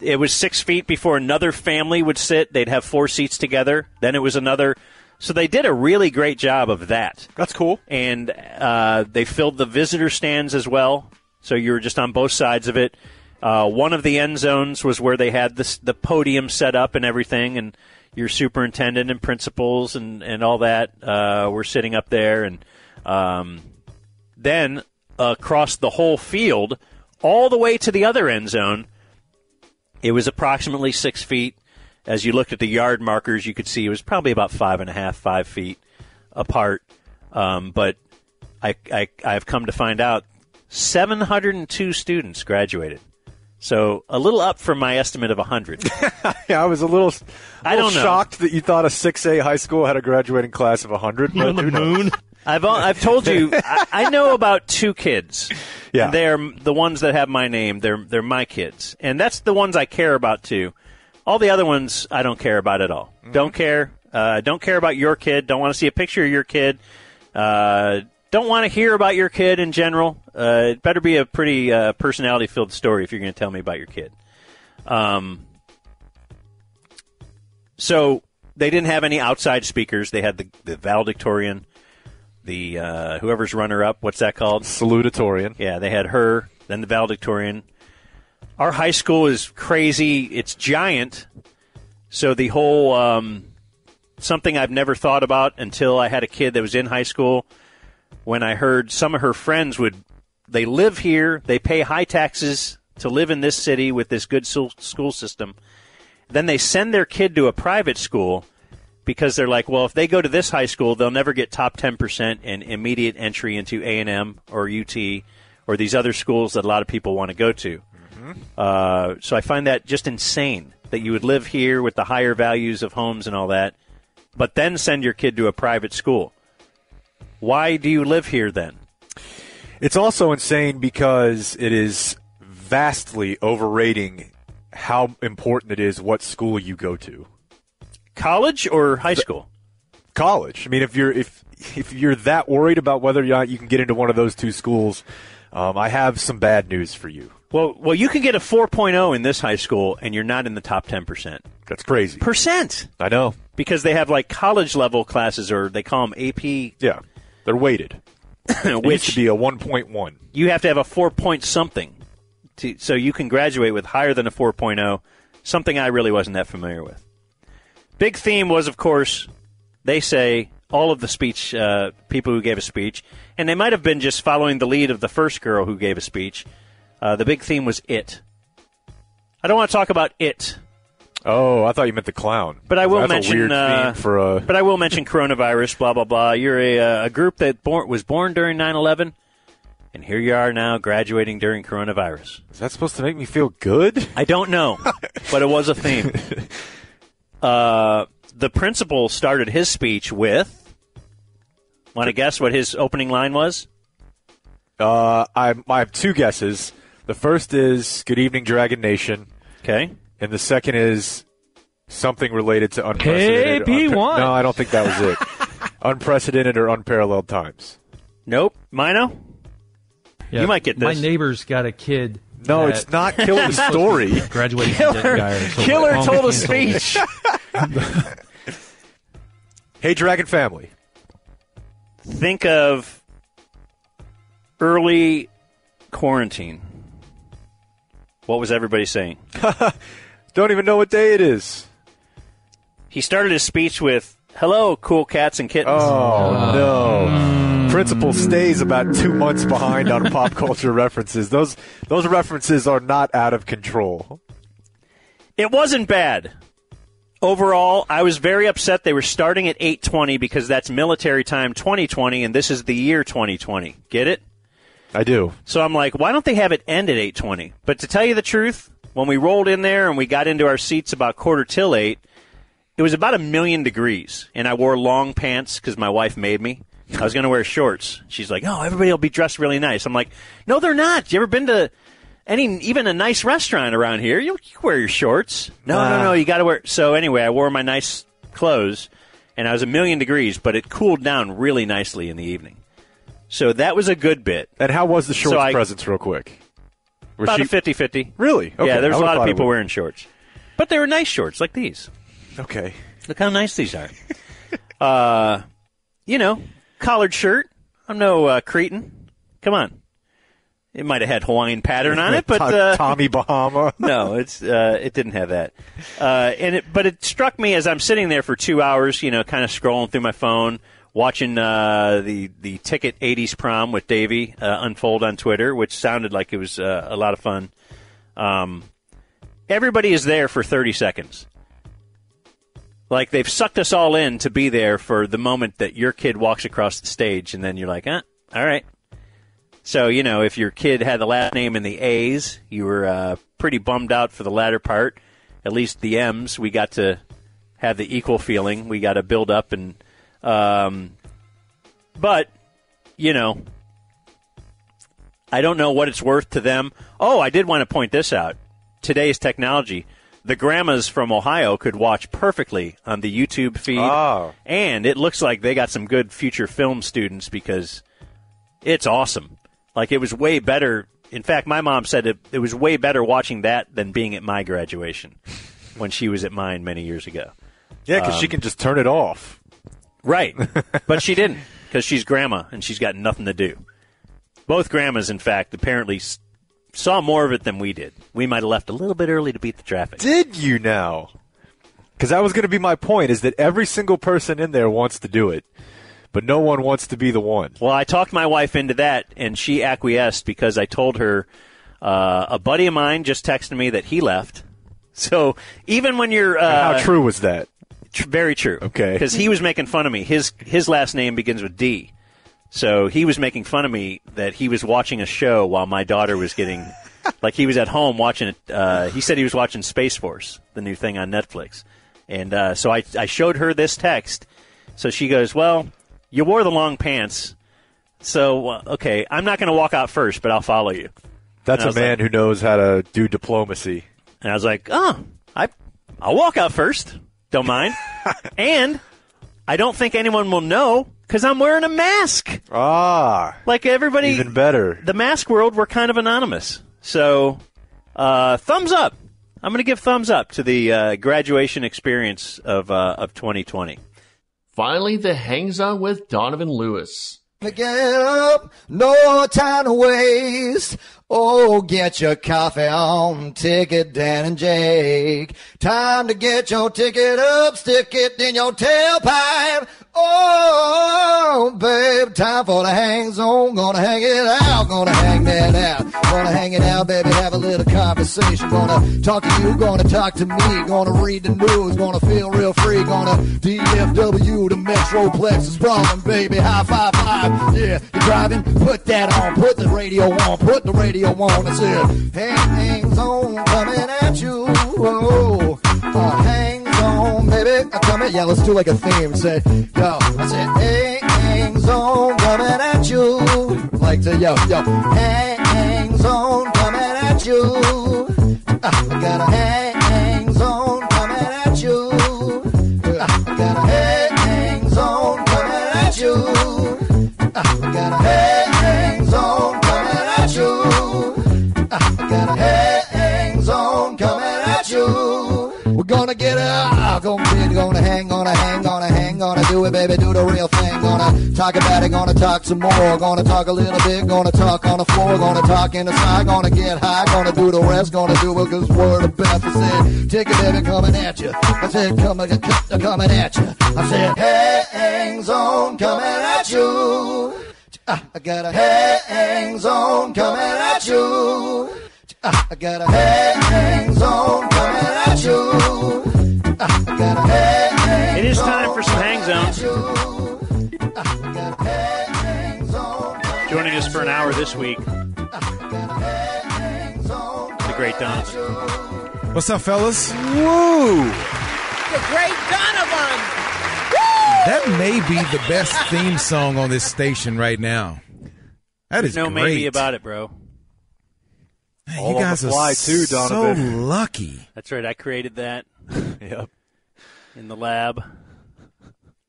It was six feet before another family would sit. They'd have four seats together. Then it was another. So they did a really great job of that. That's cool. And uh, they filled the visitor stands as well, so you were just on both sides of it. Uh, one of the end zones was where they had this, the podium set up and everything, and your superintendent and principals and, and all that uh, were sitting up there. And um, then uh, across the whole field, all the way to the other end zone, it was approximately six feet. As you looked at the yard markers, you could see it was probably about five and a half, five feet apart. Um, but I, I, I've come to find out seven hundred two students graduated. So a little up from my estimate of one hundred. Yeah, I was a little, a little I don't shocked know. that you thought a six A high school had a graduating class of one hundred. But on the moon? I've, I've told you, I, I know about two kids. Yeah. They're the ones that have my name. They're, they're my kids. And that's the ones I care about, too. All the other ones I don't care about at all. Mm-hmm. Don't care. Uh, don't care about your kid. Don't want to see a picture of your kid. Uh, don't want to hear about your kid in general. Uh, it better be a pretty uh, personality-filled story if you're going to tell me about your kid. Um, So they didn't have any outside speakers. They had the, the valedictorian, the uh, whoever's runner-up, what's that called? Salutatorian. Yeah, they had her, then the valedictorian. Our high school is crazy. It's giant. So the whole um, something I've never thought about until I had a kid that was in high school, when I heard some of her friends would, they live here, they pay high taxes to live in this city with this good school system. Then they send their kid to a private school because they're like, well, if they go to this high school, they'll never get top ten percent and immediate entry into A and M or U T or these other schools that a lot of people want to go to. Mm-hmm. Uh, so I find that just insane that you would live here with the higher values of homes and all that, but then send your kid to a private school. Why do you live here then? It's also insane because it is vastly overrating how important it is what school you go to. College or high school? College. I mean, if you're if if you're that worried about whether or not you can get into one of those two schools, um, I have some bad news for you. Well, well, you can get a four point oh in this high school, and you're not in the top ten percent. That's crazy. Percent. I know. Because they have, like, college-level classes, or they call them A P. Yeah, they're weighted. Which used to be a one point one. You have to have a four point something. To, so you can graduate with higher than a four point oh, something I really wasn't that familiar with. Big theme was, of course, they say, all of the speech, uh, people who gave a speech, and they might have been just following the lead of the first girl who gave a speech. Uh, the big theme was it. I don't want to talk about it. Oh, I thought you meant the clown. But I will That's mention. A weird uh, theme for a... But I will mention coronavirus. Blah blah blah. You're a, a group that born, was born during nine eleven. And here you are now graduating during coronavirus. Is that supposed to make me feel good? I don't know, but it was a theme. Uh, the principal started his speech with, want to guess what his opening line was? Uh, I, I have two guesses. The first is, good evening, Dragon Nation. Okay. And the second is something related to unprecedented. K P one. Unpa- no, I don't think that was it. Unprecedented or unparalleled times. Nope. Mino? Yeah, you might get this. My neighbor's got a kid. No, that, it's not Killer's story. Graduating Killer, guy so Killer like, told a speech. Hey, Dragon family. Think of early quarantine. What was everybody saying? Don't even know what day it is. He started his speech with, hello, cool cats and kittens. Oh, uh, no. Um, Principal stays about two months behind on pop culture references. Those those references are not out of control. It wasn't bad. Overall, I was very upset they were starting at eight twenty because that's military time twenty twenty, and this is the year twenty twenty. Get it? I do. So I'm like, why don't they have it end at eight twenty? But to tell you the truth, when we rolled in there and we got into our seats about quarter till eight, it was about a million degrees, and I wore long pants because my wife made me. I was going to wear shorts. She's like, oh, everybody will be dressed really nice. I'm like, no, they're not. You ever been to any even a nice restaurant around here? You, you wear your shorts. No, uh, no, no, you got to wear. So anyway, I wore my nice clothes, and I was a million degrees, but it cooled down really nicely in the evening. So that was a good bit. And how was the shorts so I, presence real quick? Were about she, a fifty-fifty. Really? Okay. Yeah, there's a lot of people wearing shorts. But they were nice shorts like these. Okay. Look how nice these are. uh, you know. Collared shirt. I'm no uh, cretin. Come on. It might have had Hawaiian pattern on it, but uh, Tommy Bahama. no, it's uh, it didn't have that. Uh, and it, but it struck me as I'm sitting there for two hours, you know, kind of scrolling through my phone, watching uh, the the Ticket eighties Prom with Davey uh, unfold on Twitter, which sounded like it was uh, a lot of fun. Um, everybody is there for thirty seconds. Like, they've sucked us all in to be there for the moment that your kid walks across the stage, and then you're like, huh, all right. So, you know, if your kid had the last name in the A's, you were uh, pretty bummed out for the latter part. At least the M's, we got to have the equal feeling. We got to build up. and, um, But, you know, I don't know what it's worth to them. Oh, I did want to point this out. Today's technology. The grandmas from Ohio could watch perfectly on the YouTube feed. Oh. And it looks like they got some good future film students because it's awesome. Like, it was way better. In fact, my mom said it, it was way better watching that than being at my graduation when she was at mine many years ago. Yeah, because um, she can just turn it off. Right. But she didn't, because she's grandma and she's got nothing to do. Both grandmas, in fact, apparently saw more of it than we did. We might have left a little bit early to beat the traffic. Did you now? Because that was going to be my point, is that every single person in there wants to do it, but no one wants to be the one. Well, I talked my wife into that, and she acquiesced because I told her uh, a buddy of mine just texted me that he left. So even when you're... Uh, how true was that? Tr- very true. Okay. Because he was making fun of me. His his last name begins with D. So he was making fun of me that he was watching a show while my daughter was getting... like he was at home watching... it. Uh, he said he was watching Space Force, the new thing on Netflix. And uh, so I, I showed her this text. So she goes, well, you wore the long pants. So, uh, okay, I'm not going to walk out first, but I'll follow you. That's a man like, who knows how to do diplomacy. And I was like, oh, I, I'll walk out first. Don't mind. And I don't think anyone will know because I'm wearing a mask. Ah. Like everybody. Even better. The mask world, we're kind of anonymous. So uh, thumbs up. I'm going to give thumbs up to the uh, graduation experience of uh, of twenty twenty. Finally, the Hang Zone with Donovan Lewis. Get up, no time to waste. Oh, get your coffee on, ticket, Dan and Jake. Time to get your ticket up, stick it in your tailpipe. Oh, babe, time for the Hang Zone. Gonna hang it out, gonna hang that out. Gonna hang it out, baby, have a little conversation. Gonna talk to you, gonna talk to me. Gonna read the news, gonna feel real free. Gonna D F W, the Metroplex is rolling, baby. High five, five, yeah, you're driving. Put that on, put the radio on, put the radio on. That's it. Hang Zone coming at you. Oh, uh, Hang Zone, baby, coming. Yeah, let's do like a theme. Say, yo, I said, hey, Hang Zone coming at you. Like to, yo, yo, Hang Zone coming at you. Uh, I got a Hang Zone coming at you. Uh, I got a Hang Zone coming at you. Uh, I got a Hang Zone coming at you. Uh, I got a Hang Zone coming at you. We're gonna get up, gonna be, gonna hang, gonna hang, gonna hang. Gonna do it, baby, do the real thing. Gonna talk about it, gonna talk some more. Gonna talk a little bit, gonna talk on the floor. Gonna talk in the side, gonna get high. Gonna do the rest, gonna do it, cause we're the best. I said, ticket, baby, coming at you. I said, coming, coming at you. I said, hey, Hang Zone coming at you. I got a hey, Hang Zone coming at you. I got a hey, Hang Zone coming at you. I got a hey. It is time for some Hang Zone. Joining us for an hour this week, the great Donovan. What's up, fellas? Woo! The great Donovan! Woo! That may be the best theme song on this station right now. That is no great. No maybe about it, bro. Man, you guys are fly too, Donovan. So lucky. That's right. I created that. Yep. In the lab.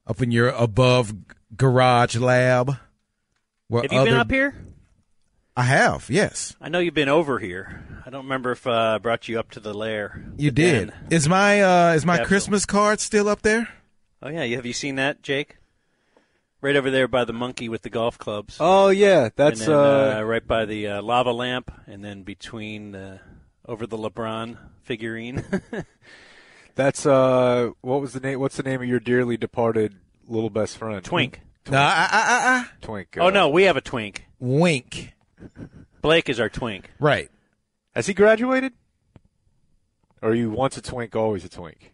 Up in your above garage lab. Have you other... been up here? I have, yes. I know you've been over here. I don't remember if I uh, brought you up to the lair. You did. Then. Is my uh, is my Absolutely. Christmas card still up there? Oh, yeah. Have you seen that, Jake? Right over there by the monkey with the golf clubs. Oh, yeah. That's and then, uh... Uh, right by the uh, lava lamp and then between uh, over the LeBron figurine. That's uh, what was the name? What's the name of your dearly departed little best friend? Twink. Twink. No, I, I, I, I. Twink. Uh, oh no, we have a twink. Wink. Blake is our twink. Right. Has he graduated? Or are you once a twink, always a twink?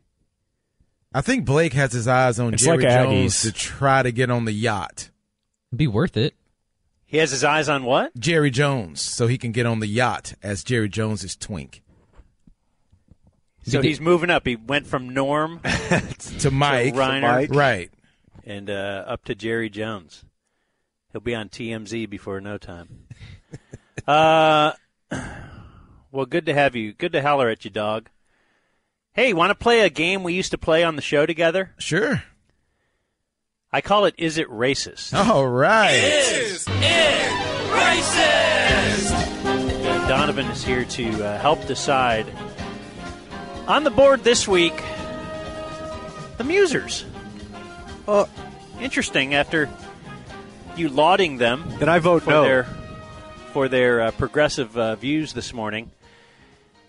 I think Blake has his eyes on it's Jerry like Jones to try to get on the yacht. It'd be worth it. He has his eyes on what? Jerry Jones, so he can get on the yacht as Jerry Jones' twink. So he's moving up. He went from Norm to Mike, to Reiner, Mike. Right, and uh, up to Jerry Jones. He'll be on T M Z before no time. uh, well, good to have you. Good to holler at you, dog. Hey, want to play a game we used to play on the show together? Sure. I call it Is It Racist? All right. Is It Racist? Donovan is here to uh, help decide. On the board this week, the Musers. Uh, Interesting, after you lauding them. Did I vote for no? Their, for their uh, progressive uh, views this morning.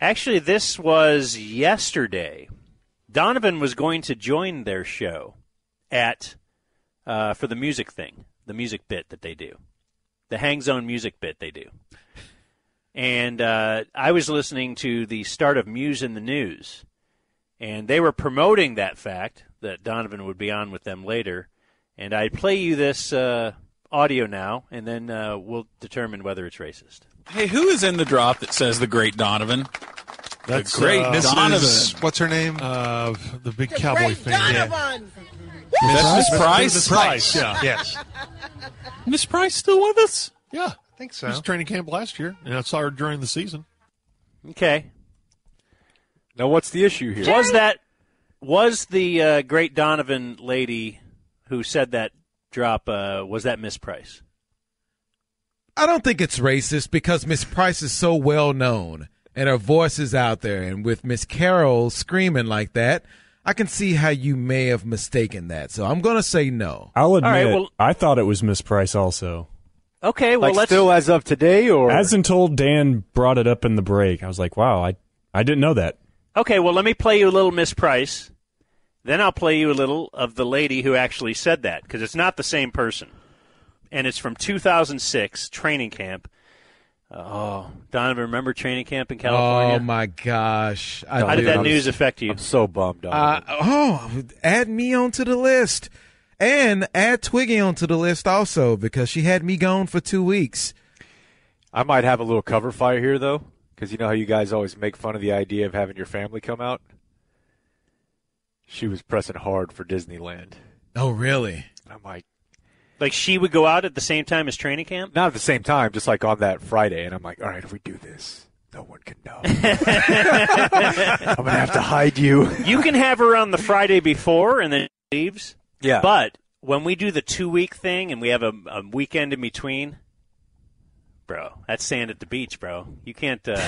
Actually, this was yesterday. Donovan was going to join their show at uh, for the music thing, the music bit that they do, the Hang Zone music bit they do. And uh, I was listening to the start of Muse in the News, and they were promoting that fact that Donovan would be on with them later. And I play you this uh, audio now, and then uh, we'll determine whether it's racist. Hey, who is in the drop that says the great Donovan? That's the great uh, Miss Donovan. What's her name? Uh, the big the cowboy great fan. Donovan. Yeah. Is that Miss Price? Miss Price, yeah. Yes. Miss Price still with us? Yeah, I think so. She was training camp last year, and I saw her during the season. Okay. Now, what's the issue here? Was that was the uh, great Donovan lady who said that drop, uh, was that Miss Price? I don't think it's racist because Miss Price is so well known and her voice is out there. And with Miss Carroll screaming like that, I can see how you may have mistaken that. So I'm going to say no. I'll admit, right, well, I thought it was Miss Price also. Okay, well, like let's... still as of today? Or as until Dan brought it up in the break. I was like, wow, I, I didn't know that. Okay, well, let me play you a little Miss Price. Then I'll play you a little of the lady who actually said that, because it's not the same person. And it's from two thousand six, training camp. Oh, Donovan, remember training camp in California? Oh, my gosh. I How do. did that I'm, news affect you? I'm so bummed, Donovan. Uh, oh, add me onto the list. And add Twiggy onto the list also, because she had me gone for two weeks. I might have a little cover fire here, though, because you know how you guys always make fun of the idea of having your family come out? She was pressing hard for Disneyland. Oh, really? I'm like... Like she would go out at the same time as training camp? Not at the same time, just like on that Friday. And I'm like, all right, if we do this, no one can know. I'm going to have to hide you. You can have her on the Friday before and then she leaves. Yeah. But when we do the two-week thing and we have a, a weekend in between, bro, that's sand at the beach, bro. You can't... Uh,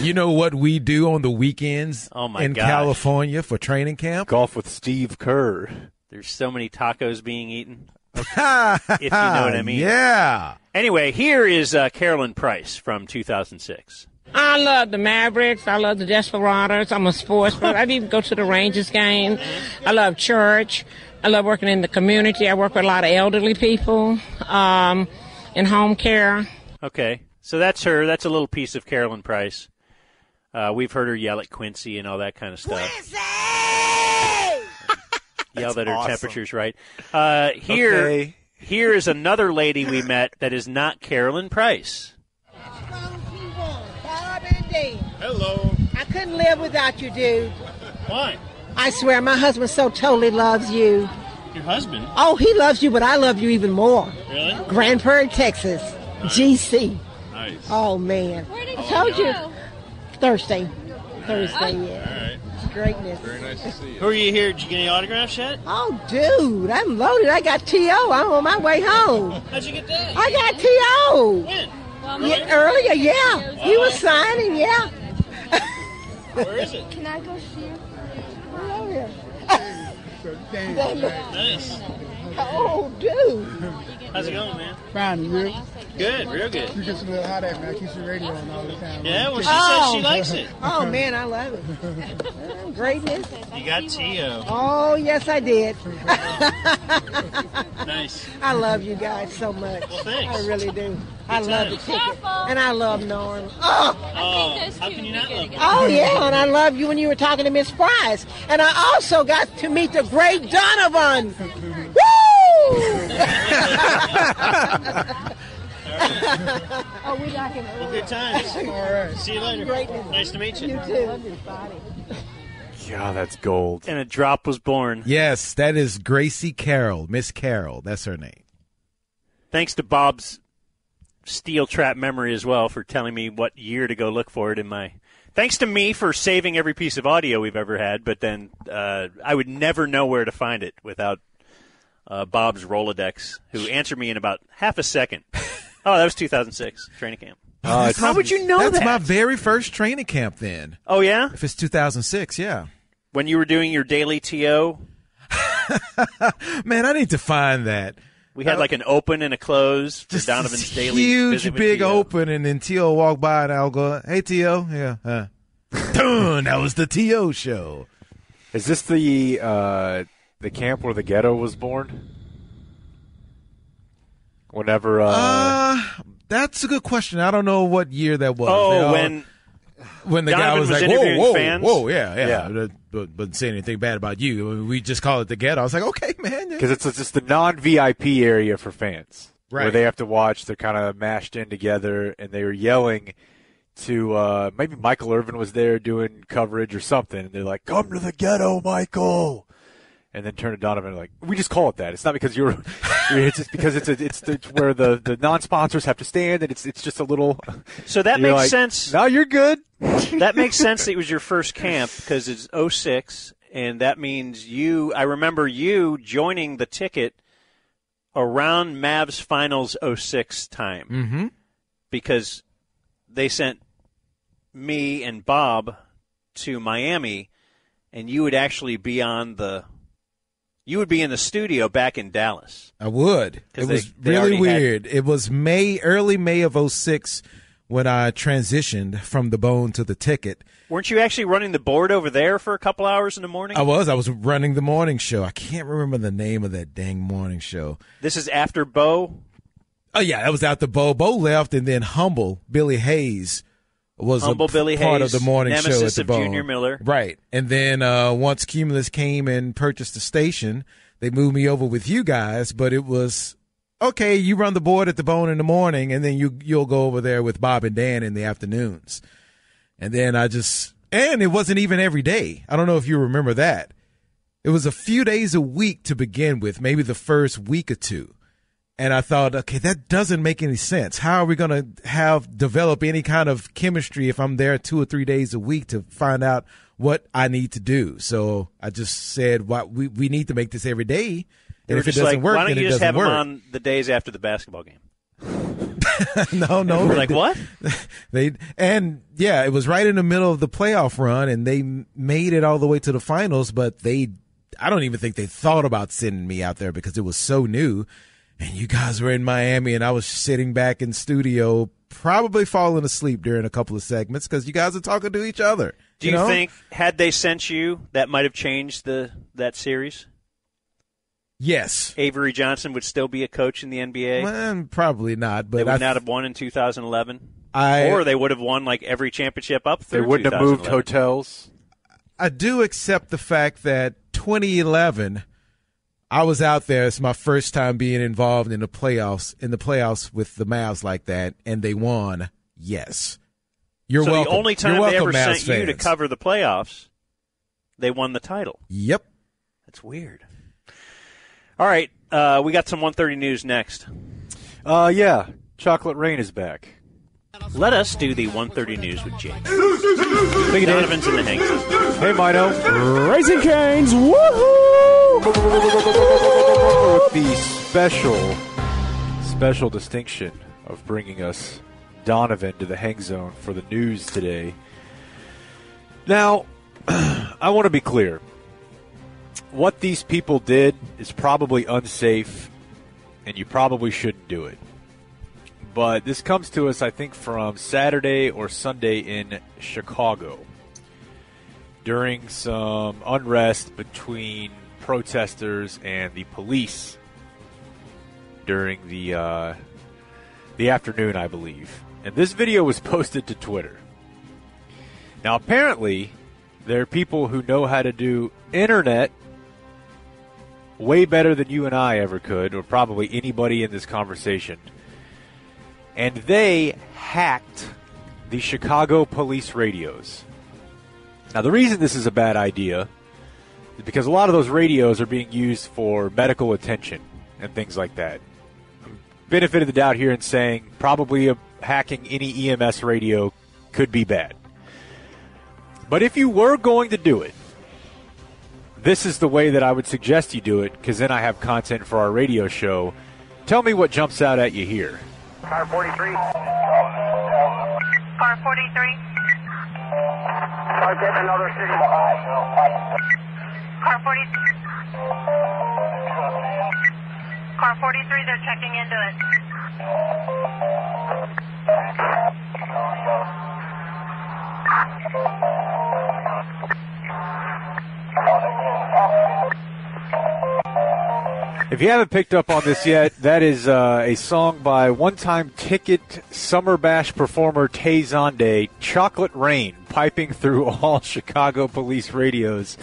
You know what we do on the weekends oh my in gosh. California for training camp? Golf with Steve Kerr. There's so many tacos being eaten, okay. If you know what I mean. Yeah. Anyway, here is uh, Carolyn Price from two thousand six. I love the Mavericks. I love the Desperados. I'm a sports fan. I even go to the Rangers game. I love church. I love working in the community. I work with a lot of elderly people um, in home care. Okay. So that's her. That's a little piece of Carolyn Price. Uh, we've heard her yell at Quincy and all that kind of stuff. Quincy! Yell that her awesome. Temperature's right. Uh, here, okay. Here is another lady we met that is not Carolyn Price. Hello. I couldn't live without you, dude. Why? I swear, my husband so totally loves you. Your husband? Oh, he loves you, but I love you even more. Really? Grand Prairie, Texas. Nice. G C. Nice. Oh, man. Where did you told you. Go? Thursday. Thursday, oh, yeah. All right. Greatness. Very nice to see you. Who are you here? Did you get any autographs yet? Oh, dude, I'm loaded. I got T O. I'm on my way home. How'd you get that? I got T O. When? Well, yeah, earlier, yeah. Wow. He was signing, yeah. Where is it? Can I go see him? We're over here. Nice. Oh, dude. How's it going, man? Fine, real good, real good. You get some little hot at me. I keep your radio on all the time. Yeah, well, she oh. says she likes it. Oh, man, I love it. Greatness. You got T O. Oh, yes, I did. Nice. I love you guys so much. Well, thanks. I really do. I love the ticket, and I love Norm. Oh, oh how can you not love Norm? Oh, yeah, and I love you when you were talking to Miss Price. And I also got to meet the great Donovan. Woo! Oh, we got him. Well, good times. All right. See you later. Great. Nice to meet you. You too. Yeah, that's gold. And a drop was born. Yes, that is Gracie Carroll, Miss Carroll. That's her name. Thanks to Bob's steel trap memory as well for telling me what year to go look for it in my... Thanks to me for saving every piece of audio we've ever had, but then uh, I would never know where to find it without uh, Bob's Rolodex, who answered me in about half a second. Oh, that was two thousand six, training camp. Uh, How would you know that's that? That's my very first training camp then. Oh, yeah? If it's two thousand six, yeah. When you were doing your daily T O? Man, I need to find that. We had like an open and a close for Donovan's daily visit. Huge, big open, and then T O walked by, and I'll go, hey, T O Yeah. Uh, that was the T O show. Is this the uh, the camp where the ghetto was born? Whenever. Uh... Uh, that's a good question. I don't know what year that was. Oh, all, when. When the Donovan guy was, was like, whoa, whoa, fans. whoa, yeah, yeah. yeah. But, but say anything bad about you. We just call it the ghetto. I was like, okay, man. Because it's just the non-V I P area for fans. Right. Where they have to watch. They're kind of mashed in together, and they were yelling to uh, – maybe Michael Irvin was there doing coverage or something. And they're like, come to the ghetto, Michael. And then turn to Donovan and like, we just call it that. It's not because you're – it's just because it's, a, it's it's where the, the non-sponsors have to stand, and it's it's just a little – So that makes like, sense. No, you're good. That makes sense that it was your first camp because it's oh six, and that means you – I remember you joining the ticket around Mavs Finals oh six time mm-hmm. because they sent me and Bob to Miami, and you would actually be on the – You would be in the studio back in Dallas. I would. It they, was they really weird. Had... It was May, early May of oh six when I transitioned from the Bone to the Ticket. Weren't you actually running the board over there for a couple hours in the morning? I was. I was running the morning show. I can't remember the name of that dang morning show. This is after Bo? Oh, yeah. That was after Bo. Bo left, and then Humble Billy Hayes was Humble a Billy part Hayes, of the morning Nemesis show at the of Bone. Junior Miller. Right. And then uh, once Cumulus came and purchased the station, they moved me over with you guys, but it was, okay, you run the board at the Bone in the morning, and then you, you'll go over there with Bob and Dan in the afternoons. And then I just, and it wasn't even every day. I don't know if you remember that. It was a few days a week to begin with, maybe the first week or two. And I thought, okay, that doesn't make any sense. How are we going to have develop any kind of chemistry if I'm there two or three days a week to find out what I need to do? So I just said, well, we we need to make this every day. And if it doesn't like, work, why don't then you it just have work. Them on the days after the basketball game? no, no. We're like, what? They and yeah, it was right in the middle of the playoff run, and they made it all the way to the finals. But they, I don't even think they thought about sending me out there because it was so new. And you guys were in Miami, and I was sitting back in studio, probably falling asleep during a couple of segments because you guys are talking to each other. Do you, you know? think, had they sent you, that might have changed the that series? Yes. Avery Johnson would still be a coach in the N B A? Well, probably not. But they would I not have won in two thousand eleven? I, or they would have won, like, every championship up through They wouldn't have moved hotels? I do accept the fact that twenty eleven – I was out there. It's my first time being involved in the playoffs, in the playoffs with the Mavs like that, and they won. Yes, you're so welcome. The only time welcome, they ever Mavs sent fans. You to cover the playoffs, they won the title. Yep, that's weird. All right, uh, we got some one thirty news next. Uh, yeah, Chocolate Rain is back. Let us do the one thirty news with Jake. Donovan's in the Hang Zone. Hey, Mino, Raising Cane's. Woohoo! With the special, special distinction of bringing us Donovan to the Hang Zone for the news today. Now, I want to be clear. What these people did is probably unsafe, and you probably shouldn't do it. But this comes to us, I think, from Saturday or Sunday in Chicago during some unrest between protesters and the police during the uh, the afternoon, I believe. And this video was posted to Twitter. Now, apparently, there are people who know how to do internet way better than you and I ever could, or probably anybody in this conversation. And they hacked the Chicago police radios. Now, the reason this is a bad idea because a lot of those radios are being used for medical attention and things like that. Benefit of the doubt here in saying probably a, hacking any E M S radio could be bad. But if you were going to do it, this is the way that I would suggest you do it, because then I have content for our radio show. Tell me what jumps out at you here. five forty-three. five forty-three. I get another signal. Car forty-three. Car forty-three, they're checking into it. If you haven't picked up on this yet, that is uh, a song by one-time Ticket Summer Bash performer Tay Zonday, Chocolate Rain, piping through all Chicago police radios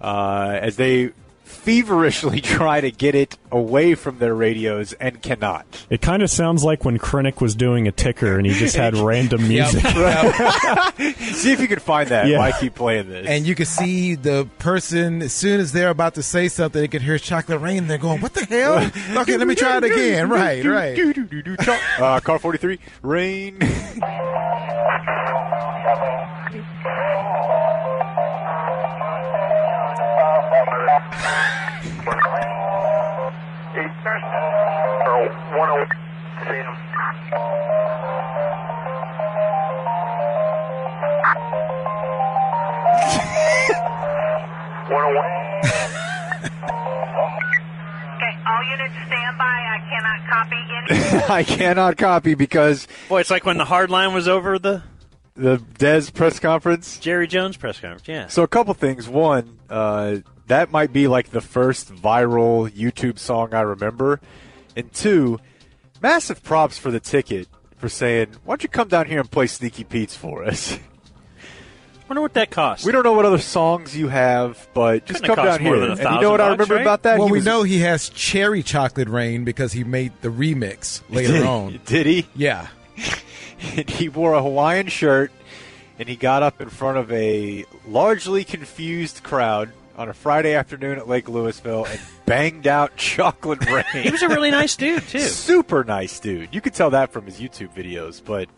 uh, as they feverishly try to get it away from their radios and cannot. It kind of sounds like when Krennic was doing a ticker and he just had random music. Yep, yep. See if you can find that. Yeah. Why keep playing this? And you can see the person, as soon as they're about to say something, they can hear Chocolate Rain. They're going, what the hell? Okay, let me try it again. Right, right. Uh, car forty-three, rain. I cannot copy because... Boy, it's like when the hard line was over the... The Dez press conference. Jerry Jones press conference, yeah. So a couple things. One, uh, that might be like the first viral YouTube song I remember. And two, massive props for the Ticket for saying, why don't you come down here and play Sneaky Pete's for us? I wonder what that costs. We don't know what other songs you have, but just come down here. And you know what I remember about that? Well, we know he has Cherry Chocolate Rain because he made the remix later on. Did he? Yeah. And he wore a Hawaiian shirt, and he got up in front of a largely confused crowd on a Friday afternoon at Lake Louisville and banged out Chocolate Rain. He was a really nice dude, too. Super nice dude. You could tell that from his YouTube videos, but...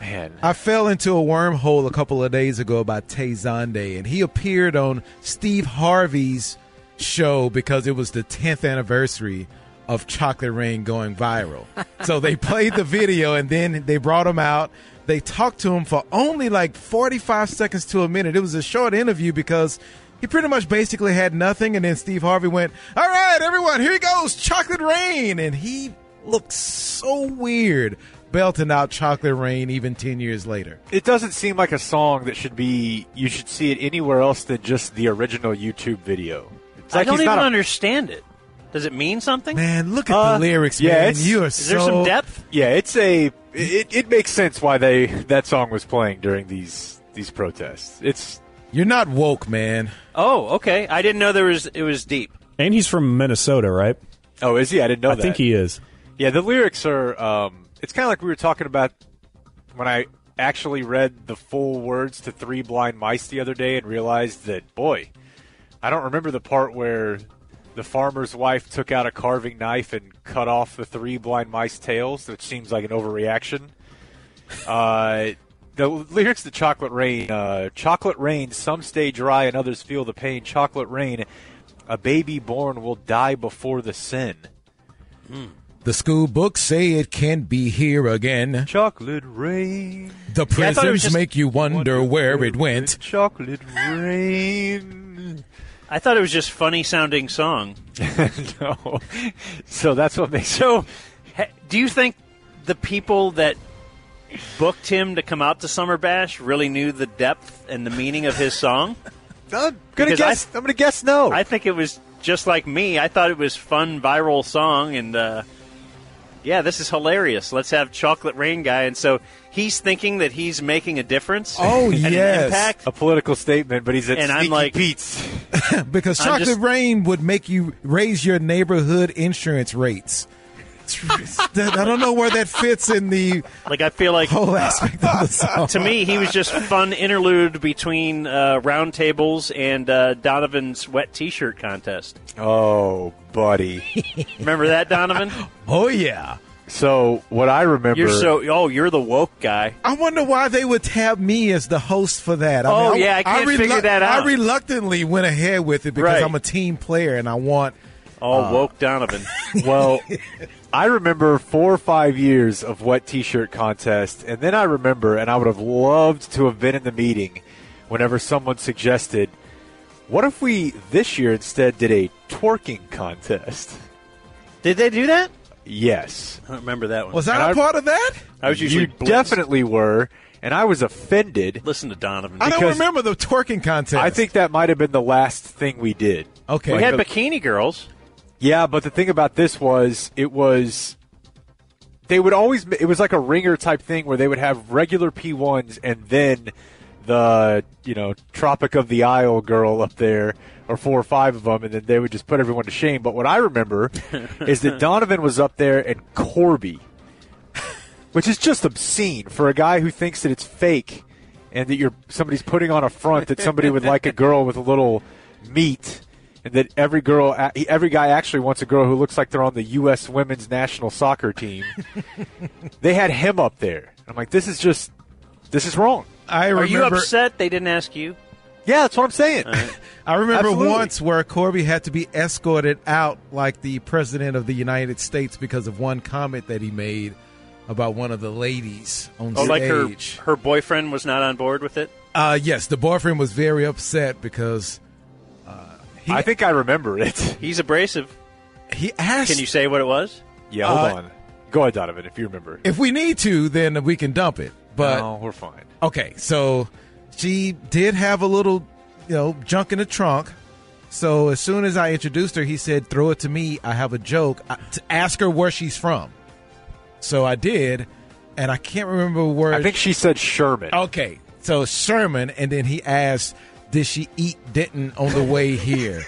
Man. I fell into a wormhole a couple of days ago about Tay Zonday, and he appeared on Steve Harvey's show because it was the tenth anniversary of Chocolate Rain going viral. So they played the video, and then they brought him out. They talked to him for only like forty-five seconds to a minute. It was a short interview because he pretty much basically had nothing, and then Steve Harvey went, all right, everyone, here goes Chocolate Rain. And he looked so weird belting out Chocolate Rain even ten years later. It doesn't seem like a song that should be, you should see it anywhere else than just the original YouTube video. It's like I don't even a, understand it. Does it mean something? Man, look at uh, the lyrics, yeah, man. You are is so, there some depth? Yeah, it's a, it, it makes sense why they that song was playing during these these protests. It's You're not woke, man. Oh, okay. I didn't know there was it was deep. And he's from Minnesota, right? Oh, is he? I didn't know I that. I think he is. Yeah, the lyrics are... Um, It's kind of like we were talking about when I actually read the full words to Three Blind Mice the other day and realized that, boy, I don't remember the part where the farmer's wife took out a carving knife and cut off the three blind mice tails, which seems like an overreaction. uh, the lyrics to Chocolate Rain, uh, Chocolate Rain, some stay dry and others feel the pain. Chocolate Rain, a baby born will die before the sin. Hmm. The school books say it can't be here again. Chocolate rain. The prisons yeah, make you wonder, wonder where, where it went. Chocolate rain. I thought it was just funny sounding song. No. So that's what makes so. Do you think the people that booked him to come out to Summer Bash really knew the depth and the meaning of his song? I'm gonna guess. I, I'm gonna guess no. I think it was just like me. I thought it was fun viral song and. Uh, Yeah, this is hilarious. Let's have Chocolate Rain guy. And so he's thinking that he's making a difference. Oh, yes. A political statement, but he's at Sneaky like, Pete's. Because I'm Chocolate just... Rain would make you raise your neighborhood insurance rates. I don't know where that fits in the like. I feel like whole aspect of the song. To me, he was just fun interlude between uh, round tables and uh, Donovan's wet T-shirt contest. Oh, buddy, remember that, Donovan? Oh yeah. So what I remember, you're so oh, you're the woke guy. I wonder why they would have me as the host for that. I oh mean, I, yeah, I can't I relu- figure that out. I reluctantly went ahead with it because right. I'm a team player and I want. Oh, uh, woke Donovan. Well, I remember four or five years of wet T-shirt contest, and then I remember, and I would have loved to have been in the meeting whenever someone suggested, what if we this year instead did a twerking contest? Did they do that? Yes. I don't remember that one. Was that and a I, part of that? I was usually You blitzed. Definitely were, and I was offended. Listen to Donovan. I don't remember the twerking contest. I think that might have been the last thing we did. Okay. We like had the, bikini girls. Yeah, but the thing about this was it was they would always it was like a ringer type thing where they would have regular P ones and then the, you know, Tropic of the Isle girl up there, or four or five of them, and then they would just put everyone to shame. But what I remember is that Donovan was up there and Corby, which is just obscene for a guy who thinks that it's fake and that you're somebody's putting on a front that somebody would like a girl with a little meat, and that every girl, every guy actually wants a girl who looks like they're on the U S women's national soccer team. They had him up there. I'm like, this is just, this is wrong. I remember, are you upset they didn't ask you? Yeah, that's what I'm saying. Right. I remember Absolutely. once where Corby had to be escorted out like the president of the United States because of one comment that he made about one of the ladies on oh, stage. Oh, like her, her boyfriend was not on board with it? Uh, yes, the boyfriend was very upset because uh, he, I think I remember it. He's abrasive. He asked. Can you say what it was? Yeah, hold uh, on. Go ahead, Donovan, if you remember. If we need to, then we can dump it. But no, we're fine. Okay, so she did have a little, you know, junk in the trunk. So as soon as I introduced her, he said, throw it to me. I have a joke. I, to ask her where she's from. So I did, and I can't remember where. I think she, she said Sherman. Okay, so Sherman, and then he asked, did she eat Denton on the way here?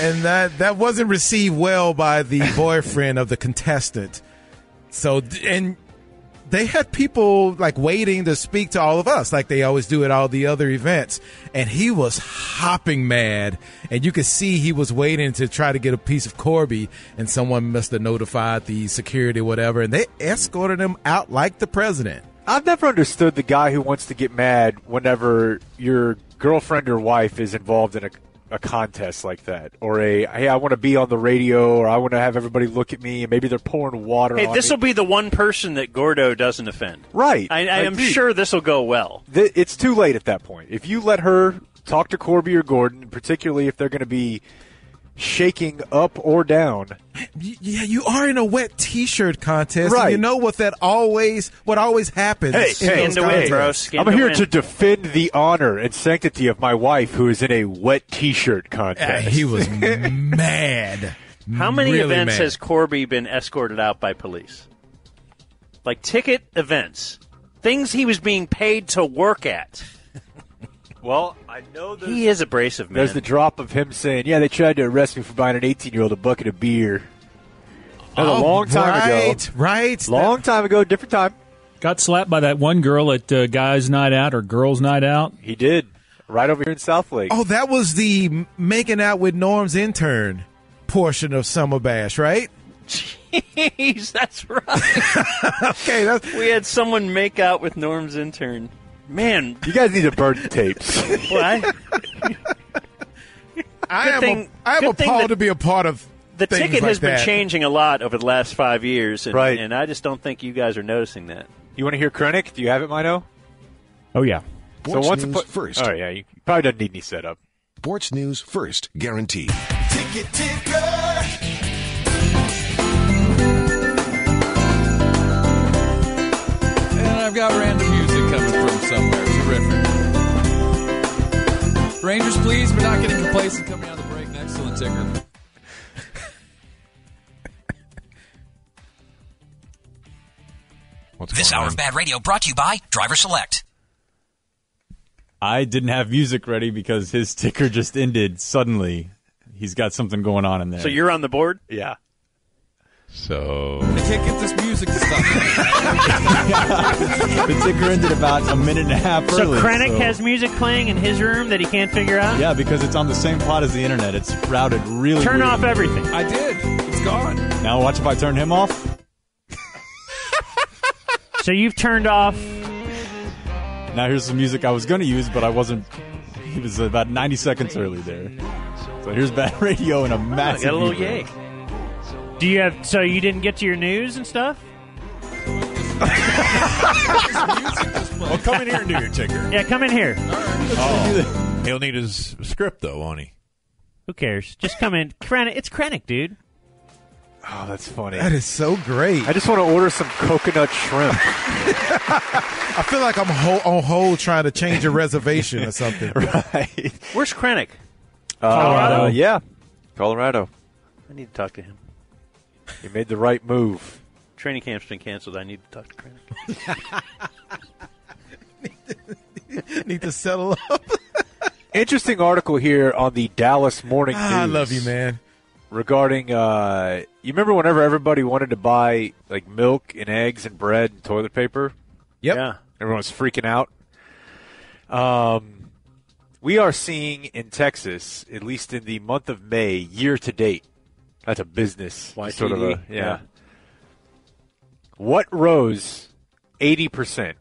And that, that wasn't received well by the boyfriend of the contestant. So, and they had people like waiting to speak to all of us, like they always do at all the other events. And he was hopping mad, and you could see he was waiting to try to get a piece of Corby. And someone must have notified the security, whatever, and they escorted him out like the president. I've never understood the guy who wants to get mad whenever your girlfriend or wife is involved in a, a contest like that, or a, hey, I want to be on the radio, or I want to have everybody look at me, and maybe they're pouring water on me. Hey, this will be the one person that Gordo doesn't offend. Right. I, I am dude, sure this will go well. Th- it's too late at that point. If you let her talk to Corby or Gordon, particularly if they're going to be shaking up or down. Yeah, you are in a wet T-shirt contest. Right. And you know what that always, what always happens. Hey, hey, in away, bro. I'm here win. to defend the honor and sanctity of my wife, who is in a wet T-shirt contest. Uh, he was mad. How many really events mad. has Corby been escorted out by police? Like ticket events, things he was being paid to work at. Well, I know that he is abrasive, man. There's the drop of him saying, yeah, they tried to arrest me for buying an eighteen-year-old a bucket of beer. That was oh, a long time right, ago. Right, Long time ago, different time. Got slapped by that one girl at uh, Guys Night Out or Girls Night Out. He did, right over here in Southlake. Oh, that was the making out with Norm's intern portion of Summer Bash, right? Jeez, that's right. Okay, that's- We had someone make out with Norm's intern. Man, you guys need to burn the tapes. Well, I, I am, thing, a, I am appalled to be a part of the ticket like has that. been changing a lot over the last five years, and, right. and I just don't think you guys are noticing that. You want to hear Krennic? Do you have it, Mino? Oh yeah. Sports so once news po- first. Oh yeah, you probably don't need any setup. Sports news first, guaranteed. Ticket ticker. I've got random music coming from somewhere. Terrific. Rangers, please. We're not getting complacent coming out of the break. Excellent ticker. What's this hour on? Of BaD Radio brought to you by Driver Select. I didn't have music ready because his ticker just ended suddenly. He's got something going on in there. So you're on the board? Yeah. So I can't get this music to stop. The ticker ended about a minute and a half early. So Krennic so. has music playing in his room that he can't figure out? Yeah, because it's on the same plot as the internet. It's routed really Turn weird. off everything. I did. It's gone. Now watch if I turn him off. So you've turned off. Now here's some music I was going to use, but I wasn't. It was about ninety seconds early there. So here's BaD Radio and a massive. Oh, I got a little yank. Do you have so you didn't get to your news and stuff? Well, come in here and do your ticker. Yeah, come in here. All right, oh. He'll need his script though, won't he? Who cares? Just come in. Krennic. It's Krennic, dude. Oh, that's funny. That is so great. I just want to order some coconut shrimp. I feel like I'm ho- on hold trying to change a reservation or something. Right. Where's Krennic? Uh, Colorado? Uh, yeah. Colorado. I need to talk to him. You made the right move. Training camp's been canceled. I need to talk to Krennic. need, to, need to settle up. Interesting article here on the Dallas Morning News. Ah, I love you, man. Regarding, uh, you remember whenever everybody wanted to buy, like, milk and eggs and bread and toilet paper? Yep. Yeah. Everyone was freaking out. Um, we are seeing in Texas, at least in the month of May, year to date. That's a business. Y T D. Sort of a, yeah. yeah. What rose eighty percent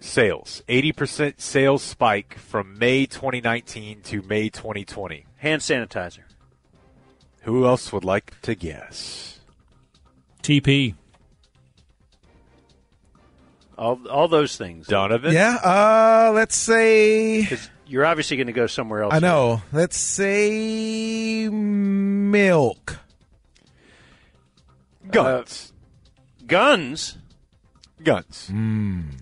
sales? eighty percent sales spike from May twenty nineteen to May twenty twenty. Hand sanitizer. Who else would like to guess? T P. All all those things. Donovan? Yeah, uh, let's say... You're obviously going to go somewhere else. I know. Now. Let's say milk. Guns. Uh, guns? Guns. Mm.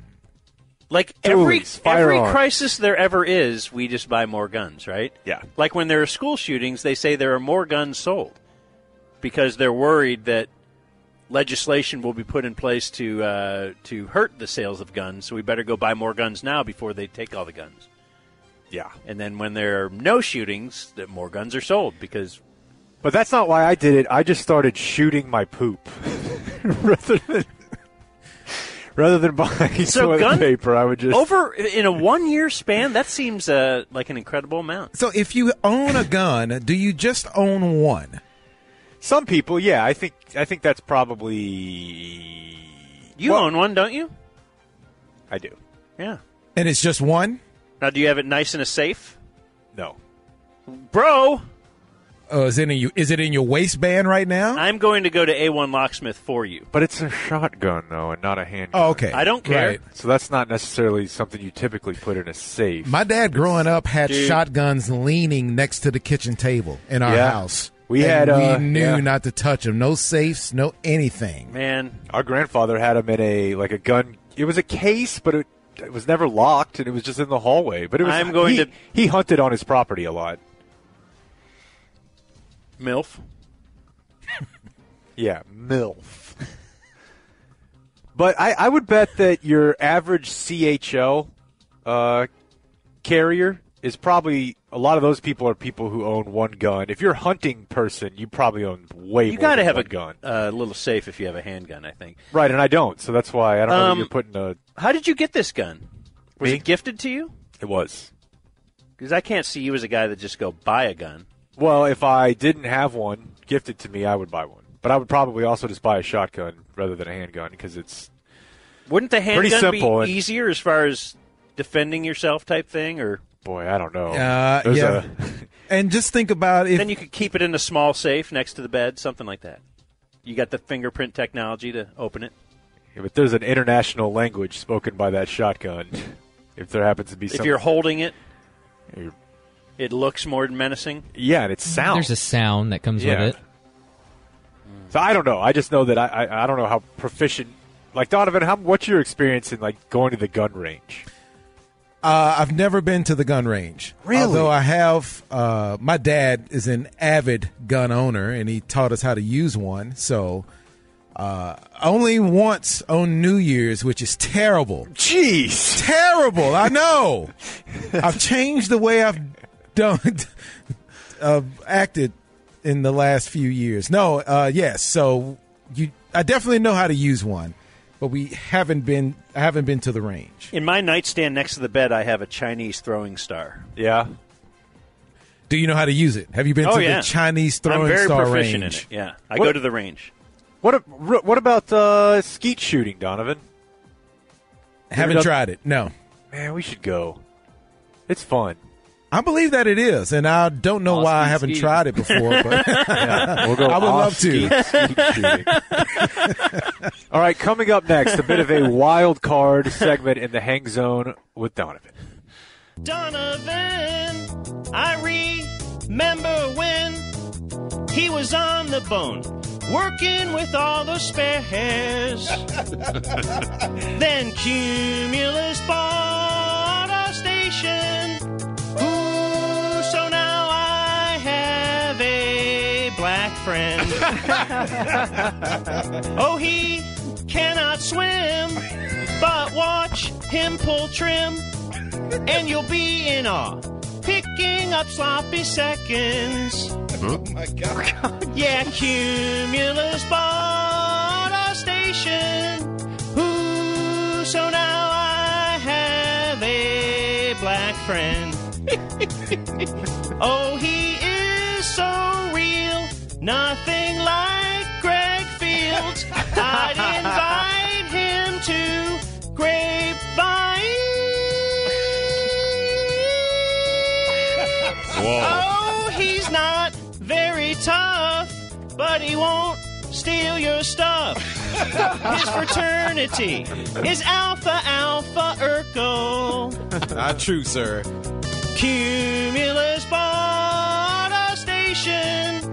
Like every Toys, every crisis there ever is, we just buy more guns, right? Yeah. Like when there are school shootings, they say there are more guns sold because they're worried that legislation will be put in place to uh, to hurt the sales of guns, so we better go buy more guns now before they take all the guns. Yeah. And then when there are no shootings, that more guns are sold because... But that's not why I did it. I just started shooting my poop rather than... Rather than buying so toilet gun, paper, I would just... Over in a one-year span, that seems uh, like an incredible amount. So if you own a gun, do you just own one? Some people, yeah. I think I think that's probably... You well, own one, don't you? I do. Yeah. And it's just one? Now, do you have it nice in a safe? No. Bro! Uh, is, it in you, is it in your waistband right now? I'm going to go to A one Locksmith for you. But it's a shotgun, though, and not a handgun. Oh, okay. I don't care. Right. So that's not necessarily something you typically put in a safe. My dad growing up had Dude. shotguns leaning next to the kitchen table in our yeah. house. We had, uh, we knew yeah. not to touch them. No safes, no anything. Man. Our grandfather had them in a, like a gun. It was a case, but it, it was never locked, and it was just in the hallway. But it was, I'm going he, to... he hunted on his property a lot. MILF. Yeah, MILF. But I, I would bet that your average C H L uh, carrier is probably, a lot of those people are people who own one gun. If you're a hunting person, you probably own way you more gotta than have one a gun. Uh, a little safe if you have a handgun, I think. Right, and I don't, so that's why I don't um, know that you're putting a... How did you get this gun? Was Me? it gifted to you? It was. Because I can't see you as a guy that just go buy a gun. Well, if I didn't have one gifted to me, I would buy one. But I would probably also just buy a shotgun rather than a handgun because it's Wouldn't the handgun be and... easier as far as defending yourself type thing? Or Boy, I don't know. Uh, yeah. A... and just think about if... Then you could keep it in a small safe next to the bed, something like that. You got the fingerprint technology to open it. Yeah, but there's an international language spoken by that shotgun. If there happens to be something... If you're holding it... You're... It looks more menacing? Yeah, and it sounds. There's a sound that comes yeah. with it. So I don't know. I just know that I, I I don't know how proficient. Like, Donovan, how what's your experience in, like, going to the gun range? Uh, I've never been to the gun range. Really? Although I have. Uh, my dad is an avid gun owner, and he taught us how to use one. So uh, only once on New Year's, which is terrible. Jeez. Terrible. I know. I've changed the way I've Don't uh, acted in the last few years. No, uh, yes. So you, I definitely know how to use one, but we haven't been. I haven't been to the range. In my nightstand next to the bed, I have a Chinese throwing star. Yeah. Do you know how to use it? Have you been oh, to yeah. the Chinese throwing star range? I'm very proficient range? in it. Yeah, I what, go to the range. What a, What about uh, skeet shooting, Donovan? Haven't tried it. No. Man, we should go. It's fun. I believe that it is, and I don't know off why I haven't ski. tried it before, but yeah, we'll go I would love ski, to. Ski All right, coming up next, a bit of a wild card segment in the Hang Zone with Donovan. Donovan, I read Remember when he was on the bone, working with all the spares. Then Cumulus bought our station. Ooh, so now I have a black friend. Oh, he cannot swim, but watch him pull trim, and you'll be in awe. Picking up sloppy seconds. Oh, my God. Yeah, Cumulus bought our station. Ooh, so now I have a black friend. Oh, he is so real. Nothing like Greg Fields. I'd invite him to Grapevine. Whoa. Oh, he's not very tough, but he won't steal your stuff. His fraternity is Alpha Alpha Urkel. Not true, sir. Cumulus bought our station.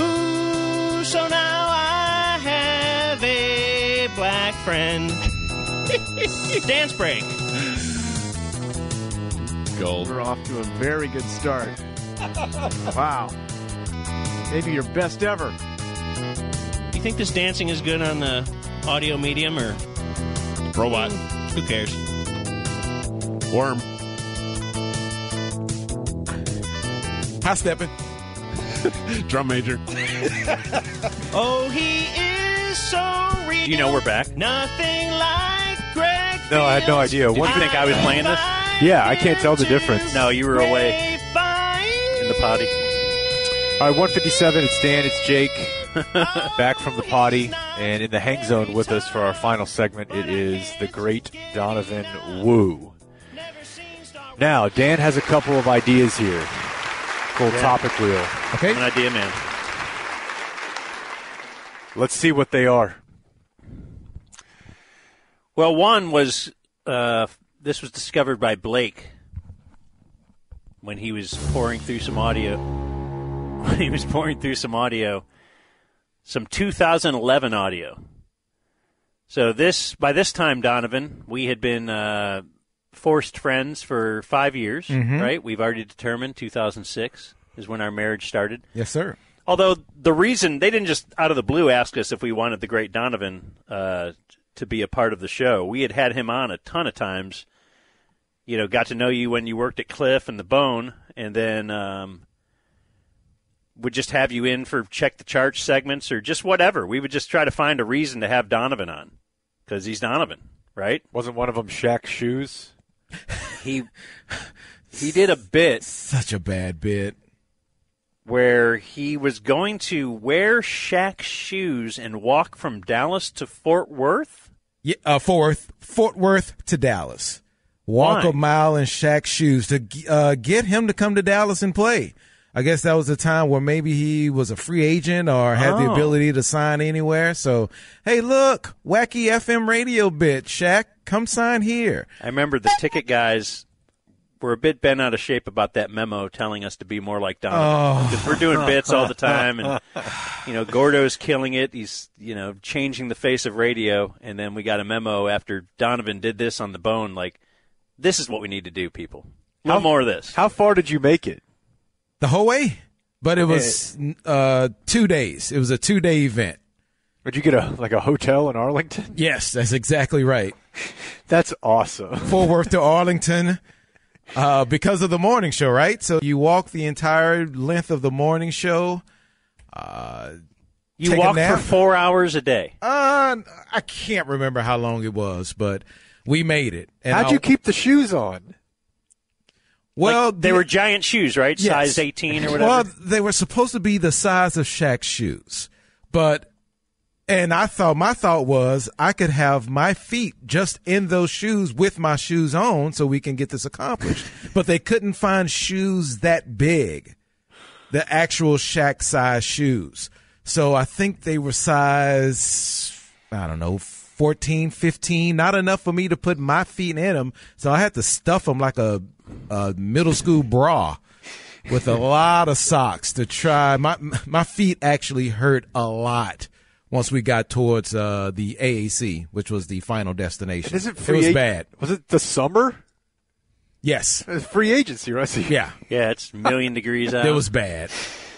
Ooh, so now I have a black friend. Dance break. Gold. We're off to a very good start. Wow. Maybe your best ever. You think this dancing is good on the audio medium or robot? Who cares? Worm. High stepping. Drum major. Oh, he is so real. You know we're back. Nothing like Greg. No, I had no idea. Did what you think I was playing this? Yeah, I can't tell the difference. No, you were away in the potty. All right, one fifty-seven, it's Dan, it's Jake, back from the potty, and in the Hang Zone with us for our final segment, it is the great Donovan Woo. Now, Dan has a couple of ideas here. Cool yeah. Topic wheel. Okay. An idea, man. Let's see what they are. Well, one was... Uh, This was discovered by Blake when he was pouring through some audio. When he was pouring through some audio, some two thousand eleven audio. So this, by this time, Donovan, we had been uh, forced friends for five years, mm-hmm. right? We've already determined two thousand six is when our marriage started. Yes, sir. Although the reason they didn't just out of the blue ask us if we wanted the great Donovan uh, to be a part of the show, we had had him on a ton of times. You know, got to know you when you worked at Cliff and the Bone, and then um, would just have you in for Check the Charts segments or just whatever. We would just try to find a reason to have Donovan on because he's Donovan, right? Wasn't one of them Shaq Shoes? he he did a bit. Such a bad bit. Where he was going to wear Shaq's shoes and walk from Dallas to Fort Worth? Yeah, uh, Fort Worth, Fort Worth to Dallas. Walk Why? a mile in Shaq's shoes to uh, get him to come to Dallas and play. I guess that was a time where maybe he was a free agent or had oh. the ability to sign anywhere. So, hey, look, wacky F M radio bit, Shaq, come sign here. I remember the ticket guys were a bit bent out of shape about that memo telling us to be more like Donovan. Because oh. we're doing bits all the time, and, you know, Gordo's killing it. He's, you know, changing the face of radio. And then we got a memo after Donovan did this on the Bone, like, this is what we need to do, people. No how, more of this. How far did you make it? The whole way? But it was uh, two days. It was a two-day event. Would you get a like a hotel in Arlington? Yes, that's exactly right. That's awesome. Fort Worth to Arlington. Uh, because of the morning show, right? So you walk the entire length of the morning show. Uh, you walk for four hours a day. Uh, I can't remember how long it was, but we made it. And How'd I'll, you keep the shoes on? Well, like they the, were giant shoes, right? Yes. Size eighteen or whatever. Well, they were supposed to be the size of Shaq's shoes, but and I thought my thought was I could have my feet just in those shoes with my shoes on so we can get this accomplished. But they couldn't find shoes that big, the actual Shaq size shoes. So I think they were size, I don't know, fourteen, fifteen, not enough for me to put my feet in them. So I had to stuff them like a, a middle school bra. with a lot of socks to try. My my feet actually hurt a lot once we got towards uh, the A A C, which was the final destination. Is it, free it was bad. Was it the summer? Yes. It was free agency, right? So, yeah. Yeah, it's a million degrees out. It was bad.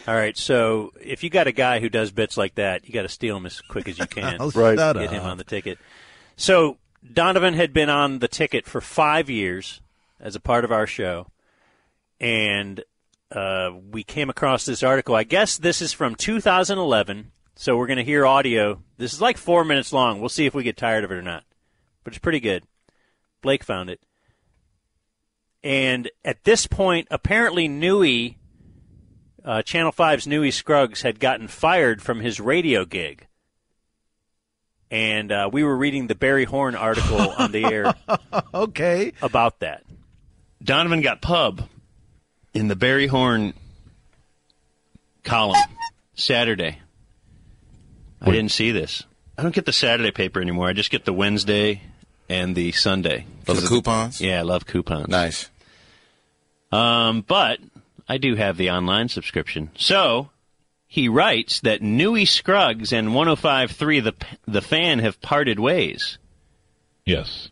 All right, so if you got a guy who does bits like that, you got to steal him as quick as you can. oh, right. Get up. him on the ticket. So Donovan had been on the ticket for five years as a part of our show, and uh, we came across this article. I guess this is from two thousand eleven, so we're going to hear audio. This is like four minutes long. We'll see if we get tired of it or not, but it's pretty good. Blake found it. And at this point, apparently Newey... Uh, Channel five's Newey Scruggs had gotten fired from his radio gig. And uh, we were reading the Barry Horn article on the air okay. about that. Donovan got pub in the Barry Horn column Saturday. I didn't see this. I don't get the Saturday paper anymore. I just get the Wednesday and the Sunday. Love the coupons? Yeah, I love coupons. Nice. Um, but... I do have the online subscription. So, he writes that Newey Scruggs and one oh five point three the, the Fan have parted ways. Yes.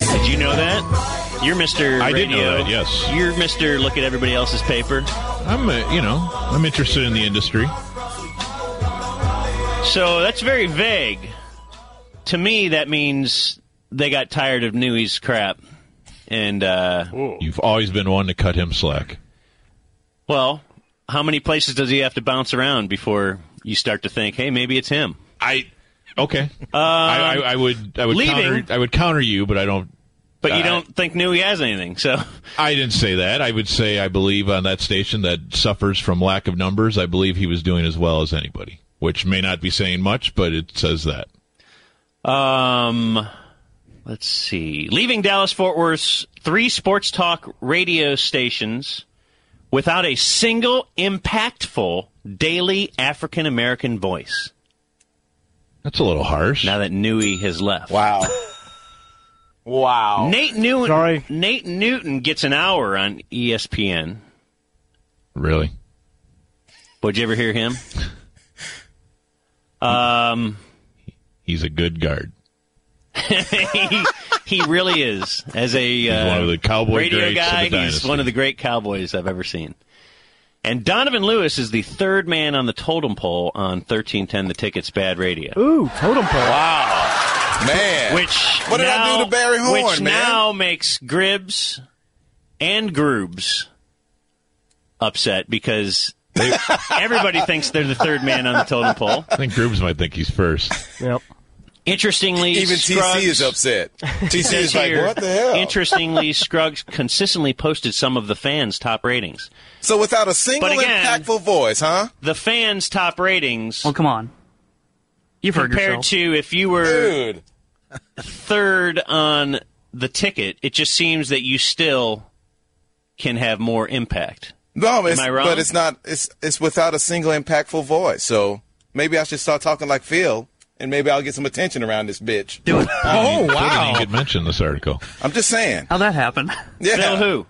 Did you know that? You're Mister I Radio. I did know that, yes. You're Mister Look at Everybody Else's Paper. I'm, uh, you know, I'm interested in the industry. So, that's very vague. To me, that means they got tired of Newey's crap. And, uh... You've always been one to cut him slack. Well, how many places does he have to bounce around before you start to think, hey, maybe it's him? I okay. Um, I, I, I would I would leaving, counter I would counter you, but I don't. But you uh, don't think Newey has anything, so I didn't say that. I would say I believe on that station that suffers from lack of numbers. I believe he was doing as well as anybody, which may not be saying much, but it says that. Um, let's see. Leaving Dallas-Fort Worth's three sports talk radio stations. Without a single impactful daily African-American voice. That's a little harsh. Now that Newey has left. Wow. Wow. Nate Newton, Sorry. Nate Newton gets an hour on E S P N. Really? Would you ever hear him? um, He's a good guard. he, he really is. As a he's uh, one of the cowboy radio guy, the he's dynasty. One of the great cowboys I've ever seen. And Donovan Lewis is the third man on the totem pole on thirteen ten The Ticket's BaD Radio. Ooh, totem pole! Wow, man. Which what did now, I do to Barry Horn? Which man? Now makes Gribbs and Groobs upset because they, everybody thinks they're the third man on the totem pole. I think Groobs might think he's first. Yep. Interestingly, even Scruggs, T C is upset. T C is like, here, what the hell? Interestingly, Scruggs consistently posted some of the Fan's top ratings. So without a single but again, impactful voice, huh? The Fan's top ratings. Oh, come on. You've heard compared yourself. To if you were Dude. third on the ticket, it just seems that you still can have more impact. No, it's, am I wrong? But it's not. It's it's without a single impactful voice. So maybe I should start talking like Phil. And maybe I'll get some attention around this bitch. Do it. Oh, wow. How did you get mentioned this article? I'm just saying. How'd that happen? Yeah. Phil who?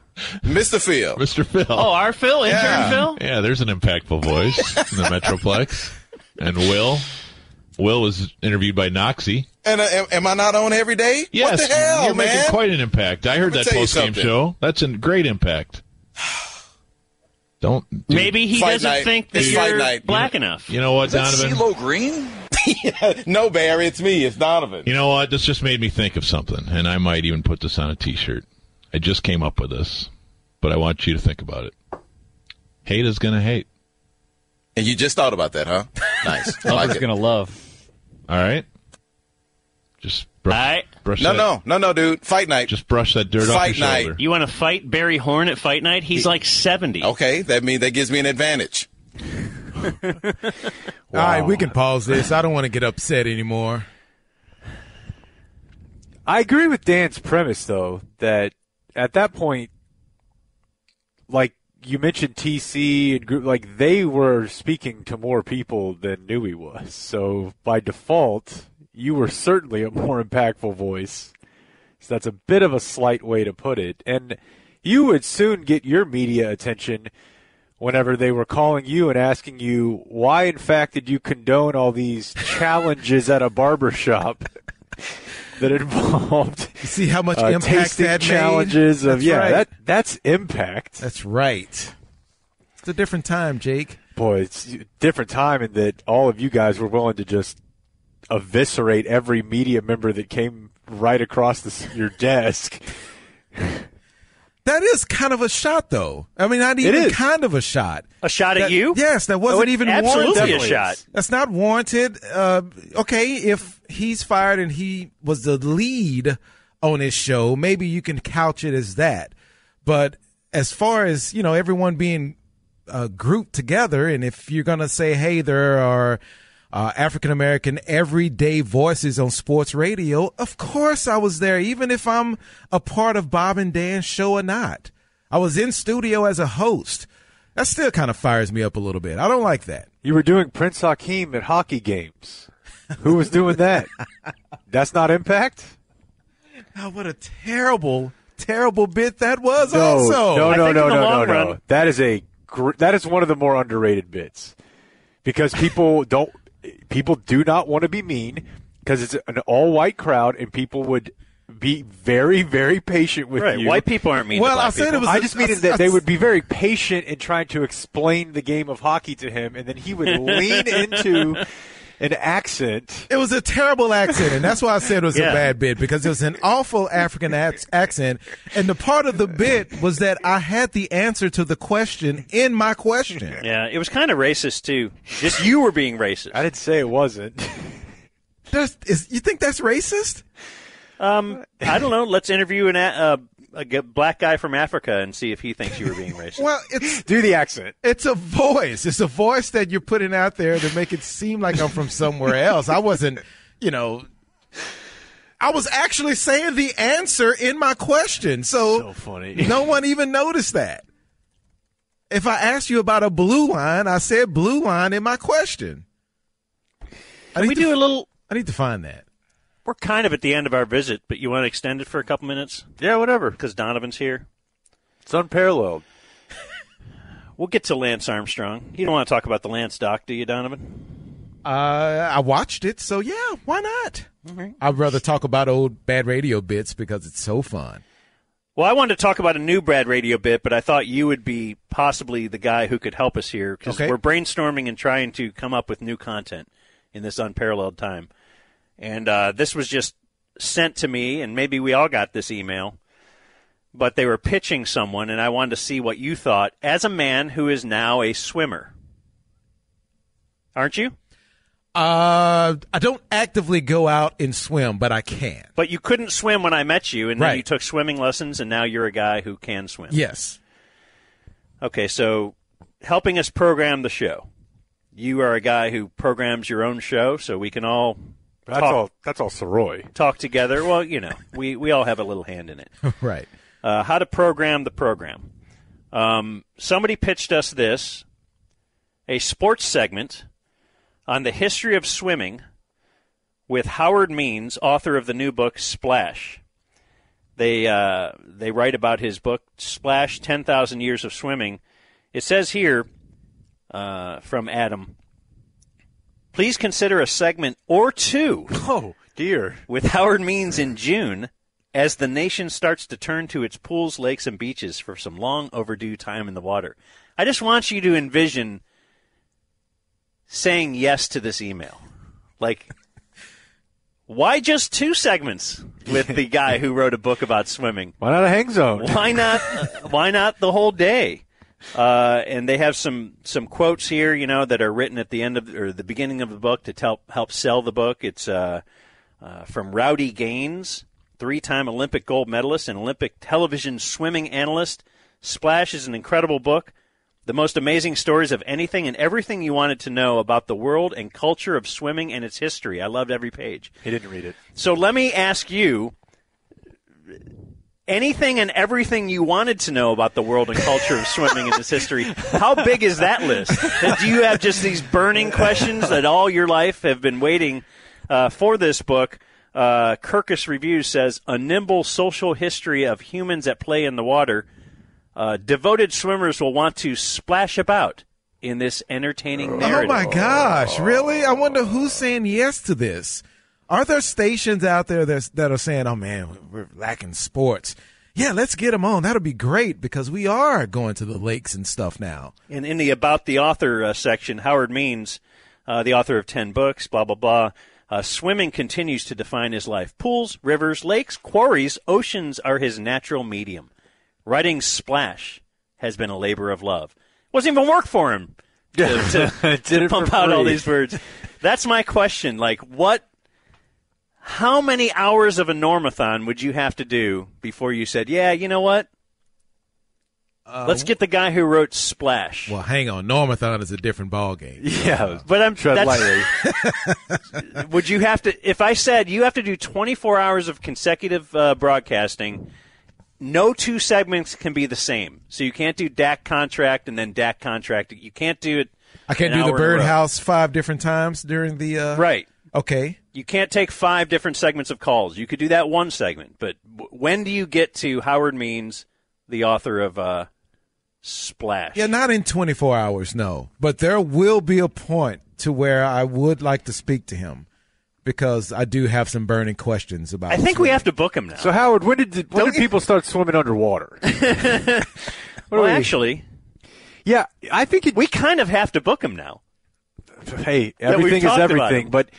Mister Phil. Mister Phil. Oh, our Phil? Intern yeah. Phil? Yeah, there's an impactful voice in the Metroplex. And Will. Will was interviewed by Noxie. And uh, am, am I not on every day? Yes. What the hell, you're man? Making quite an impact. I heard that post-game show. That's a great impact. Don't. Do Maybe he doesn't night. Think that it's you're night. Black you know, enough. You know what, Donovan? Is that CeeLo Green? Yeah. No, Barry, it's me. It's Donovan. You know what? This just made me think of something, and I might even put this on a T-shirt. I just came up with this, but I want you to think about it. Hate is going to hate. And you just thought about that, huh? Nice. Love is going to love. All right? Just brush, All right. brush no, that. No, no, no, no, dude. Fight night. Just brush that dirt fight off your night. Shoulder. You want to fight Barry Horn at fight night? He's he, like seventy. Okay, that means that gives me an advantage. Wow. All right, we can pause this. I don't want to get upset anymore. I agree with Dan's premise, though, that at that point, like you mentioned T C and group, like they were speaking to more people than Newey was. So by default, you were certainly a more impactful voice. So that's a bit of a slight way to put it. And you would soon get your media attention whenever they were calling you and asking you, why, in fact, did you condone all these challenges at a barbershop that involved you see how much uh, impact that challenges made? Of that's yeah, right. that that's impact. That's right. It's a different time, Jake. Boy, it's a different time in that all of you guys were willing to just eviscerate every media member that came right across the, your desk. That is kind of a shot, though. I mean, not even kind of a shot. A shot that, at you? Yes, that wasn't oh, even absolutely warranted. Absolutely a shot. That's not warranted. Uh, okay, if he's fired and he was the lead on his show, maybe you can couch it as that. But as far as, you know, everyone being uh, grouped together, and if you're going to say, hey, there are uh, African-American everyday voices on sports radio, of course I was there, even if I'm a part of Bob and Dan's show or not. I was in studio as a host. That still kind of fires me up a little bit. I don't like that. You were doing Prince Hakeem at hockey games. Who was doing that? That's not impact? Oh, what a terrible, terrible bit that was no, also. No, no, no, no, no, no, no. That is a gr- that is one of the more underrated bits because people don't – people do not want to be mean because it's an all-white crowd, and people would be very, very patient with right. you. White people aren't mean. Well, I said it was. I just mean that they would be very patient in trying to explain the game of hockey to him, and then he would lean into an accent. It was a terrible accent, and that's why I said it was yeah. a bad bit, because it was an awful African accent. And the part of the bit was that I had the answer to the question in my question. Yeah, it was kind of racist, too. Just you were being racist. I didn't say it wasn't. There's, is, you think that's racist? Um, I don't know. Let's interview an uh, a black guy from Africa and see if he thinks you were being racist. Well, it's do the accent. It's a voice. It's a voice that you're putting out there to make it seem like I'm from somewhere else. I wasn't, you know, I was actually saying the answer in my question. So, so funny. No one even noticed that. If I asked you about a blue line, I said blue line in my question. I Can we to, do a little? I need to find that. We're kind of at the end of our visit, but you want to extend it for a couple minutes? Yeah, whatever. Because Donovan's here. It's unparalleled. We'll get to Lance Armstrong. You don't want to talk about the Lance doc, do you, Donovan? Uh, I watched it, so yeah, why not? Mm-hmm. I'd rather talk about old BaD Radio bits because it's so fun. Well, I wanted to talk about a new BaD Radio bit, but I thought you would be possibly the guy who could help us here. Because okay. we're brainstorming and trying to come up with new content in this unparalleled time. And uh, this was just sent to me, and maybe we all got this email, but they were pitching someone, and I wanted to see what you thought as a man who is now a swimmer. Aren't you? Uh, I don't actively go out and swim, but I can. But you couldn't swim when I met you, and then right. you took swimming lessons, and now you're a guy who can swim. Yes. Okay, so helping us program the show. You are a guy who programs your own show, so we can all... That's talk, all. That's all. Soroy talk together. Well, you know, we, we all have a little hand in it, right? Uh, how to program the program. Um, somebody pitched us this, a sports segment on the history of swimming, with Howard Means, author of the new book Splash. They uh, they write about his book Splash: ten thousand Years of Swimming. It says here uh, from Adam. Please consider a segment or two oh, dear. with Howard Means in June as the nation starts to turn to its pools, lakes, and beaches for some long overdue time in the water. I just want you to envision saying yes to this email. Like, why just two segments with the guy who wrote a book about swimming? Why not a hang zone? Why not, why not the whole day? Uh, and they have some, some quotes here, you know, that are written at the end of or the beginning of the book to help help sell the book. It's uh, uh, from Rowdy Gaines, three-time Olympic gold medalist and Olympic television swimming analyst. Splash is an incredible book, the most amazing stories of anything and everything you wanted to know about the world and culture of swimming and its history. I loved every page. He didn't read it. So let me ask you. Anything and everything you wanted to know about the world and culture of swimming and its history, how big is that list? Do you have just these burning questions that all your life have been waiting uh, for this book? Uh, Kirkus Reviews says, a nimble social history of humans at play in the water. Uh, devoted swimmers will want to splash about in this entertaining narrative. Oh, my gosh. Really? I wonder who's saying yes to this. Are there stations out there that's, that are saying, oh, man, we're lacking sports? Yeah, let's get them on. That'll be great because we are going to the lakes and stuff now. And in the About the Author uh, section, Howard Means, uh, the author of ten books, blah, blah, blah, uh, swimming continues to define his life. Pools, rivers, lakes, quarries, oceans are his natural medium. Writing Splash has been a labor of love. Wasn't even work for him to, to, to pump out all these words. That's my question. Like, what? How many hours of a normathon would you have to do before you said, yeah, you know what? Uh, Let's get the guy who wrote Splash. Well, hang on. Normathon is a different ballgame. Yeah, uh, but I'm tread lightly. Would you have to, if I said you have to do twenty-four hours of consecutive uh, broadcasting, no two segments can be the same. So you can't do D A C contract and then D A C contract. You can't do it. I can't do the birdhouse five different times during the. Uh, right. Okay. You can't take five different segments of calls. You could do that one segment. But when do you get to Howard Means, the author of uh, Splash? Yeah, not in twenty-four hours, no. But there will be a point to where I would like to speak to him because I do have some burning questions about I think swimming. We have to book him now. So, Howard, when did, the, when did people start swimming underwater? Well, we? actually, yeah, I think it, we kind of have to book him now. Hey, everything yeah, is everything, but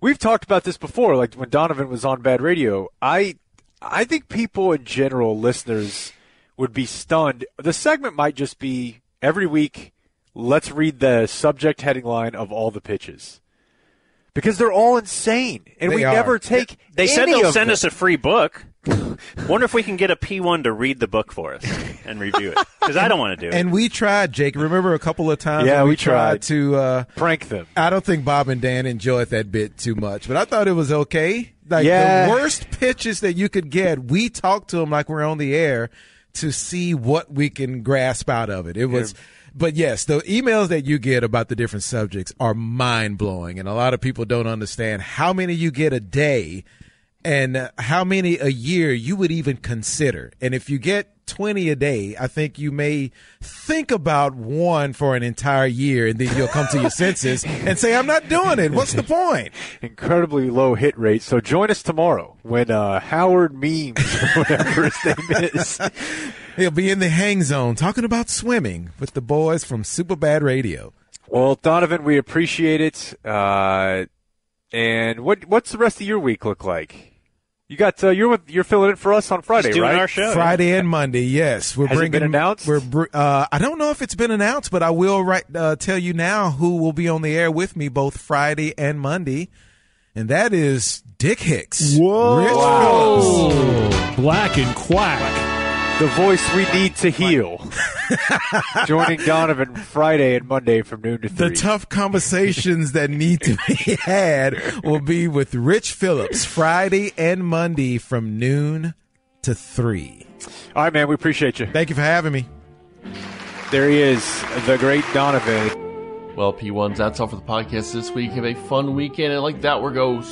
we've talked about this before. Like when Donovan was on BaD Radio, I, I think people in general, listeners, would be stunned. The segment might just be every week. Let's read the subject heading line of all the pitches because they're all insane, and they we are. never take. They any said they'll send them. us a free book. Wonder if we can get a P one to read the book for us and review it because I don't want to do it. And we tried, Jake. Remember a couple of times? Yeah, we, we tried, tried to uh, prank them. I don't think Bob and Dan enjoyed that bit too much, but I thought it was okay. Like yeah. the worst pitches that you could get, we talked to them like we're on the air to see what we can grasp out of it. It was. Yeah. But, yes, the emails that you get about the different subjects are mind-blowing, and a lot of people don't understand how many you get a day and how many a year you would even consider. And if you get twenty a day, I think you may think about one for an entire year, and then you'll come to your senses and say, I'm not doing it. What's the point? Incredibly low hit rate. So join us tomorrow when uh, Howard Memes, whatever his name is, he'll be in the Hang Zone talking about swimming with the boys from Super BaD Radio. Well, Donovan, we appreciate it. Uh, and what what's the rest of your week look like? You got uh, you're with, you're filling in for us on Friday, He's doing right? Our show, Friday yeah. and Monday. Yes, we're Has bringing. It been announced? We're uh, I don't know if it's been announced, but I will right uh, tell you now who will be on the air with me both Friday and Monday, and that is Dick Hicks, Whoa. Rich Phillips, Black and Quack. The voice we need to heal. Joining Donovan Friday and Monday from noon to three. The tough conversations that need to be had will be with Rich Phillips Friday and Monday from noon to three. All right, man. We appreciate you. Thank you for having me. There he is, the great Donovan. Well, P ones, that's all for the podcast this week. Have a fun weekend. And like that, we're going...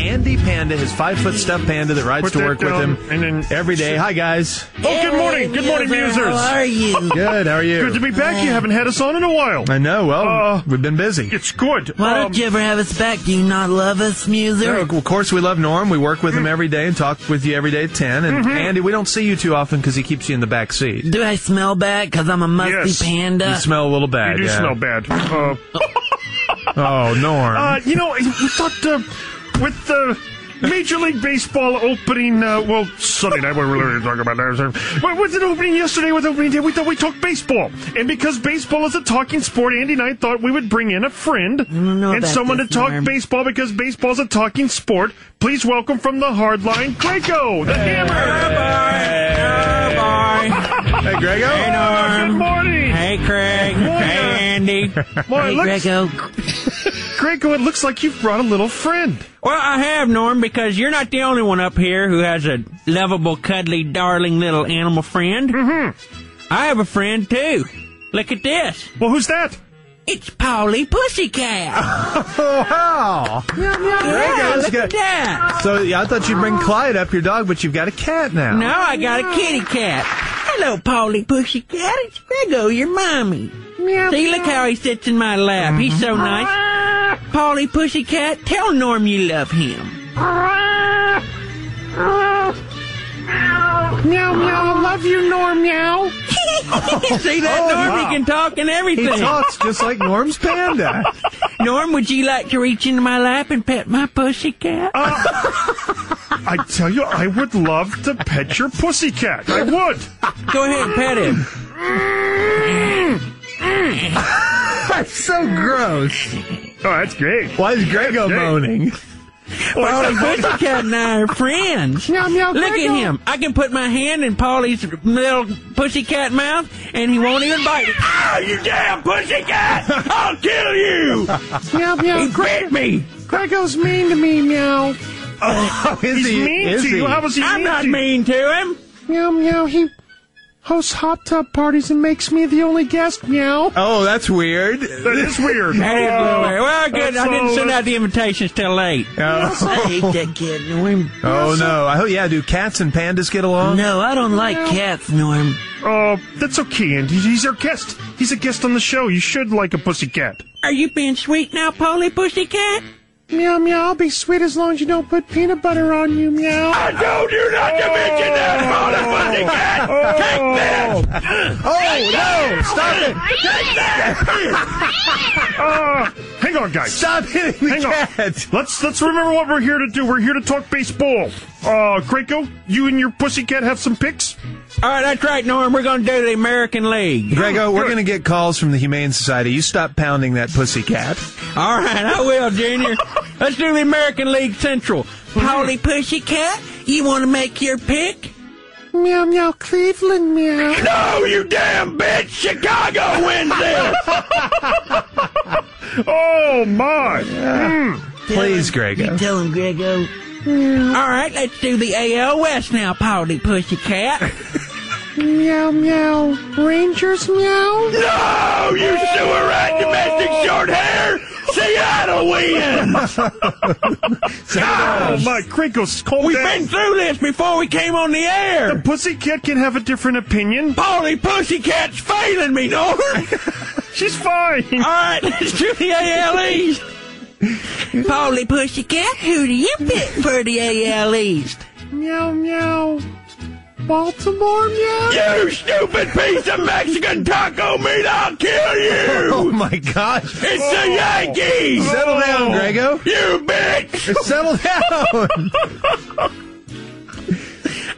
Andy Panda, his five-foot stuffed panda that rides Put to work down. with him and then every day. Hi, guys. Oh, good morning. Good morning, musers. How are you? Good. How are you? Good to be back. Uh, you haven't had us on in a while. I know. Well, uh, we've been busy. It's good. Why um, don't you ever have us back? Do you not love us, muser? No, of course, we love Norm. We work with him every day and talk with you every day at ten. And, mm-hmm. Andy, we don't see you too often because he keeps you in the back seat. Do I smell bad because I'm a musty yes. panda? You smell a little bad. You do yeah. smell bad. Uh, oh, Norm. Uh, you know, we thought... Uh, With the Major League Baseball opening, uh, well, Sunday night, we were really talking about that. But with it opening yesterday, with opening day, we thought we talked baseball. And because baseball is a talking sport, Andy and I thought we would bring in a friend and someone to talk norm. baseball because baseball is a talking sport. Please welcome from the hardline, Grego, the hey, Hammer. Hey, hey, hey Grego. Hey, Norm. Oh, good morning. Hey, Craig. Morning. Hey, Andy. Morning. Hey, Grego. Grinko, it looks like you've brought a little friend. Well, I have, Norm, because you're not the only one up here who has a lovable, cuddly, darling little animal friend. Mm-hmm. I have a friend, too. Look at this. Well, who's that? It's Polly Pussycat. Oh, wow. Yeah, yeah, look at that. So yeah, I thought you'd bring Clyde up, your dog, but you've got a cat now. No, I got yeah. a kitty cat. Hello, Polly Pussycat. It's Grego, your mommy. Meow, See, meow. Look how he sits in my lap. He's so nice. Ah. Polly Pussycat, tell Norm you love him. Ah. Ah. Meow, meow, meow, I love you, Norm, meow. See that, oh, Norm? Wow. He can talk and everything. He talks just like Norm's panda. Norm, would you like to reach into my lap and pet my pussycat? Uh, I tell you, I would love to pet your pussycat. I would. Go ahead and pet him. That's so gross. Oh, that's great. Why is Grego moaning? Polly Pussycat and I are friends. Meow, meow, Look Grego. At him. I can put my hand in Polly's little pussycat mouth, and he won't even bite it. Ah, oh, you damn pussycat! I'll kill you! Meow, meow. He bit me. Grego's mean to me, meow. Oh, is He's he? mean is to he? you. How was he I'm mean not to mean to him. Meow, meow. He hosts hot tub parties and makes me the only guest, meow. Oh, that's weird. That is weird. That is oh, weird. Well, good. I didn't send out the invitations till late. Oh. I hate that kid, Norm. Oh, no. I hope, yeah, do cats and pandas get along? No, I don't like yeah. cats, Norm. Oh, that's okay, Andy. He's our guest. He's a guest on the show. You should like a pussycat. Are you being sweet now, Polly Pussycat? Meow, meow, I'll be sweet as long as you don't put peanut butter on you, meow. I told you not to mention that, Polly Pussycat! Oh. Take this! Oh, no! Stop it! Take that! uh, hang on, guys. Stop hitting the hang cat! On. Let's let's remember what we're here to do. We're here to talk baseball. Uh, Grego, you and your pussycat have some picks? All right, that's right, Norm. We're going to do the American League. Grego, we're going to get calls from the Humane Society. You stop pounding that pussycat. All right, I will, Junior. Let's do the American League Central. Polly Pussycat, you want to make your pick? Meow, meow, Cleveland, meow. No, you damn bitch. Chicago wins this. Oh, my. Yeah. Mm. Please, him, Grego. You tell him, Grego. Meow. All right, let's do the A L West now, Polly Pussycat. Meow, meow. Rangers, meow? No, you sewer rat domestic short hair! Seattle wins! Oh, my crinkles, calm We've down. Been through this before we came on the air. The pussycat can have a different opinion. Polly Pussycat's failing me, Norm. She's fine. All right, let's do the A L East. Polly Pussycat, who do you pick for the A L East? Meow, meow. Baltimore, meow? You stupid piece of Mexican taco meat, I'll kill you! Oh, my gosh. It's oh. the Yankees! Settle oh. down, Grego. You bitch! Settle down!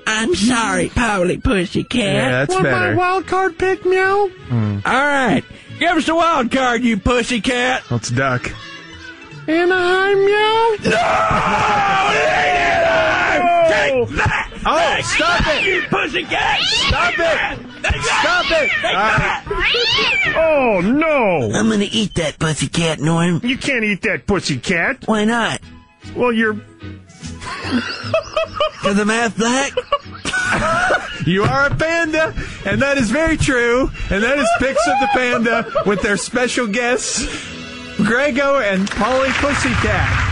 I'm sorry, Polly Pussycat. Yeah, that's Want better. Want my wild card pick, meow? Mm. All right. Give us a wild card, you pussycat. Let's duck. Anaheim, meow? No! It ain't Anaheim! Take that! Oh, hey, stop it! You pussycat! Stop it! Stop it! Right. Oh, no! I'm gonna eat that pussycat, Norm. You can't eat that pussycat. Why not? Well, you're... Because I'm half black? You are a panda, and that is very true. And that is Picks of the Panda with their special guests, Grego and Polly Pussycat.